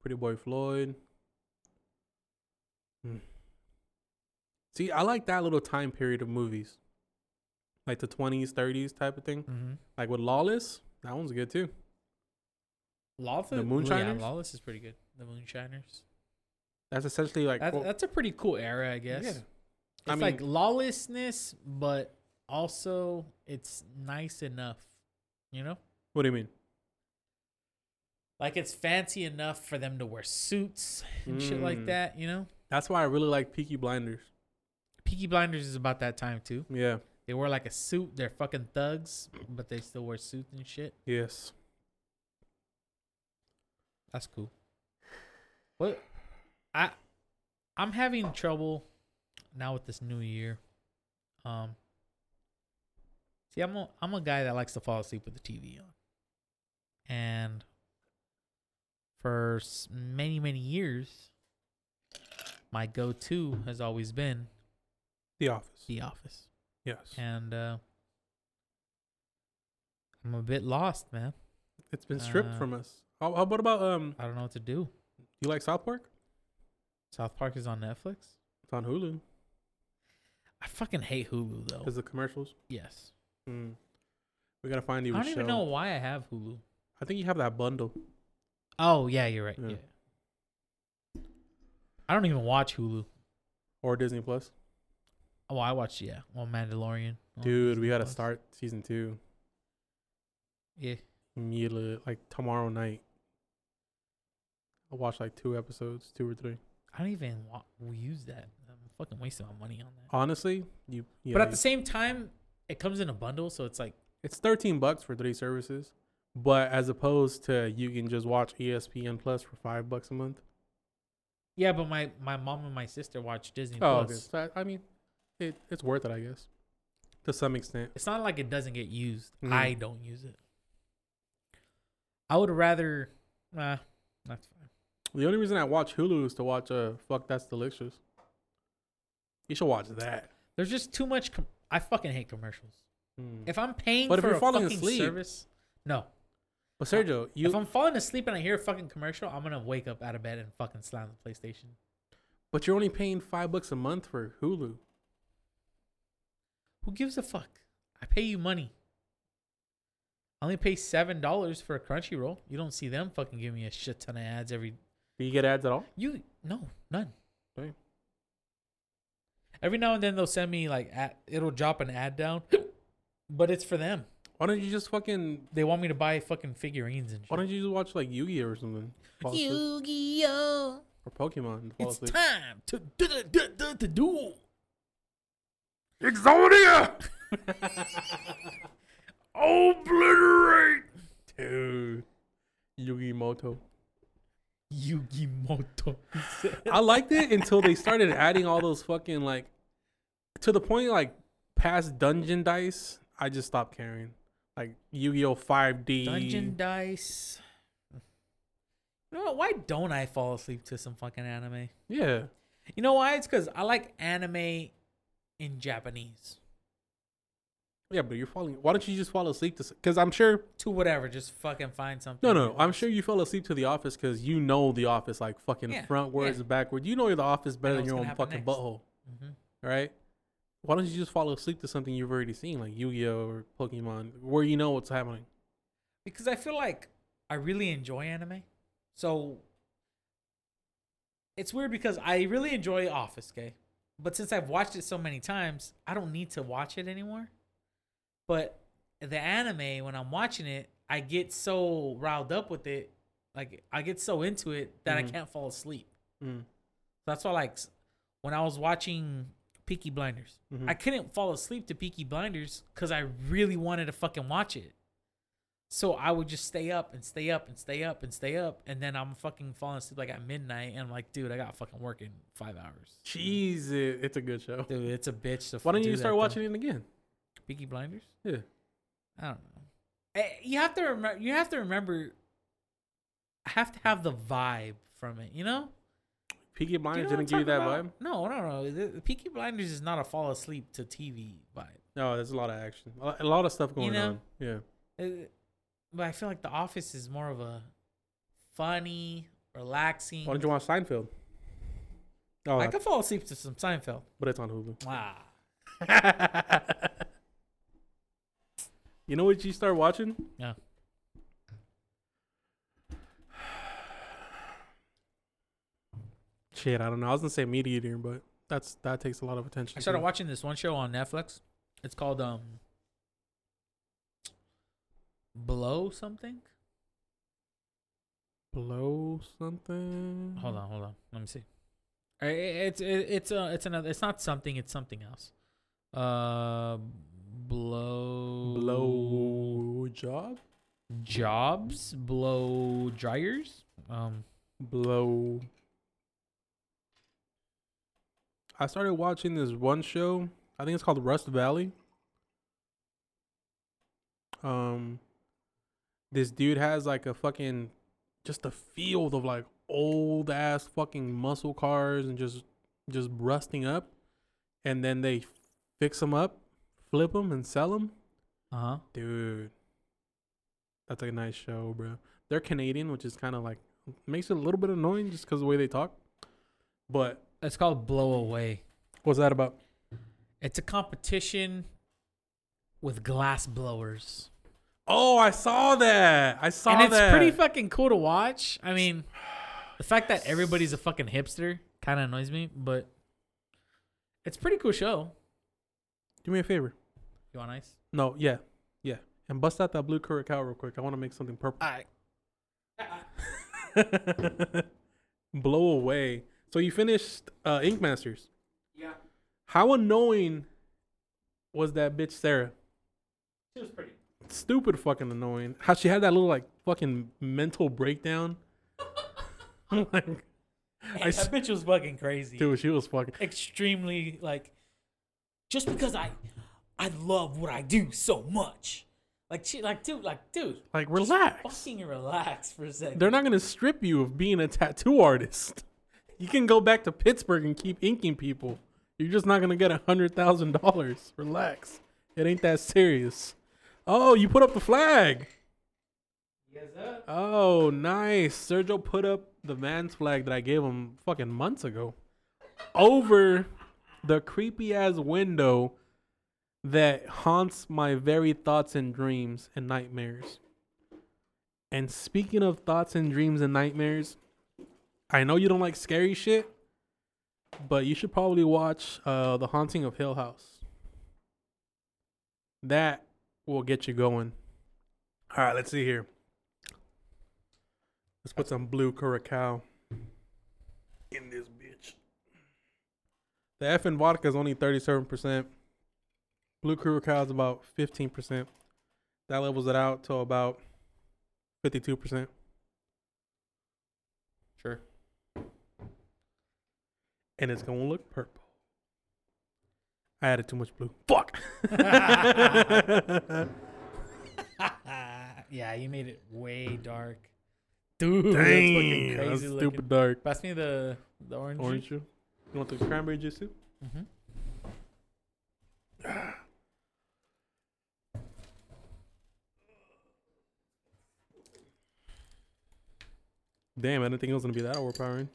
Pretty Boy Floyd. Mm. See, I like that little time period of movies. Like the twenties, thirties type of thing. Mm-hmm. Like with Lawless, that one's good too. Lawless? The Moonshiners? Yeah, Lawless is pretty good. The Moonshiners. That's essentially like... That's, well, that's a pretty cool era, I guess. Yeah. It's I mean, like lawlessness, but also it's nice enough, you know? What do you mean? Like it's fancy enough for them to wear suits and mm. shit like that, you know? That's why I really like Peaky Blinders. Peaky Blinders is about that time too. Yeah. They wear like a suit. They're fucking thugs, but they still wear suits and shit. Yes. That's cool. What? I, I'm having trouble now with this new year. Um. See, I'm a, I'm a guy that likes to fall asleep with the T V on. And for many, many years, my go-to has always been The Office. The Office. Yes. And uh, I'm a bit lost, man. It's been stripped uh, from us. How, how, what about... um? I don't know what to do. You like South Park? South Park is on Netflix. It's on Hulu. I fucking hate Hulu though. Because of commercials? Yes. Mm. We gotta find you. I don't even show. know why I have Hulu. I think you have that bundle. Oh yeah, you're right. Yeah. yeah. I don't even watch Hulu. Or Disney Plus. Oh, I watched yeah. on Mandalorian. On Dude, Disney we gotta Plus. start season two. Yeah. Immediately, like tomorrow night. I watched like two episodes, two or three. I don't even want, use that. I'm fucking wasting my money on that. Honestly, you. Yeah, but at you, the same time, it comes in a bundle, so it's like it's thirteen bucks for three services. But as opposed to you can just watch E S P N Plus for five bucks a month. Yeah, but my, my mom and my sister watch Disney oh, Plus. Oh, okay. I mean, it, it's worth it, I guess, to some extent. It's not like it doesn't get used. Mm-hmm. I don't use it. I would rather. Nah, that's fine. The only reason I watch Hulu is to watch a uh, Fuck That's Delicious. You should watch that. There's just too much. Com- I fucking hate commercials. Mm. If I'm paying but for if you're a fucking asleep, service, no. But Sergio, you if I'm falling asleep and I hear a fucking commercial, I'm gonna wake up out of bed and fucking slam the PlayStation. But you're only paying five bucks a month for Hulu. Who gives a fuck? I pay you money. I only pay seven dollars for a Crunchyroll. You don't see them fucking give me a shit ton of ads every. Do you get ads at all? You no, none. Okay. Every now and then they'll send me like ad, it'll drop an ad down, but it's for them. Why don't you just fucking? They want me to buy fucking figurines and shit. Why don't you just watch like Yu-Gi-Oh or something? Yu-Gi-Oh. Or Pokemon. It's asleep. time to do the do, do, do, do. Exodia. Obliterate, dude. Yugimoto. Yugimoto. I liked it until they started adding all those fucking like to the point like past dungeon dice. I just stopped caring. Like Yu-Gi-Oh five D dungeon dice. You know what? Why don't I fall asleep to some fucking anime? Yeah. You know why? It's because I like anime in Japanese. Yeah, but you're falling. Why don't you just fall asleep to? Because I'm sure to whatever, just fucking find something. No, no, I'm sure you fell asleep to The Office because you know The Office like fucking yeah, frontwards yeah. and backwards. You know The Office better than your own fucking next. butthole, mm-hmm. right? Why don't you just fall asleep to something you've already seen, like Yu-Gi-Oh or Pokemon, where you know what's happening? Because I feel like I really enjoy anime, so it's weird because I really enjoy Office, okay? But since I've watched it so many times, I don't need to watch it anymore. But the anime, when I'm watching it, I get so riled up with it. Like, I get so into it that mm-hmm. I can't fall asleep. Mm-hmm. That's why, like, when I was watching Peaky Blinders, mm-hmm. I couldn't fall asleep to Peaky Blinders because I really wanted to fucking watch it. So I would just stay up and stay up and stay up and stay up. And then I'm fucking falling asleep like at midnight. And I'm like, dude, I got to fucking work in five hours. Jeez, mm-hmm. it's a good show. Dude, it's a bitch. To why don't do you start watching though. it again? Peaky Blinders? Yeah. I don't know. You have to remember, you have to remember, I have to have the vibe from it, you know? Peaky Blinders you know didn't give you that about? vibe? No, no, no. Peaky Blinders is not a fall asleep to T V vibe. No, there's a lot of action. A lot of stuff going you know? on. Yeah. But I feel like The Office is more of a funny, relaxing. Why don't you watch Seinfeld? Oh, I could fall asleep to some Seinfeld. But it's on Hulu. Wow. You know what you start watching? Yeah. Shit, I don't know. I was gonna say Meat Eater, but that's that takes a lot of attention. I started too. watching this one show on Netflix. It's called um Blow something. Blow something. Hold on, hold on. Let me see. It's it, it's uh, it's another. It's not something. It's something else. Uh. Blow blow job jobs blow dryers um blow. I started watching this one show. I think it's called Rust Valley. Um, this dude has like a fucking just a field of like old ass fucking muscle cars and just just rusting up, and then they fix them up. Flip them and sell them? Uh-huh. Dude. That's a nice show, bro. They're Canadian, which is kind of like, makes it a little bit annoying just because of the way they talk. But. It's called Blow Away. What's that about? It's a competition with glass blowers. Oh, I saw that. I saw that. And it's that. pretty fucking cool to watch. I mean, the fact that everybody's a fucking hipster kind of annoys me, but it's a pretty cool show. Do me a favor. You want ice? No, yeah. Yeah. And bust out that blue curacao real quick. I want to make something purple. All right. Uh-uh. Blow away. So you finished uh, Ink Masters. Yeah. How annoying was that bitch Sarah? She was pretty. Stupid fucking annoying. How she had that little like fucking mental breakdown. like, Man, I, that bitch was fucking crazy. Dude, she was fucking extremely like, just because I I love what I do so much. Like she like dude like dude. Like relax. Just fucking relax for a second. They're not gonna strip you of being a tattoo artist. You can go back to Pittsburgh and keep inking people. You're just not gonna get a hundred thousand dollars. Relax. It ain't that serious. Oh, you put up the flag. Yes, sir. Oh, nice. Sergio put up the man's flag that I gave him fucking months ago over the creepy ass window that haunts my very thoughts and dreams and nightmares. And speaking of thoughts and dreams and nightmares, I know you don't like scary shit, but you should probably watch uh, The Haunting of Hill House. That will get you going. All right, let's see here. Let's put some blue curacao in this bitch. The Effen vodka is only thirty-seven percent. Blue curacao is about fifteen percent. That levels it out to about fifty-two percent. Sure. And it's going to look purple. I added too much blue. Fuck. Yeah, you made it way dark. Dude, Dang, that's fucking crazy. That's stupid looking. Dark. Pass me the, the orange. Orange juice. You want the cranberry juice too? Mm-hmm. Damn, I didn't think it was going to be that overpowering.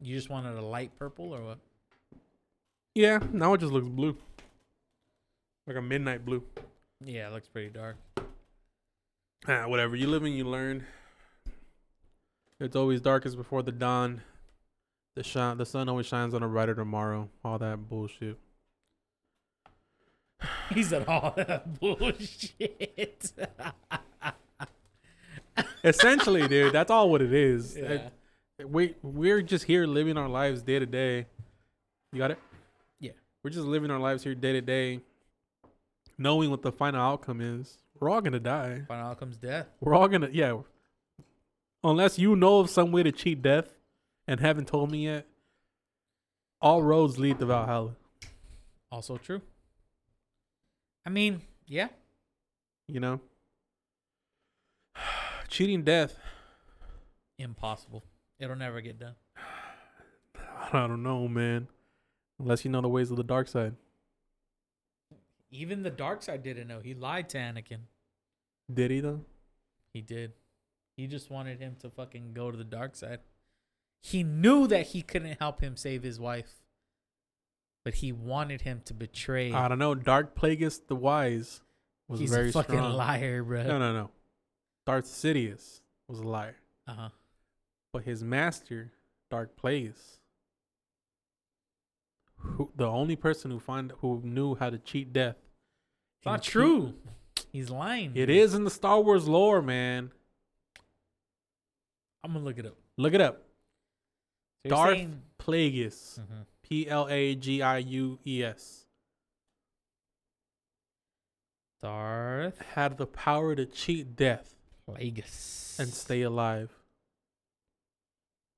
You just wanted a light purple or what? Yeah, now it just looks blue. Like a midnight blue. Yeah, it looks pretty dark. Ah, whatever. You live and you learn. It's always darkest before the dawn. The shine, the sun always shines on a brighter tomorrow. All that bullshit. He said all that bullshit. Essentially, dude, that's all what it is. Yeah. It, We we're just here living our lives day to day. You got it? Yeah. We're just living our lives here day to day, knowing what the final outcome is. We're all gonna die. Final outcome's death. We're all gonna yeah. Unless you know of some way to cheat death, and haven't told me yet. All roads lead to Valhalla. Also true. I mean, yeah. You know, cheating death. Impossible. It'll never get done. I don't know, man. Unless you know the ways of the dark side. Even the dark side didn't know. He lied to Anakin. Did he, though? He did. He just wanted him to fucking go to the dark side. He knew that he couldn't help him save his wife. But he wanted him to betray. I don't know. Darth Plagueis the Wise was He's very strong. He's a fucking strong. liar, bro. No, no, no. Darth Sidious was a liar. Uh-huh. But his master, Darth Plagueis, who the only person who find who knew how to cheat death. It's not true. He's lying. It is in the Star Wars lore, man. I'm gonna look it up. Look it up. So Darth saying... Plagueis, mm-hmm. P L A G I U E S. Darth had the power to cheat death, Plagueis, and stay alive.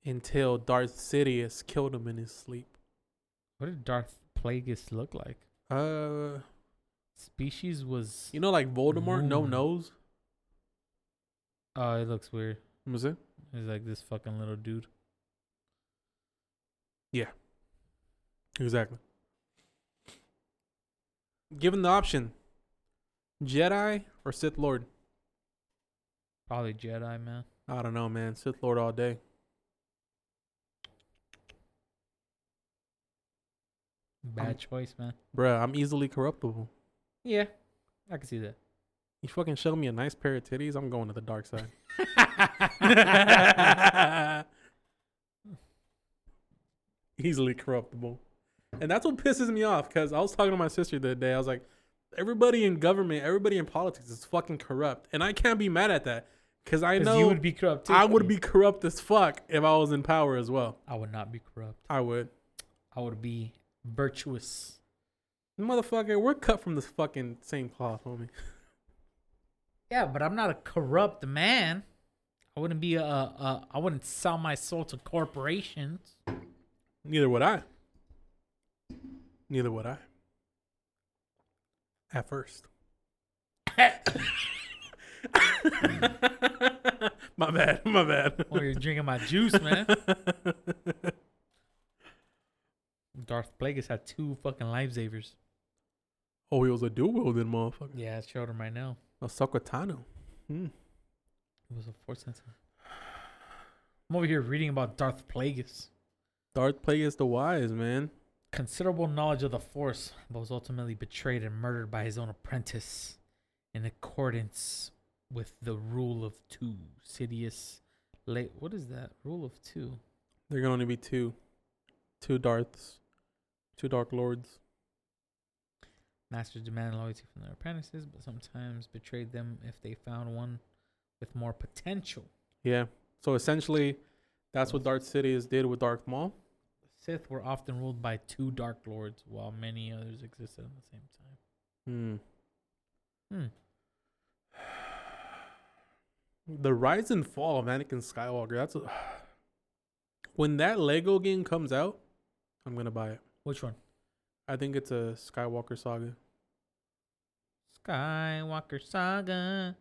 Until Darth Sidious killed him in his sleep. What did Darth Plagueis look like? Uh, Species was... You know, like Voldemort? Ooh. No nose? Oh, it looks weird. What is it? He's like this fucking little dude. Yeah. Exactly. Given the option. Jedi or Sith Lord? Probably Jedi, man. I don't know, man. Sith Lord all day. Bad I'm, choice, man. Bruh, I'm easily corruptible. Yeah, I can see that. You fucking show me a nice pair of titties, I'm going to the dark side. Easily corruptible. And that's what pisses me off, because I was talking to my sister the other day. I was like, everybody in government, everybody in politics is fucking corrupt. And I can't be mad at that, because I Cause know you would be corrupt too, I would be corrupt as fuck if I was in power as well. I would not be corrupt. I would. I would be virtuous. Motherfucker, we're cut from the fucking same cloth, homie. Yeah, but I'm not a corrupt man. I wouldn't be a, a, a I wouldn't sell my soul to corporations. Neither would I. Neither would I. At first. My bad. My bad. Oh, you're drinking my juice, man. Darth Plagueis had two fucking lifesavers. Oh, he was a dual-wielding motherfucker. Yeah, I showed him right now. A Sokotano. Hmm. It was a force sensor. I'm over here reading about Darth Plagueis. Darth Plagueis the Wise, man. Considerable knowledge of the Force, but was ultimately betrayed and murdered by his own apprentice in accordance with the rule of two. Sidious. Late. What is that? Rule of two. There can only be two. Two Darths. Two Dark Lords. Masters demanded loyalty from their apprentices, but sometimes betrayed them if they found one with more potential. Yeah. So essentially, that's what Darth Sidious did with Darth Maul. Sith were often ruled by two Dark Lords, while many others existed at the same time. Hmm. Hmm. The rise and fall of Anakin Skywalker. That's a... When that Lego game comes out, I'm going to buy it. Which one? I think it's a Skywalker Saga. Skywalker Saga.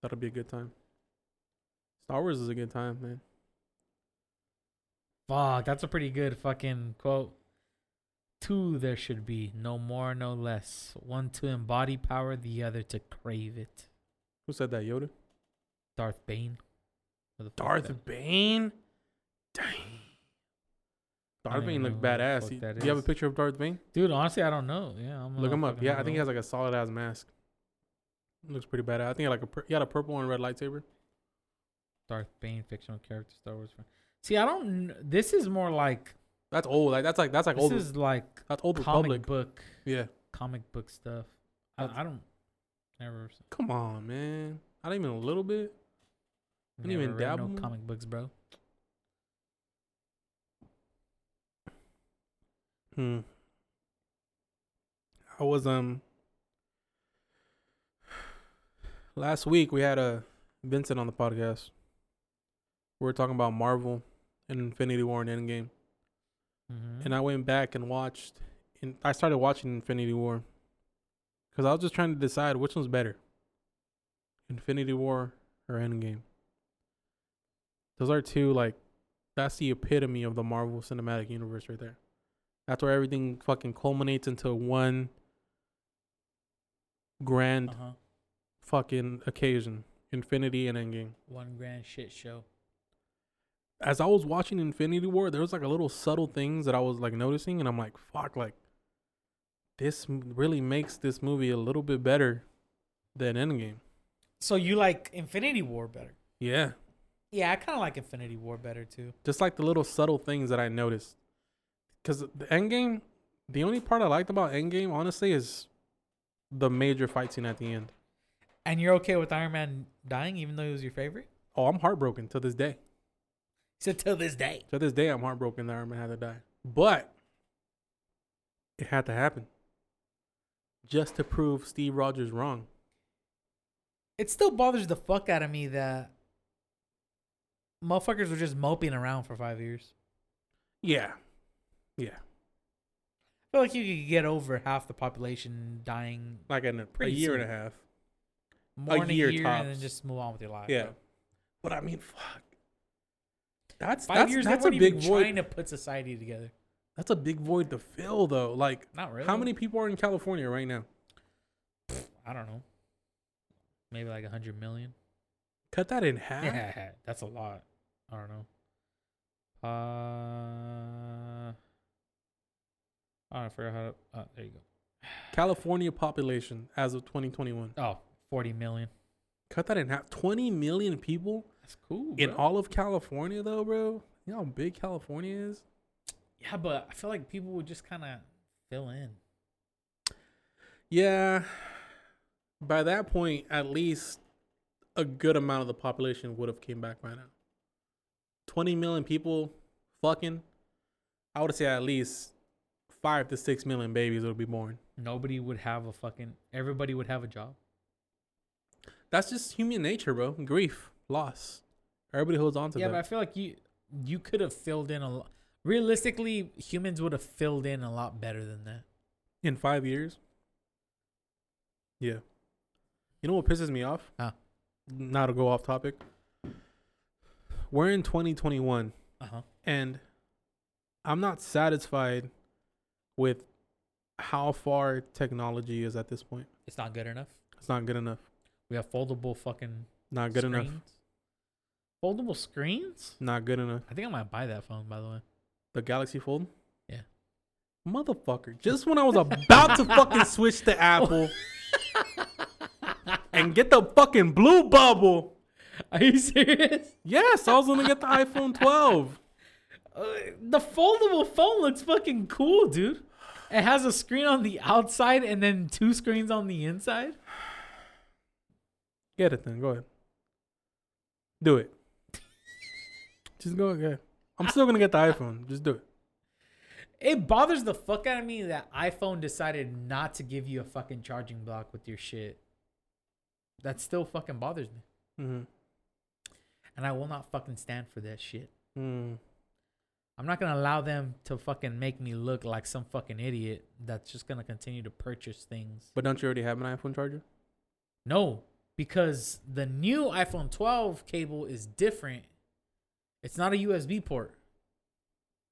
That'll be a good time. Star Wars is a good time, man. Fuck, that's a pretty good fucking quote. Two there should be, no more, no less. One to embody power, the other to crave it. Who said that, Yoda? Darth Bane. Darth Bane? Dang. Darth Bane looked badass. You, do you have a picture of Darth Bane? Dude, honestly, I don't know. Yeah, I'm look him up. Yeah, I think he has like a solid ass mask. Looks pretty badass. I think he had like a he had a purple and red lightsaber. Darth Bane, fictional character, Star Wars. See, I don't. This is more like that's old. Like that's like that's like this old. This is like that's old comic book. Yeah, comic book stuff. I, I don't. Never. Come on, man. Not even a little bit. I didn't even dabble. No comic books, bro. Hmm. I was um. Last week we had a uh, Vincent on the podcast. We were talking about Marvel and Infinity War and Endgame, mm-hmm. and I went back and watched. And I started watching Infinity War because I was just trying to decide which one's better, Infinity War or Endgame. Those are two like, that's the epitome of the Marvel Cinematic Universe right there. That's where everything fucking culminates into one grand uh-huh. fucking occasion. Infinity and Endgame. One grand shit show. As I was watching Infinity War, there was like a little subtle things that I was like noticing, and I'm like, fuck, like this really makes this movie a little bit better than Endgame. So you like Infinity War better? Yeah. Yeah, I kind of like Infinity War better too. Just like the little subtle things that I noticed. Because the Endgame, the only part I liked about Endgame, honestly, is the major fight scene at the end. And you're okay with Iron Man dying, even though he was your favorite? Oh, I'm heartbroken to this day. So till this day. To this day, I'm heartbroken that Iron Man had to die. But it had to happen. Just to prove Steve Rogers wrong. It still bothers the fuck out of me that motherfuckers were just moping around for five years. Yeah. Yeah. I feel like you could get over half the population dying. Like in a, a year soon. and a half. More a than year, a year tops. And then just move on with your life. Yeah. Bro. But I mean, fuck. That's Five that's, years that's a big void. Trying to put society together. That's a big void to fill, though. Like, not really. How many people are in California right now? I don't know. Maybe like a hundred million. Cut that in half. Yeah, that's a lot. I don't know. Uh, I don't forget how to. Uh, there you go. California population as of twenty twenty-one. Oh, forty million. Cut that in half. twenty million people. That's cool. In bro. all of California, though, bro. You know how big California is? Yeah, but I feel like people would just kind of fill in. Yeah. By that point, at least a good amount of the population would have came back by now. twenty million people fucking. I would say at least five to six million babies would be born. Nobody would have a fucking. Everybody would have a job. That's just human nature, bro. Grief, loss. Everybody holds on to yeah, that. Yeah, but I feel like you you could have filled in a lot. Realistically, humans would have filled in a lot better than that. In five years? Yeah. You know what pisses me off? Huh? Not to go off topic. We're in twenty twenty-one. Uh-huh. And I'm not satisfied with how far technology is at this point. It's not good enough? It's not good enough. We have foldable fucking Not good screens. enough. Foldable screens? Not good enough. I think I might buy that phone, by the way. The Galaxy Fold? Yeah. Motherfucker. Just when I was about to fucking switch to Apple and get the fucking blue bubble. Are you serious? Yes, I was going to get the iPhone twelve. Uh, the foldable phone looks fucking cool, dude. It has a screen on the outside and then two screens on the inside. Get it then. Go ahead. Do it. Just go ahead. I'm still going to get the iPhone. Just do it. It bothers the fuck out of me that iPhone decided not to give you a fucking charging block with your shit. That still fucking bothers me. Mm-hmm. And I will not fucking stand for that shit. Mm. I'm not going to allow them to fucking make me look like some fucking idiot that's just going to continue to purchase things. But don't you already have an iPhone charger? No. Because the new iPhone twelve cable is different. It's not a U S B port.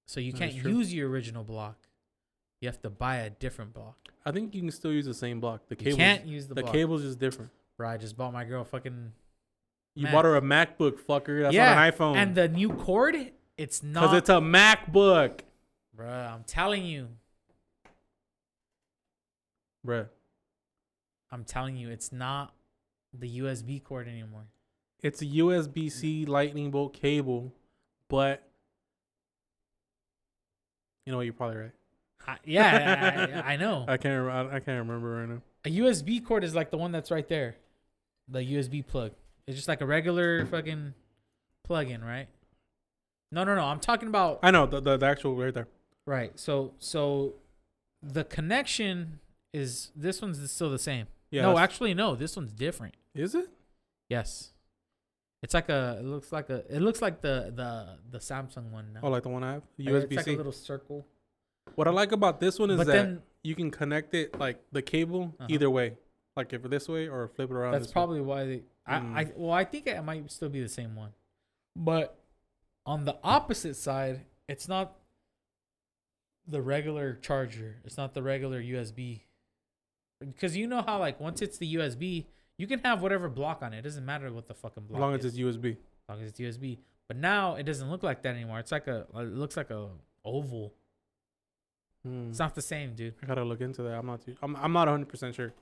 So you can't use your original block. You have to buy a different block. I think you can still use the same block. The cable's, you can't use the, the block. The cable's just different. Bro, I just bought my girl fucking... You Mac. bought her a MacBook, fucker. That's yeah, not an iPhone. And the new cord, it's not... Because it's a MacBook. Bro, I'm telling you. Bro. I'm telling you, it's not... the U S B cord anymore. It's a U S B C lightning bolt cable, but you know what? You're probably right. I, yeah, I, I, I know. I can't. I, I can't remember right now. A U S B cord is like the one that's right there, the U S B plug. It's just like a regular fucking plug-in, right? No, no, no. I'm talking about. I know the the, the actual right there. Right. So so the connection is this one's still the same. Yeah, no, actually, no. This one's different. Is it? Yes. It's like a. It looks like a. It looks like the the the Samsung one now. Oh, like the one I have. U S B C. It's like a little circle. What I like about this one is but that then, you can connect it like the cable uh-huh. either way, like if this way or flip it around. That's this probably way. why they. I, mm. I well, I think it might still be the same one, but on the opposite side, it's not the regular charger. It's not the regular U S B. Because you know how, like, once it's the U S B, you can have whatever block on it. It doesn't matter what the fucking block is. As long as it's U S B. As long as it's U S B. But now it doesn't look like that anymore. It's like a, it looks like a oval. Hmm. It's not the same, dude. I gotta look into that. I'm not too, I'm, I'm not one hundred percent sure.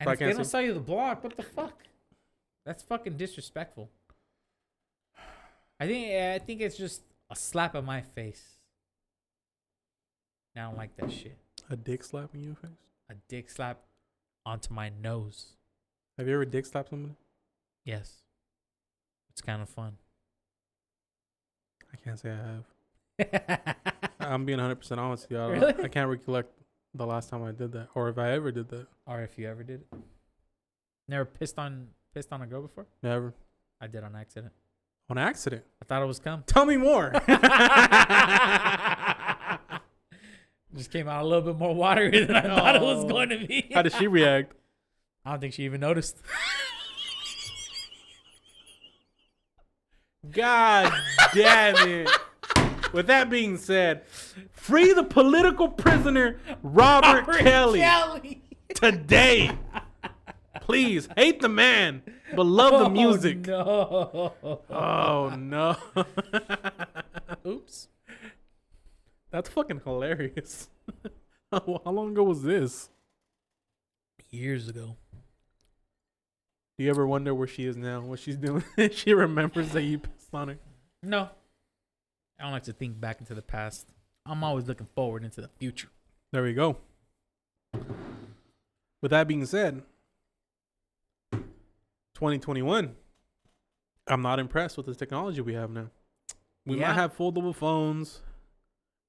And so if I can't they don't see. sell you the block, what the fuck? That's fucking disrespectful. I think, I think it's just a slap in my face. I don't like that shit. A dick slap in your face? A dick slap. Onto my nose. Have you ever dick slapped somebody? Yes. It's kind of fun. I can't say I have. I'm being one hundred percent honest. Y'all. Really? I can't recollect the last time I did that, or if I ever did that, or if you ever did it. Never pissed on pissed on a girl before? Never. I did on accident. On accident? I thought it was cum. Tell me more. Just came out a little bit more watery than I oh. thought it was going to be. How did she react? I don't think she even noticed. God damn it. With that being said, free the political prisoner Robert, Robert Kelly, Kelly today. Please hate the man, but love oh, the music. No. Oh, no. Oops. That's fucking hilarious. How long ago was this? Years ago. Do you ever wonder where she is now? What she's doing? She remembers that you pissed on her? No. I don't like to think back into the past. I'm always looking forward into the future. There we go. With that being said, twenty twenty-one, I'm not impressed with this technology we have now. We yeah. might have foldable phones.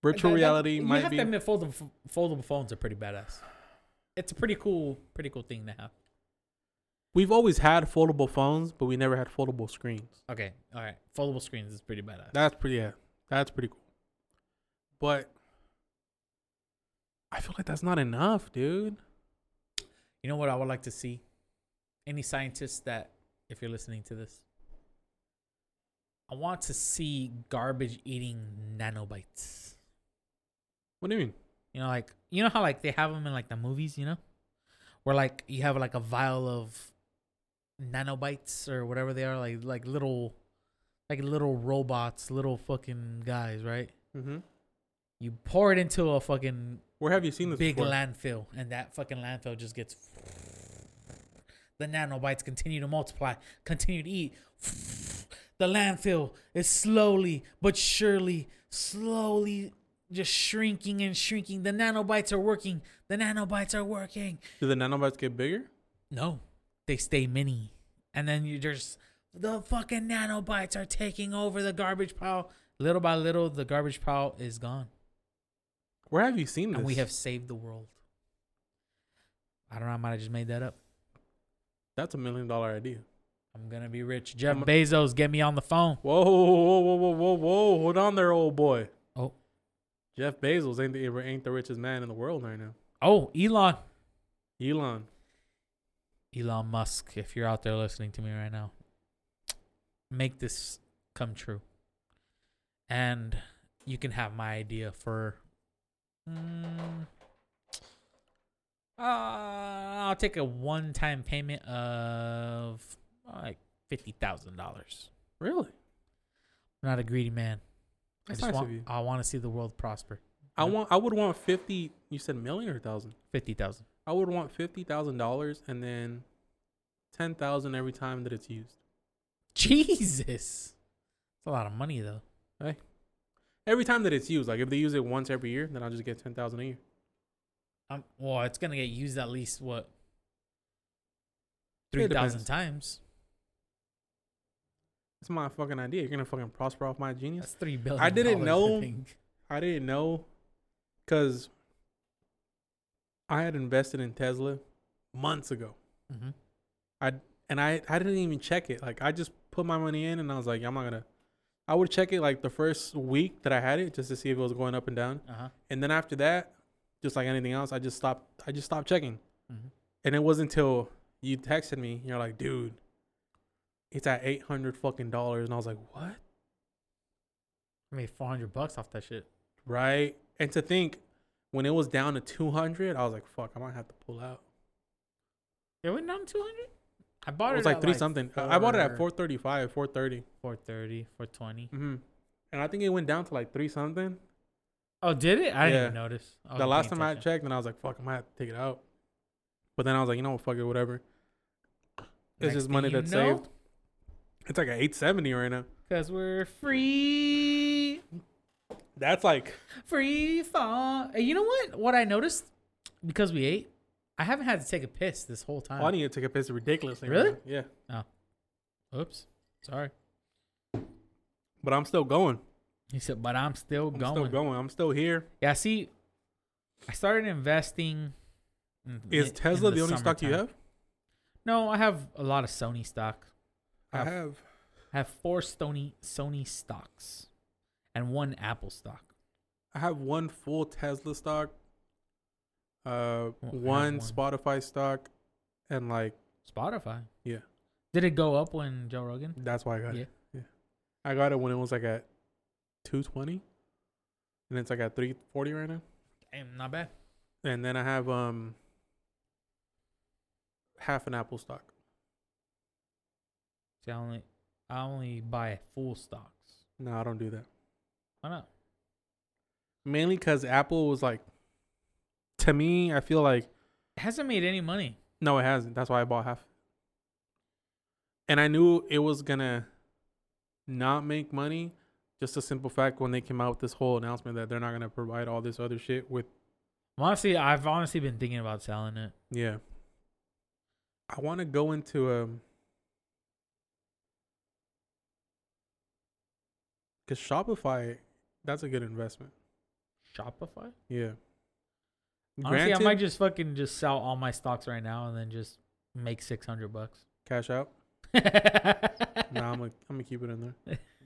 Virtual reality that, that, might be... You have to admit, foldable, foldable phones are pretty badass. It's a pretty cool, pretty cool thing to have. We've always had foldable phones, but we never had foldable screens. Okay, all right. Foldable screens is pretty badass. That's pretty, yeah. That's pretty cool. But I feel like that's not enough, dude. You know what I would like to see? Any scientists that, if you're listening to this, I want to see garbage-eating nanobites. What do you mean? You know, like, you know how, like, they have them in, like, the movies, you know? Where, like, you have, like, a vial of nanobites or whatever they are. Like, like little, like, little robots, little fucking guys, right? Mm-hmm. You pour it into a fucking... Where have you seen this big before? Landfill, and that fucking landfill just gets... The nanobites continue to multiply, continue to eat. The landfill is slowly but surely, slowly just shrinking and shrinking. The nanobites are working. The nanobites are working. Do the nanobites get bigger? No, they stay mini. And then you just, the fucking nanobites are taking over the garbage pile. Little by little, the garbage pile is gone. Where have you seen this? And we have saved the world. I don't know. I might have just made that up. That's a million dollar idea. I'm going to be rich. Jeff a- Bezos, get me on the phone. Whoa, whoa, whoa, whoa, whoa, whoa. Hold on there, old boy. Oh. Jeff Bezos ain't the, ain't the richest man in the world right now. Oh, Elon. Elon. Elon Musk, if you're out there listening to me right now, make this come true. And you can have my idea for... Mm, uh, I'll take a one-time payment of... Like fifty thousand dollars. Really? I'm not a greedy man. That's I just nice want, of you. I want to see the world prosper. I know? want. I would want fifty. You said million or thousand? Fifty thousand. I would want fifty thousand dollars, and then ten thousand every time that it's used. Jesus, that's a lot of money, though. Hey, every time that it's used, like if they use it once every year, then I'll just get ten thousand a year. Um. Well, it's gonna get used at least what three thousand times. That's my fucking idea. You're gonna fucking prosper off my genius. That's three billion. I didn't know. I, I didn't know, cause I had invested in Tesla months ago. Mm-hmm. I and I I didn't even check it. Like I just put my money in, and I was like, I'm not gonna. I would check it like the first week that I had it, just to see if it was going up and down. Uh-huh. And then after that, just like anything else, I just stopped. I just stopped checking. Mm-hmm. And it wasn't until you texted me. And you're like, dude. It's at eight hundred fucking dollars, and I was like, "What?" I made four hundred bucks off that shit, right? And to think, when it was down to two hundred, I was like, "Fuck, I might have to pull out." It went down to two hundred. I bought it. It was like three like something. Four... I bought it at four thirty-five, four thirty, four thirty, four twenty. Mm-hmm. And I think it went down to like three something. Oh, did it? I yeah. didn't even notice. The last time I checked, and I was like, "Fuck, I might have to take it out." But then I was like, "You know what? Fuck it, whatever." It's just money that's saved. It's like an eight seventy right now. Because we're free. That's like. Free fall. You know what? What I noticed, because we ate, I haven't had to take a piss this whole time. Oh, I need to take a piss ridiculously. Really? Right yeah. Oh. Oops. Sorry. But I'm still going. He said, but I'm still I'm going. I'm still going. I'm still here. Yeah, see, I started investing. In Is Tesla in the, the only stock you have? No, I have a lot of Sony stock. I have I have four Sony Sony stocks and one Apple stock. I have one full Tesla stock, uh, well, one, one Spotify stock, and like Spotify. Yeah. Did it go up when Joe Rogan? That's why I got yeah. it. Yeah. I got it when it was like at two twenty, and it's like at three forty right now. Damn, not bad. And then I have um half an Apple stock. See, I only, I only buy full stocks. No, I don't do that. Why not? Mainly because Apple was like, to me, I feel like it hasn't made any money. No, it hasn't. That's why I bought half. And I knew it was gonna not make money. Just a simple fact when they came out with this whole announcement that they're not gonna provide all this other shit with. Honestly, I've honestly been thinking about selling it. Yeah. I want to go into a. Because Shopify, that's a good investment. Shopify? Yeah. Honestly, granted, I might just fucking just sell all my stocks right now and then just make six hundred bucks. Cash out? Nah, I'm going I'm to keep it in there.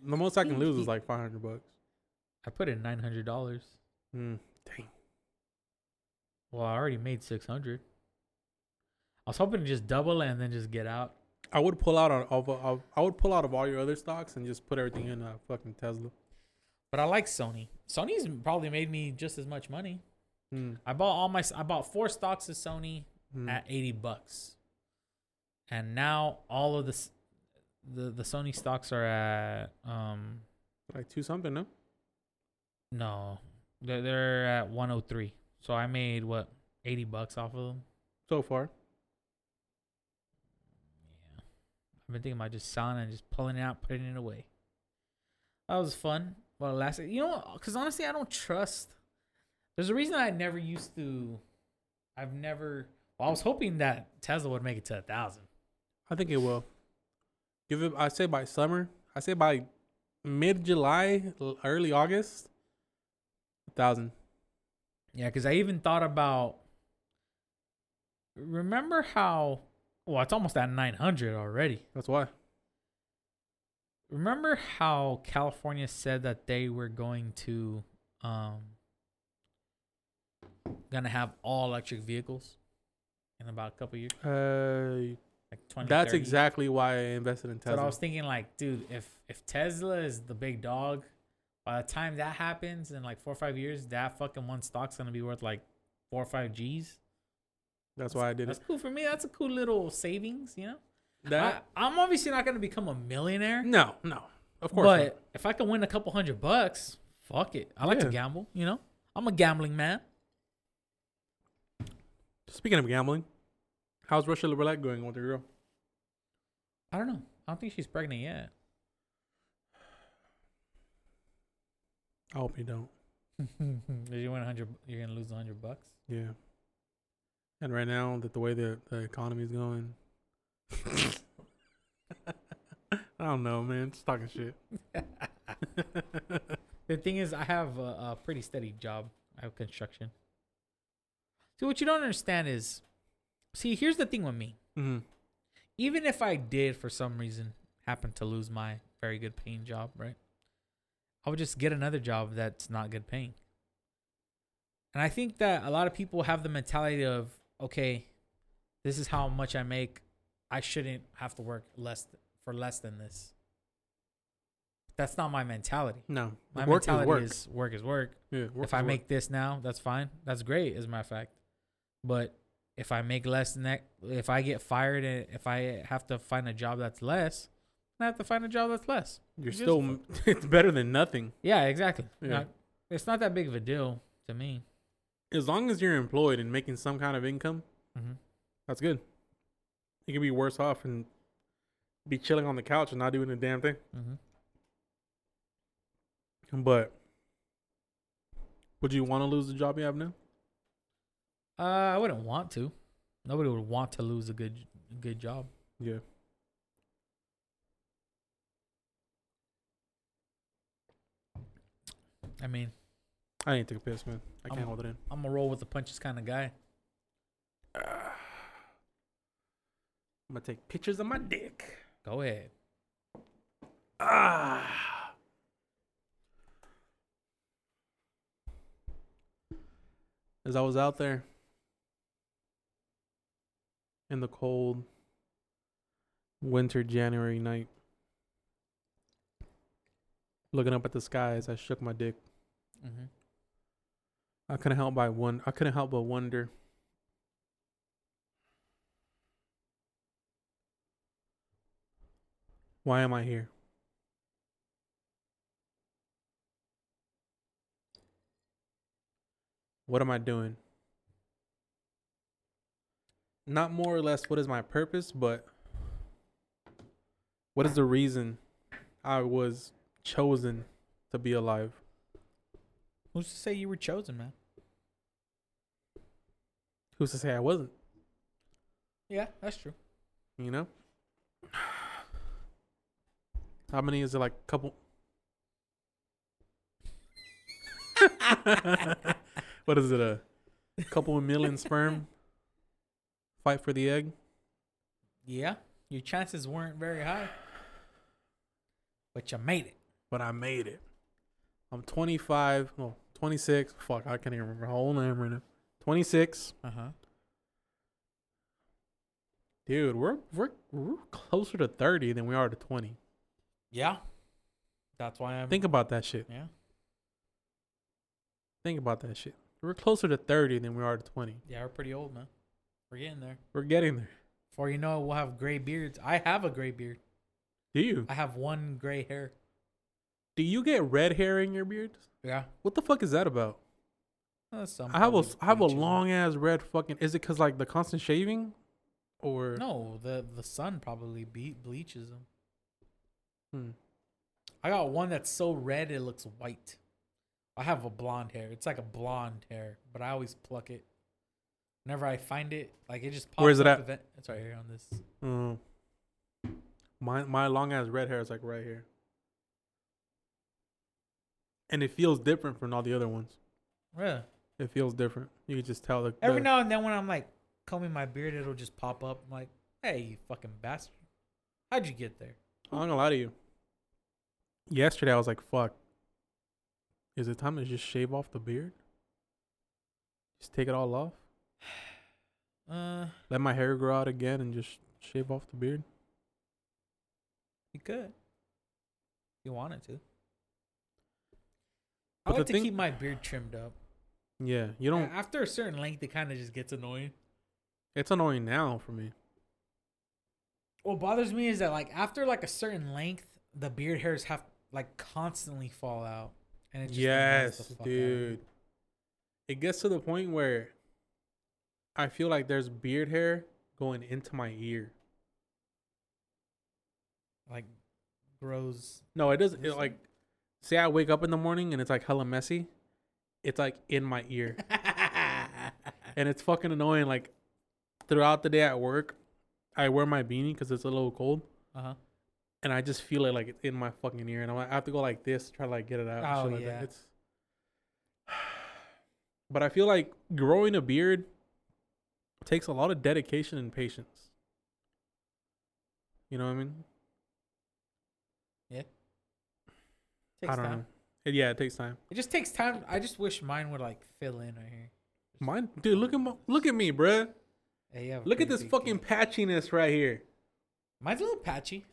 The most I can lose is like five hundred bucks. I put in nine hundred dollars. Mm, dang. Well, I already made six hundred. I was hoping to just double and then just get out. I would pull out on all. I would pull out of all your other stocks and just put everything in a fucking Tesla. But I like Sony. Sony's probably made me just as much money. Mm. I bought all my. I bought four stocks of Sony mm. at eighty bucks, and now all of the, the the Sony stocks are at um like two something. No. No, they're they're at one oh three. So I made what eighty bucks off of them so far. I've been thinking about just selling and just pulling it out, putting it away. That was fun. Well, last, you know, because honestly, I don't trust. There's a reason I never used to. I've never. Well, I was hoping that Tesla would make it to a thousand. I think it will. Give it. I say by summer. I say by mid July, early August. A thousand. Yeah, because I even thought about. Remember how. Well, it's almost at nine hundred already. That's why. Remember how California said that they were going to um gonna have all electric vehicles in about a couple of years? Uh, like twenty. That's thirty. Exactly why I invested in Tesla. But I was thinking, like, dude, if if Tesla is the big dog, by the time that happens in like four or five years, that fucking one stock's gonna be worth like four or five G's. That's why I did it. That's cool for me. That's a cool little savings, you know? That I, I'm obviously not going to become a millionaire. No, no. Of course not. But if I can win a couple hundred bucks, fuck it. I like to gamble, you know? I'm a gambling man. Speaking of gambling, how's Russia Roulette going with your girl? I don't know. I don't think she's pregnant yet. I hope you don't. If you win one hundred, you're going to lose one hundred bucks? Yeah. And right now, that the way that the economy's going, I don't know, man. Just talking shit. The thing is, I have a, a pretty steady job. I have construction. See, what you don't understand is, see, here's the thing with me. Mm-hmm. Even if I did, for some reason, happen to lose my very good paying job, right? I would just get another job that's not good paying. And I think that a lot of people have the mentality of, okay, this is how much I make. I shouldn't have to work less th- for less than this. That's not my mentality. No. My work mentality is work. is work is work. Yeah, work if I work. Make this now, that's fine. That's great, as a matter of fact. But if I make less than that, if I get fired and if I have to find a job that's less, I have to find a job that's less. You're Just, still, it's better than nothing. Yeah, exactly. Yeah. Not, it's not that big of a deal to me. As long as you're employed and making some kind of income, mm-hmm. that's good. You can be worse off and be chilling on the couch and not doing a damn thing. Mm-hmm. But would you want to lose the job you have now? Uh, I wouldn't want to. Nobody would want to lose a good, good job. Yeah. I mean. I ain't take a piss, man. I can't I'm, hold it in. I'm a roll with the punches kind of guy. Uh, I'm gonna take pictures of my dick. Go ahead. Ah. As I was out there in the cold winter January night, looking up at the sky as I shook my dick. Mm-hmm. I couldn't help by one. I couldn't help but wonder why am I here? what am I doing? Not more or less what is my purpose, but what is the reason I was chosen to be alive? Who's to say you were chosen, man? Who's to say I wasn't? Yeah, that's true. You know? How many is it? Like a couple? What is it? A couple of million sperm fight for the egg? Yeah. Your chances weren't very high. But you made it. But I made it. I'm twenty-five. Oh, twenty-six. Fuck, I can't even remember how old I am right now. twenty-six. Uh-huh. Dude, we're we're we're closer to thirty than we are to twenty. Yeah. That's why I'm... Think about that shit. Yeah. Think about that shit. We're closer to thirty than we are to twenty. Yeah, we're pretty old, man. We're getting there. We're getting there. Before you know it, we'll have gray beards. I have a gray beard. Do you? I have one gray hair. Do you get red hair in your beard? Yeah. What the fuck is that about? Uh, I have a I have a long ass red fucking... Is it because like the constant shaving? Or no, the, the sun probably be- bleaches them. Hmm. I got one that's so red it looks white. I have a blonde hair. It's like a blonde hair, but I always pluck it. Whenever I find it, like it just pops. Where is it at? Event. It's right here on this. Mm. My my long ass red hair is like right here, and it feels different from all the other ones. Really? It feels different. You can just tell. The, the Every now and then when I'm like combing my beard, it'll just pop up. I'm like, hey, you fucking bastard! How'd you get there? I'm not gonna lie to you. Yesterday I was like, fuck. Is it time to just shave off the beard? Just take it all off? Uh, Let my hair grow out again and just shave off the beard? You could. If you wanted to. I like to thing- keep my beard trimmed up. Yeah, you don't... After a certain length, it kind of just gets annoying. It's annoying now for me. What bothers me is that like after like a certain length, the beard hairs have like constantly fall out. And it just yes, dude. It gets to the point where I feel like there's beard hair going into my ear. Like grows. No, it doesn't. It like, say I wake up in the morning and it's like hella messy. It's like in my ear. And it's fucking annoying. Like throughout the day at work, I wear my beanie because it's a little cold. Uh-huh. And I just feel it like it's in my fucking ear. And I'm like, I have to go like this to try to like get it out. Oh, and shit yeah. Like that. It's... But I feel like growing a beard takes a lot of dedication and patience. You know what I mean? Yeah. It takes I don't time. know. It, yeah, it takes time. It just takes time. I just wish mine would like fill in right here. Just mine? Dude, look at, my, look at me, bruh. Hey, look at this fucking kid. Patchiness right here. Mine's a little patchy.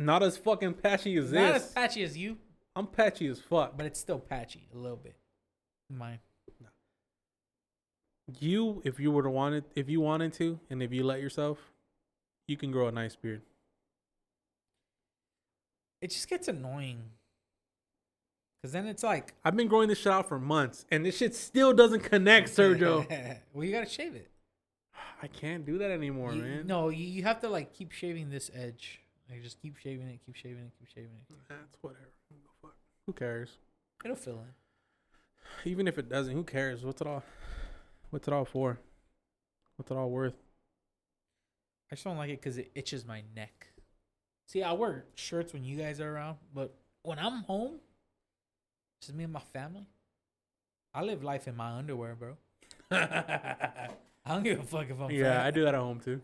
Not as fucking patchy as this. Not as patchy as you. I'm patchy as fuck. But it's still patchy a little bit. Mine. No. You, if you were to want it, if you wanted to, and if you let yourself, you can grow a nice beard. It just gets annoying. Because then it's like... I've been growing this shit out for months, and this shit still doesn't connect, Sergio. Well, you got to shave it. I can't do that anymore, you, man. No, you, you have to like keep shaving this edge. Like just keep shaving it, keep shaving it, keep shaving it. That's whatever. Fuck. Who cares? It'll fill in. Even if it doesn't, who cares? What's it all? What's it all for? What's it all worth? I just don't like it because it itches my neck. See, I wear shirts when you guys are around, but when I'm home, just me and my family, I live life in my underwear, bro. I don't give a fuck if I'm. Yeah, fat. I do that at home too.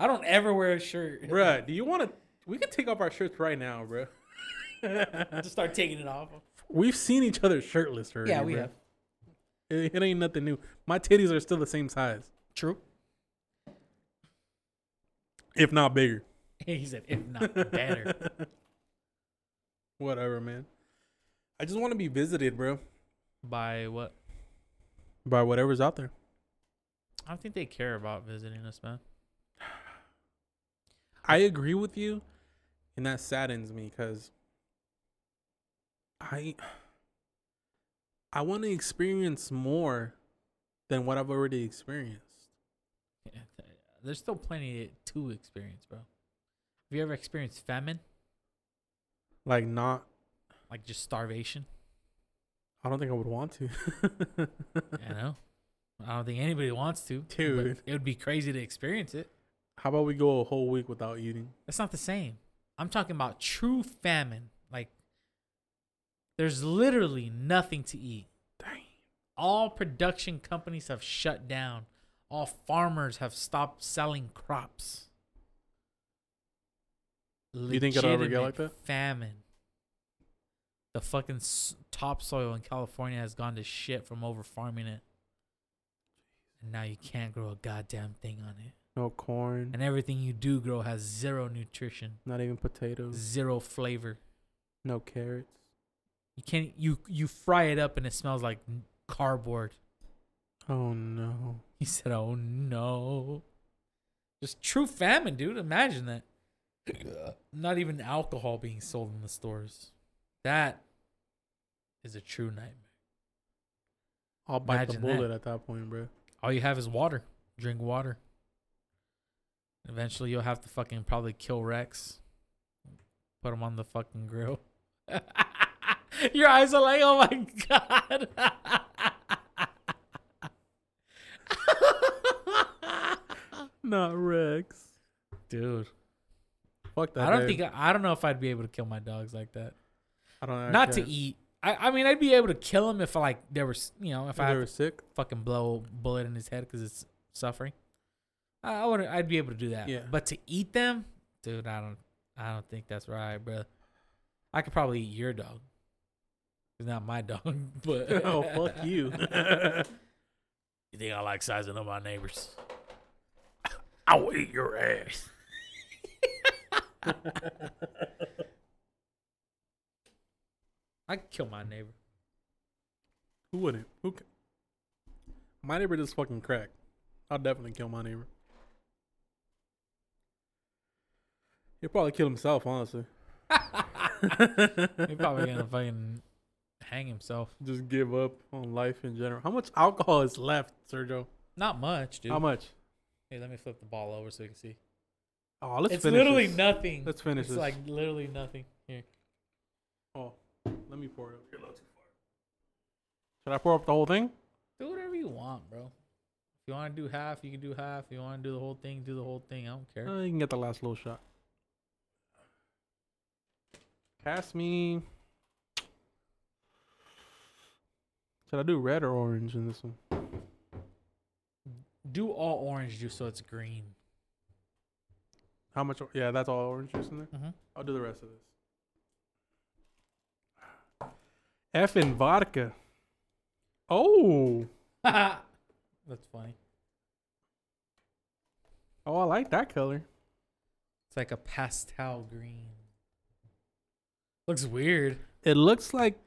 I don't ever wear a shirt. Bruh, do you want to... We could take off our shirts right now, bro. Just start taking it off. We've seen each other shirtless already, Yeah, we bro. have. It, it ain't nothing new. My titties are still the same size. True. If not bigger. He said, if not better. Whatever, man. I just want to be visited, bro. By what? By whatever's out there. I don't think they care about visiting us, man. I agree with you, and that saddens me because I I want to experience more than what I've already experienced. Yeah, there's still plenty to experience, bro. Have you ever experienced famine? Like not... Like just starvation? I don't think I would want to. I know. I don't think anybody wants to. Dude. It would be crazy to experience it. How about we go a whole week without eating? That's not the same. I'm talking about true famine. Like, there's literally nothing to eat. Dang. All production companies have shut down. All farmers have stopped selling crops. Legitimate you think it'll ever get like that? Famine. The fucking topsoil in California has gone to shit from over farming it. And now you can't grow a goddamn thing on it. No corn. And everything you do grow has zero nutrition. Not even potatoes. Zero flavor. No carrots. You can't. You you fry it up and it smells like cardboard. Oh no. He said, "Oh no." Just true famine, dude. Imagine that. Not even alcohol being sold in the stores. That is a true nightmare. I'll bite Imagine the bullet that. At that point, bro. All you have is water. Drink water. Eventually, you'll have to fucking probably kill Rex. Put him on the fucking grill. Your eyes are like, oh my God. Not Rex. Dude. Fuck that. I don't dude. think, I, I don't know if I'd be able to kill my dogs like that. I don't know. Not to eat. I, I mean, I'd be able to kill him if I, like, there was, you know, if, if I were sick, fucking blow a bullet in his head because it's suffering. I would, I'd be able to do that. Yeah. But to eat them, dude, I don't, I don't think that's right, bro. I could probably eat your dog. It's not my dog, but oh fuck you. You think I like sizing up my neighbors? I will eat your ass. I could kill my neighbor. Who wouldn't? Who? Could? My neighbor just fucking cracked. I'll definitely kill my neighbor. He'll probably kill himself, honestly. He's probably gonna fucking hang himself. Just give up on life in general. How much alcohol is left, Sergio? Not much, dude. How much? Hey, let me flip the ball over so you can see. Oh, let's it's finish literally this. nothing. Let's finish it's this. It's like literally nothing. Here. Oh, let me pour it up. You're a little too far. Should I pour up the whole thing? Do whatever you want, bro. If you want to do half, you can do half. If you want to do the whole thing, do the whole thing. I don't care. Uh, you can get the last little shot. Pass me. Should I do red or orange in this one? Do all orange juice so it's green. How much? Yeah, that's all orange juice in there? Mm-hmm. I'll do the rest of this. Effen vodka. Oh. That's funny. Oh, I like that color. It's like a pastel green. Looks weird. It looks like...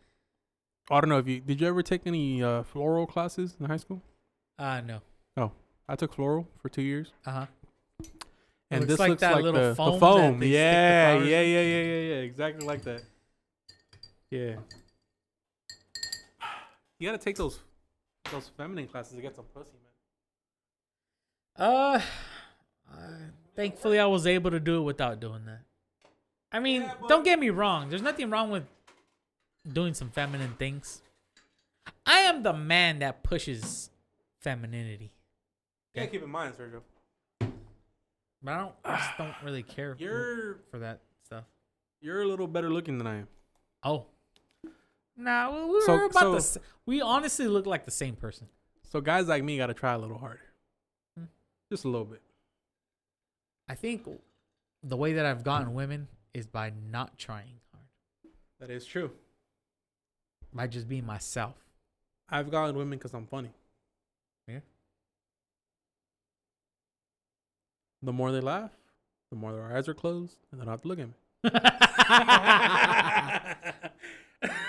I don't know if you... Did you ever take any uh, floral classes in high school? Uh, no. Oh. I took floral for two years. Uh-huh. And this looks like the foam. Yeah, yeah, yeah, yeah, yeah, yeah. Exactly like that. Yeah. You gotta take those... Those feminine classes to get some pussy, man. Uh, uh, thankfully I was able to do it without doing that. I mean, yeah, don't get me wrong. There's nothing wrong with doing some feminine things. I am the man that pushes femininity. Okay? Yeah, keep in mind, Sergio. But I don't, I just don't really care you're, for that stuff. You're a little better looking than I am. Oh. Nah, we were so, about so, the same. We honestly look like the same person. So guys like me got to try a little harder. Hmm. Just a little bit. I think the way that I've gotten women is by not trying hard. That is true. By just being myself. I've gotten women because I'm funny. Yeah. The more they laugh, the more their eyes are closed, and they don't have to look at me.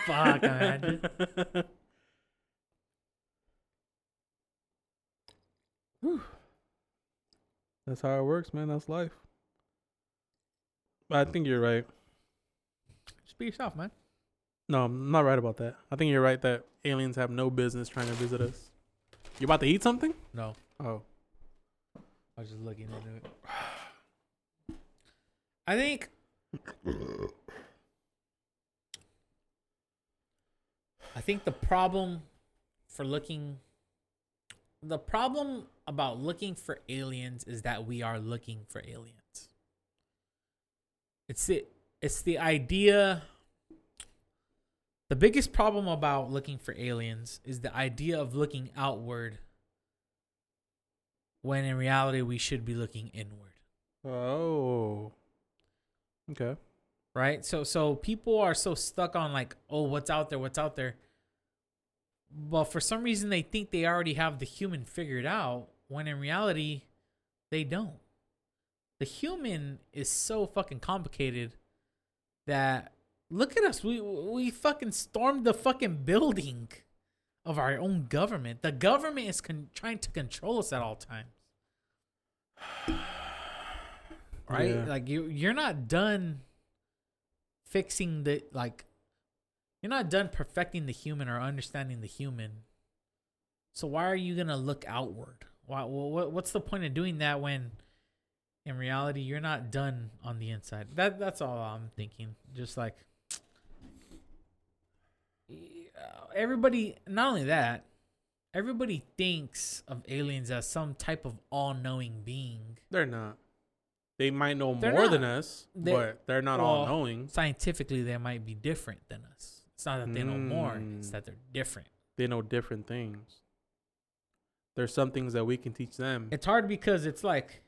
Fuck, man. That's how it works, man. That's life. But I think you're right. Just be yourself, man. No, I'm not right about that. I think you're right that aliens have no business trying to visit us. You about to eat something? No. Oh. I was just looking into it. I think... I think the problem for looking... The problem about looking for aliens is that we are looking for aliens. It's the, it's the idea... The biggest problem about looking for aliens is the idea of looking outward when in reality we should be looking inward. Oh. Okay. Right? So so people are so stuck on like, oh, what's out there? What's out there? But for some reason they think they already have the human figured out when in reality they don't. The human is so fucking complicated that look at us. We we fucking stormed the fucking building of our own government. The government is con- trying to control us at all times. Right? Yeah. Like you you're not done fixing the like you're not done perfecting the human or understanding the human. So why are you going to look outward? Why what what's the point of doing that when in reality you're not done on the inside? That that's all I'm thinking. Just like everybody, not only that, everybody thinks of aliens as some type of all-knowing being. They're not. They might know they're more not, than us, they, but they're not well, all-knowing. Scientifically, they might be different than us. It's not that they mm. know more. It's that they're different. They know different things. There's some things that we can teach them. It's hard because it's like,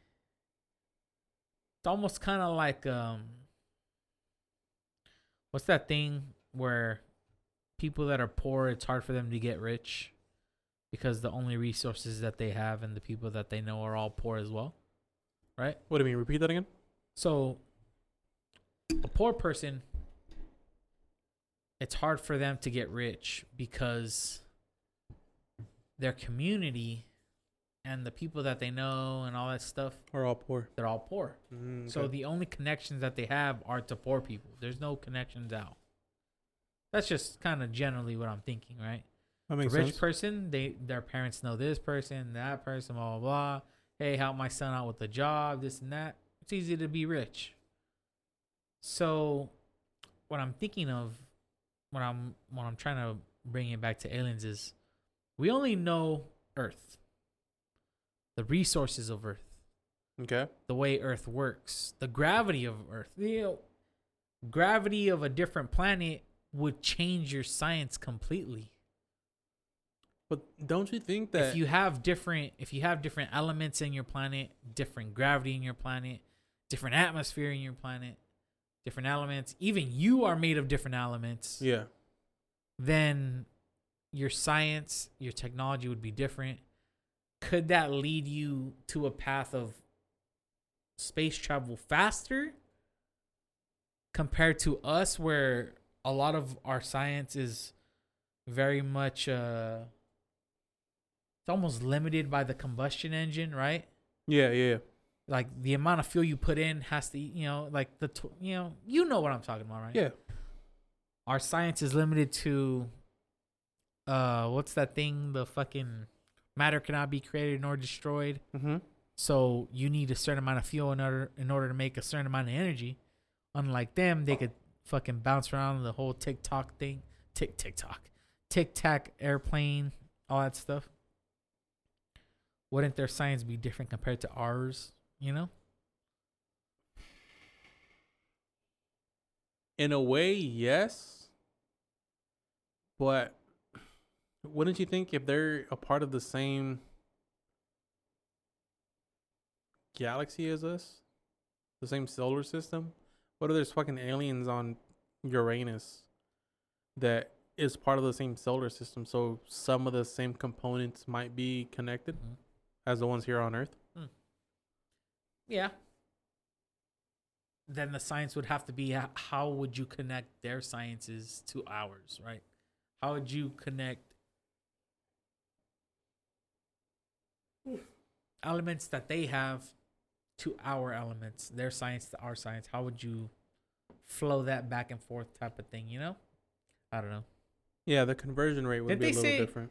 it's almost kind of like, um, what's that thing where people that are poor, it's hard for them to get rich because the only resources that they have and the people that they know are all poor as well, right? What do you mean? Repeat that again. So a poor person, it's hard for them to get rich because their community and the people that they know and all that stuff are all poor. They're all poor. Mm, so okay. The only connections that they have are to poor people. There's no connections out. That's just kind of generally what I'm thinking, right? That makes sense. A rich person, they their parents know this person, that person, blah, blah, blah. Hey, help my son out with the job, this and that. It's easy to be rich. So what I'm thinking of when I'm when I'm trying to bring it back to aliens is we only know Earth, the resources of Earth. Okay. The way Earth works, the gravity of Earth. You know, gravity of a different planet would change your science completely. But don't you think that if you have different if you have different elements in your planet, different gravity in your planet, different atmosphere in your planet, different elements, even you are made of different elements. Yeah. Then your science, your technology would be different. Could that lead you to a path of space travel faster compared to us where a lot of our science is very much, uh, it's almost limited by the combustion engine, right? Yeah, yeah. Like the amount of fuel you put in has to, you know, like the, tw- you know, you know what I'm talking about, right? Yeah. Our science is limited to, uh, what's that thing? The fucking matter cannot be created nor destroyed. Mm-hmm. So you need a certain amount of fuel in order in order to make a certain amount of energy. Unlike them, they could fucking bounce around the whole TikTok thing, tick TikTok, tic tac airplane, all that stuff. Wouldn't their science be different compared to ours? You know, in a way, yes. But wouldn't you think if they're a part of the same galaxy as us, the same solar system? What if there's fucking aliens on Uranus that is part of the same solar system? So some of the same components might be connected mm. as the ones here on Earth. Mm. Yeah. Then the science would have to be, how would you connect their sciences to ours, right? How would you connect Ooh. elements that they have to our elements, their science to our science? How would you flow that back and forth type of thing, you know? I don't know. Yeah, the conversion rate would be a little different.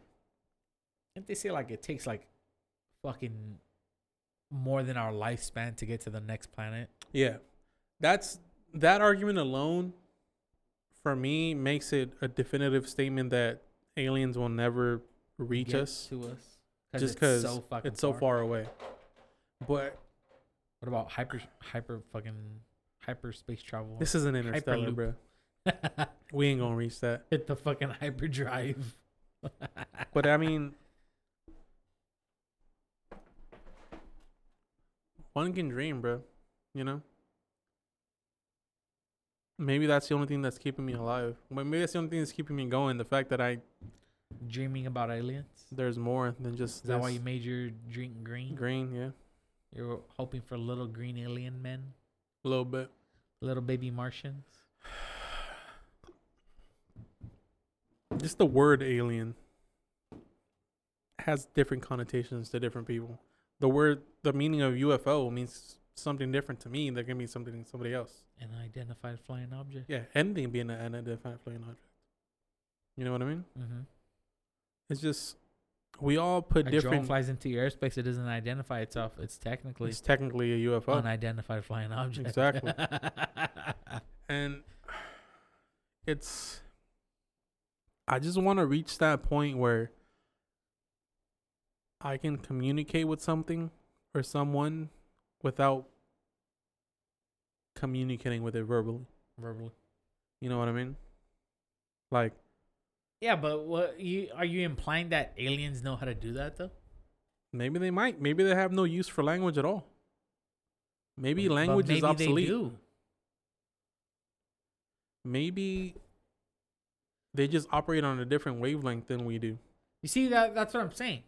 If they say like it takes like fucking more than our lifespan to get to the next planet. Yeah. That's that argument alone for me makes it a definitive statement that aliens will never reach get us to us cause just because so it's so far. far away. But what about hyper hyper fucking hyperspace travel? This isn't Interstellar, Hyperloop. Bro. We ain't gonna reach that. Hit the fucking hyperdrive. But I mean, one can dream, bro. You know, maybe that's the only thing that's keeping me alive. But maybe that's the only thing that's keeping me going. The fact that I dreaming about aliens. There's more than just. Is this. That why you made your drink green? Green, yeah. You were hoping for little green alien men. A little bit. Little baby Martians. Just the word alien has different connotations to different people. The word, the meaning of U F O means something different to me. That can mean something to somebody else. An unidentified flying object. Yeah, anything being an unidentified flying object. You know what I mean? Mm-hmm. It's just we all put a different. A drone flies into your airspace. It doesn't identify itself. It's technically. It's technically a U F O. Unidentified flying object. Exactly. And it's. I just want to reach that point where I can communicate with something or someone without communicating with it verbally. Verbally. You know what I mean? Like. Yeah, but what you are you implying that aliens know how to do that, though? Maybe they might. Maybe they have no use for language at all. Maybe but language maybe is obsolete. They do. Maybe. They just operate on a different wavelength than we do. You see, that that's what I'm saying.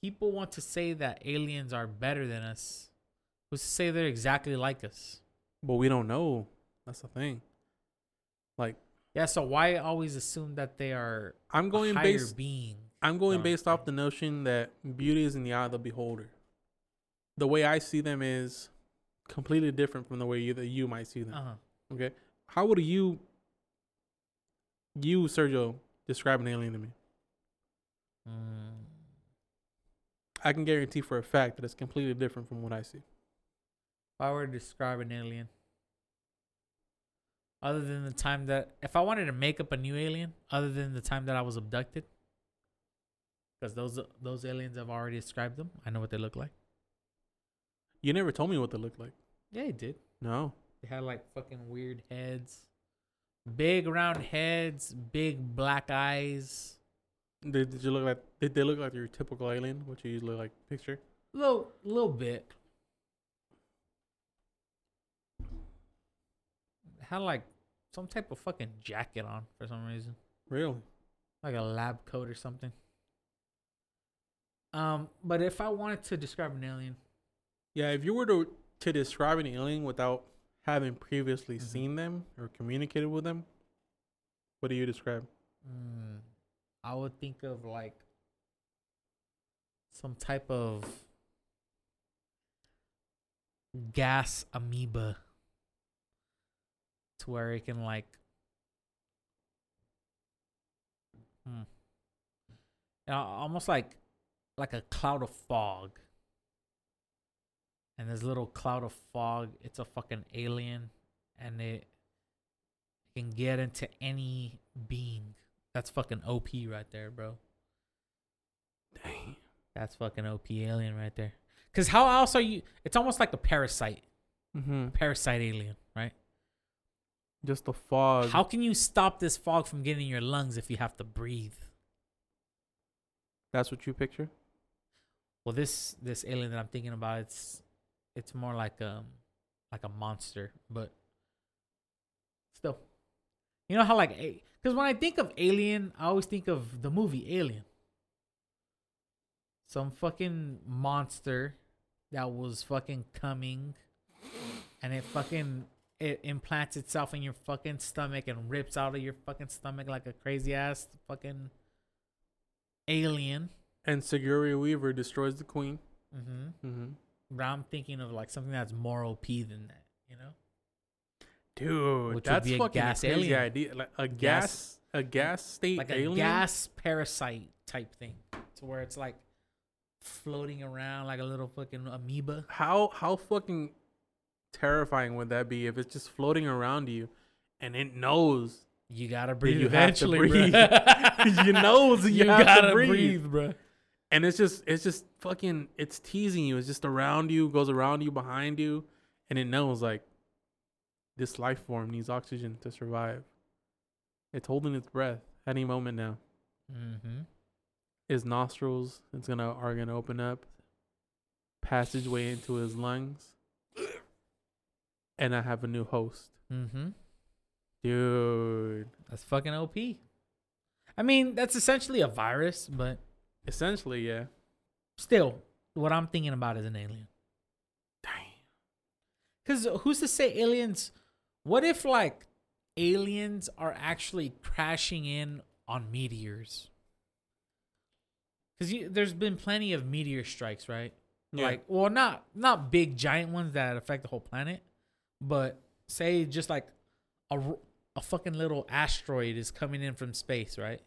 People want to say that aliens are better than us. Who's to say they're exactly like us? But we don't know. That's the thing. Like, yeah, so why always assume that they are I'm going a higher based, being? I'm going based off the notion that beauty is in the eye of the beholder. The way I see them is completely different from the way you, that you might see them. Uh-huh. Okay? How would you... You, Sergio, describe an alien to me. Mm. I can guarantee for a fact that it's completely different from what I see. If I were to describe an alien, other than the time that... If I wanted to make up a new alien, other than the time that I was abducted, because those those aliens, I've already described them. I know what they look like. You never told me what they looked like. Yeah, you did. No. They had like fucking weird heads. Big round heads, big black eyes. Did, did you look like? Did they look like your typical alien, which you usually like picture? Little, little bit. Had like some type of fucking jacket on for some reason. Really? Like a lab coat or something. Um, but if I wanted to describe an alien, yeah, if you were to to describe an alien without having previously mm-hmm. seen them or communicated with them, what do you describe? Mm, I would think of like some type of gas amoeba to where it can like hmm, almost like like a cloud of fog. And this little cloud of fog, it's a fucking alien, and it can get into any being. That's fucking O P right there, bro. Dang. That's fucking O P alien right there. Because how else are you... It's almost like a parasite. Mm-hmm. A parasite alien, right? Just the fog. How can you stop this fog from getting in your lungs if you have to breathe? That's what you picture? Well, this this alien that I'm thinking about, it's... It's more like um like a monster, but still, you know how like because when I think of alien, I always think of the movie Alien. Some fucking monster that was fucking coming, and it fucking it implants itself in your fucking stomach and rips out of your fucking stomach like a crazy ass fucking alien. And Sigourney Weaver destroys the queen. Mm-hmm. Mm-hmm. But I'm thinking of like something that's more O P than that, you know? Dude, which that's would be a fucking gas crazy alien. idea. Like a gas, gas a gas state like alien? Like a gas parasite type thing, to where it's like floating around like a little fucking amoeba. How how fucking terrifying would that be if it's just floating around you and it knows you gotta breathe you eventually, have to breathe. You knows you, you have gotta to breathe. breathe, bro. And it's just it's just fucking it's teasing you. It's just around you, goes around you, behind you, and it knows like this life form needs oxygen to survive. It's holding its breath any moment now. Mm-hmm. His nostrils, it's gonna are gonna open up, passageway into his lungs, and I have a new host. Mm-hmm. Dude, that's fucking O P. I mean, that's essentially a virus, but essentially, yeah. Still, what I'm thinking about is an alien. Damn. Because who's to say aliens? What if like aliens are actually crashing in on meteors? Because there's been plenty of meteor strikes, right? Yeah. Like, well, not not big, giant ones that affect the whole planet. But say just like a, a fucking little asteroid is coming in from space, right?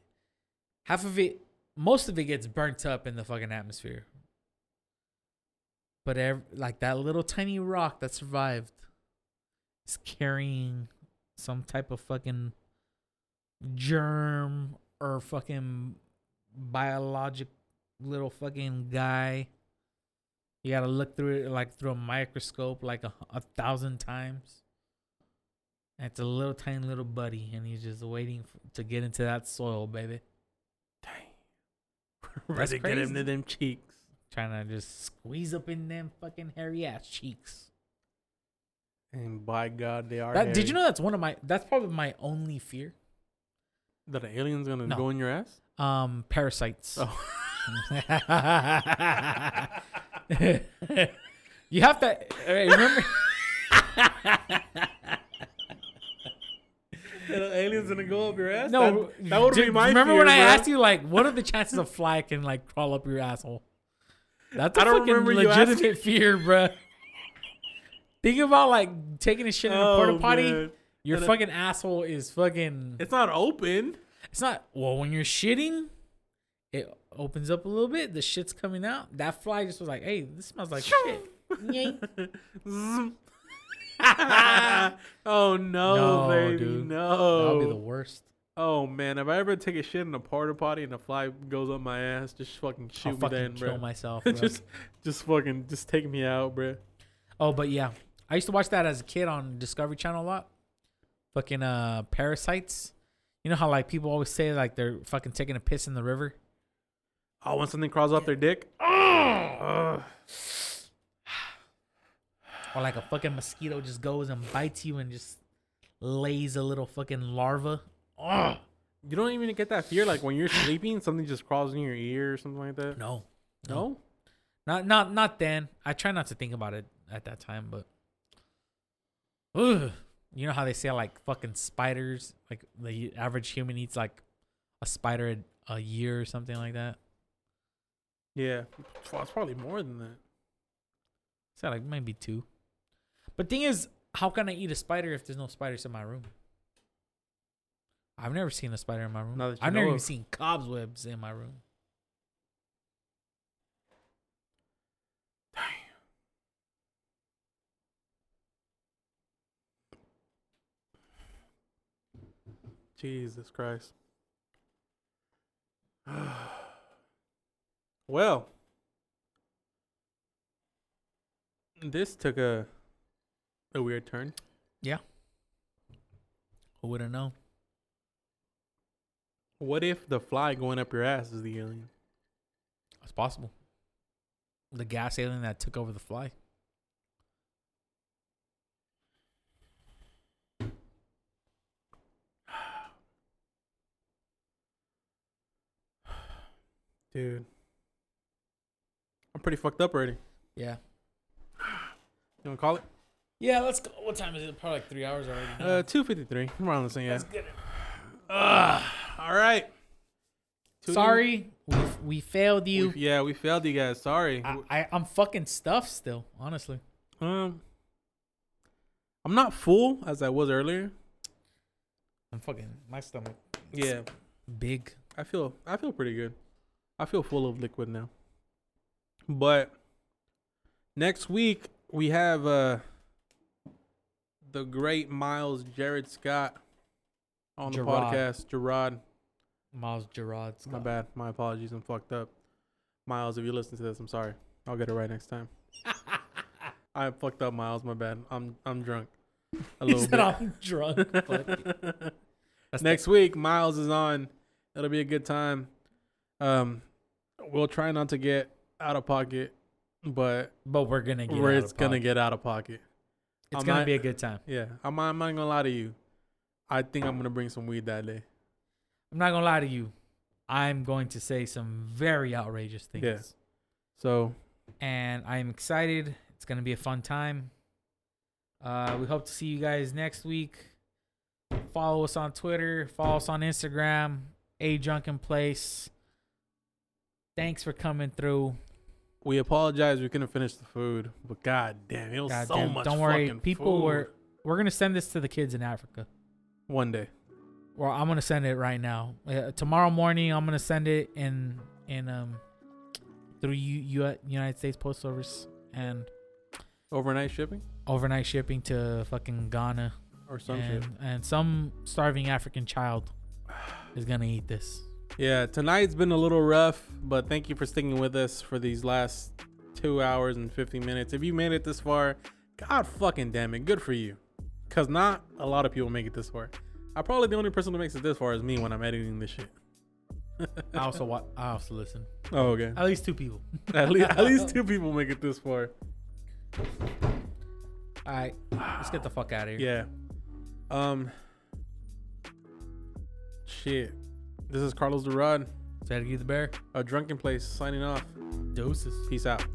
Half of it, most of it gets burnt up in the fucking atmosphere. But every, like that little tiny rock that survived is carrying some type of fucking germ or fucking biologic little fucking guy. You gotta look through it like through a microscope like a, a thousand times. And it's a little tiny little buddy, and he's just waiting for, to get into that soil, baby. Dang, ready to get into them cheeks. Trying to just squeeze up in them fucking hairy ass cheeks. And by God, they are. That, did you know that's one of my? That's probably my only fear. That an alien's gonna no. go in your ass. Um, parasites. Oh. You have to right, remember. The alien's gonna go up your ass. No, that, that would do, be my. Remember fear, when bro. I asked you, like, what are the chances a fly can like crawl up your asshole? That's a I don't fucking legitimate fear, bro. Think about like taking a shit in oh, a porta potty. Man. Your and fucking it, asshole is fucking. It's not open. It's not. Well, when you're shitting, it opens up a little bit. The shit's coming out. That fly just was like, "Hey, this smells like shit." Oh no, no baby, dude. no. That'll be the worst. Oh man, if I ever take a shit in a porta potty and a fly goes up my ass, just fucking shoot I'll me fucking then, bro. Kill myself. Bro. just, just fucking, just take me out, bro. Oh, but yeah, I used to watch that as a kid on Discovery Channel a lot. Fucking uh, parasites. You know how like people always say like they're fucking taking a piss in the river. Oh, when something crawls off their dick. Oh. Uh. Or like a fucking mosquito just goes and bites you and just lays a little fucking larva. Oh. You don't even get that fear like when you're sleeping, something just crawls in your ear or something like that. No, no, no? not not not then. I try not to think about it at that time, but. Ugh. You know how they say like fucking spiders, like the average human eats like a spider a year or something like that. Yeah, well, it's probably more than that. It's like maybe two. But thing is, how can I eat a spider if there's no spiders in my room? I've never seen a spider in my room. I've never even seen cobwebs in my room. Damn. Jesus Christ. Well, this took a a weird turn. Yeah. Who would have known? What if the fly going up your ass is the alien? It's possible. The gas alien that took over the fly. Dude. I'm pretty fucked up already. Yeah. You want to call it? Yeah, let's go. What time is it? Probably like three hours already. Uh, two fifty-three. I'm around the same. Yeah. Let's get it. Ugh. All right. Two Sorry. We, we failed you. We, yeah, we failed you guys. Sorry. I, I, I'm fucking stuffed still, honestly. Um, I'm not full as I was earlier. I'm fucking my stomach. Yeah, big. I feel I feel pretty good. I feel full of liquid now. But next week we have uh, the great Miles Jared Scott on Gerard. the podcast. Gerard. Miles Gerard Scott. My bad. My apologies. I'm fucked up. Miles, if you listen to this, I'm sorry. I'll get it right next time. I fucked up, Miles. My bad. I'm I'm drunk. A little he said bit. I'm drunk. That's next the- week, Miles is on. It'll be a good time. Um, we'll try not to get out of pocket, but but we're gonna get. Where it's gonna pocket. get out of pocket. It's I'm gonna not, be a good time. Yeah, I'm. I'm not gonna lie to you. I think I'm gonna bring some weed that day. I'm not gonna lie to you. I'm going to say some very outrageous things. Yeah. So. And I'm excited. It's gonna be a fun time. Uh, we hope to see you guys next week. Follow us on Twitter. Follow us on Instagram. A Drunken Place. Thanks for coming through. We apologize. We couldn't finish the food, but god damn, it was god so damn. much. Don't worry, fucking people. Food. Were we're gonna send this to the kids in Africa one day. Well, I'm gonna send it right now. Uh, tomorrow morning, I'm gonna send it in in um through U, U United States Post Service and overnight shipping. Overnight shipping to fucking Ghana or some and, shit. And some starving African child is gonna eat this. Yeah, tonight's been a little rough, but thank you for sticking with us for these last two hours and fifty minutes. If you made it this far, god fucking damn it, good for you. Cause not a lot of people make it this far. I probably the only person who makes it this far is me when I'm editing this shit. I also watch, I also listen. Oh, okay. At least two people. at least at least two people make it this far. All right, let's get the fuck out of here. Yeah. Um. Shit. This is Carlos Durad. Sadie the Bear. A Drunken Place signing off. Doses. Peace out.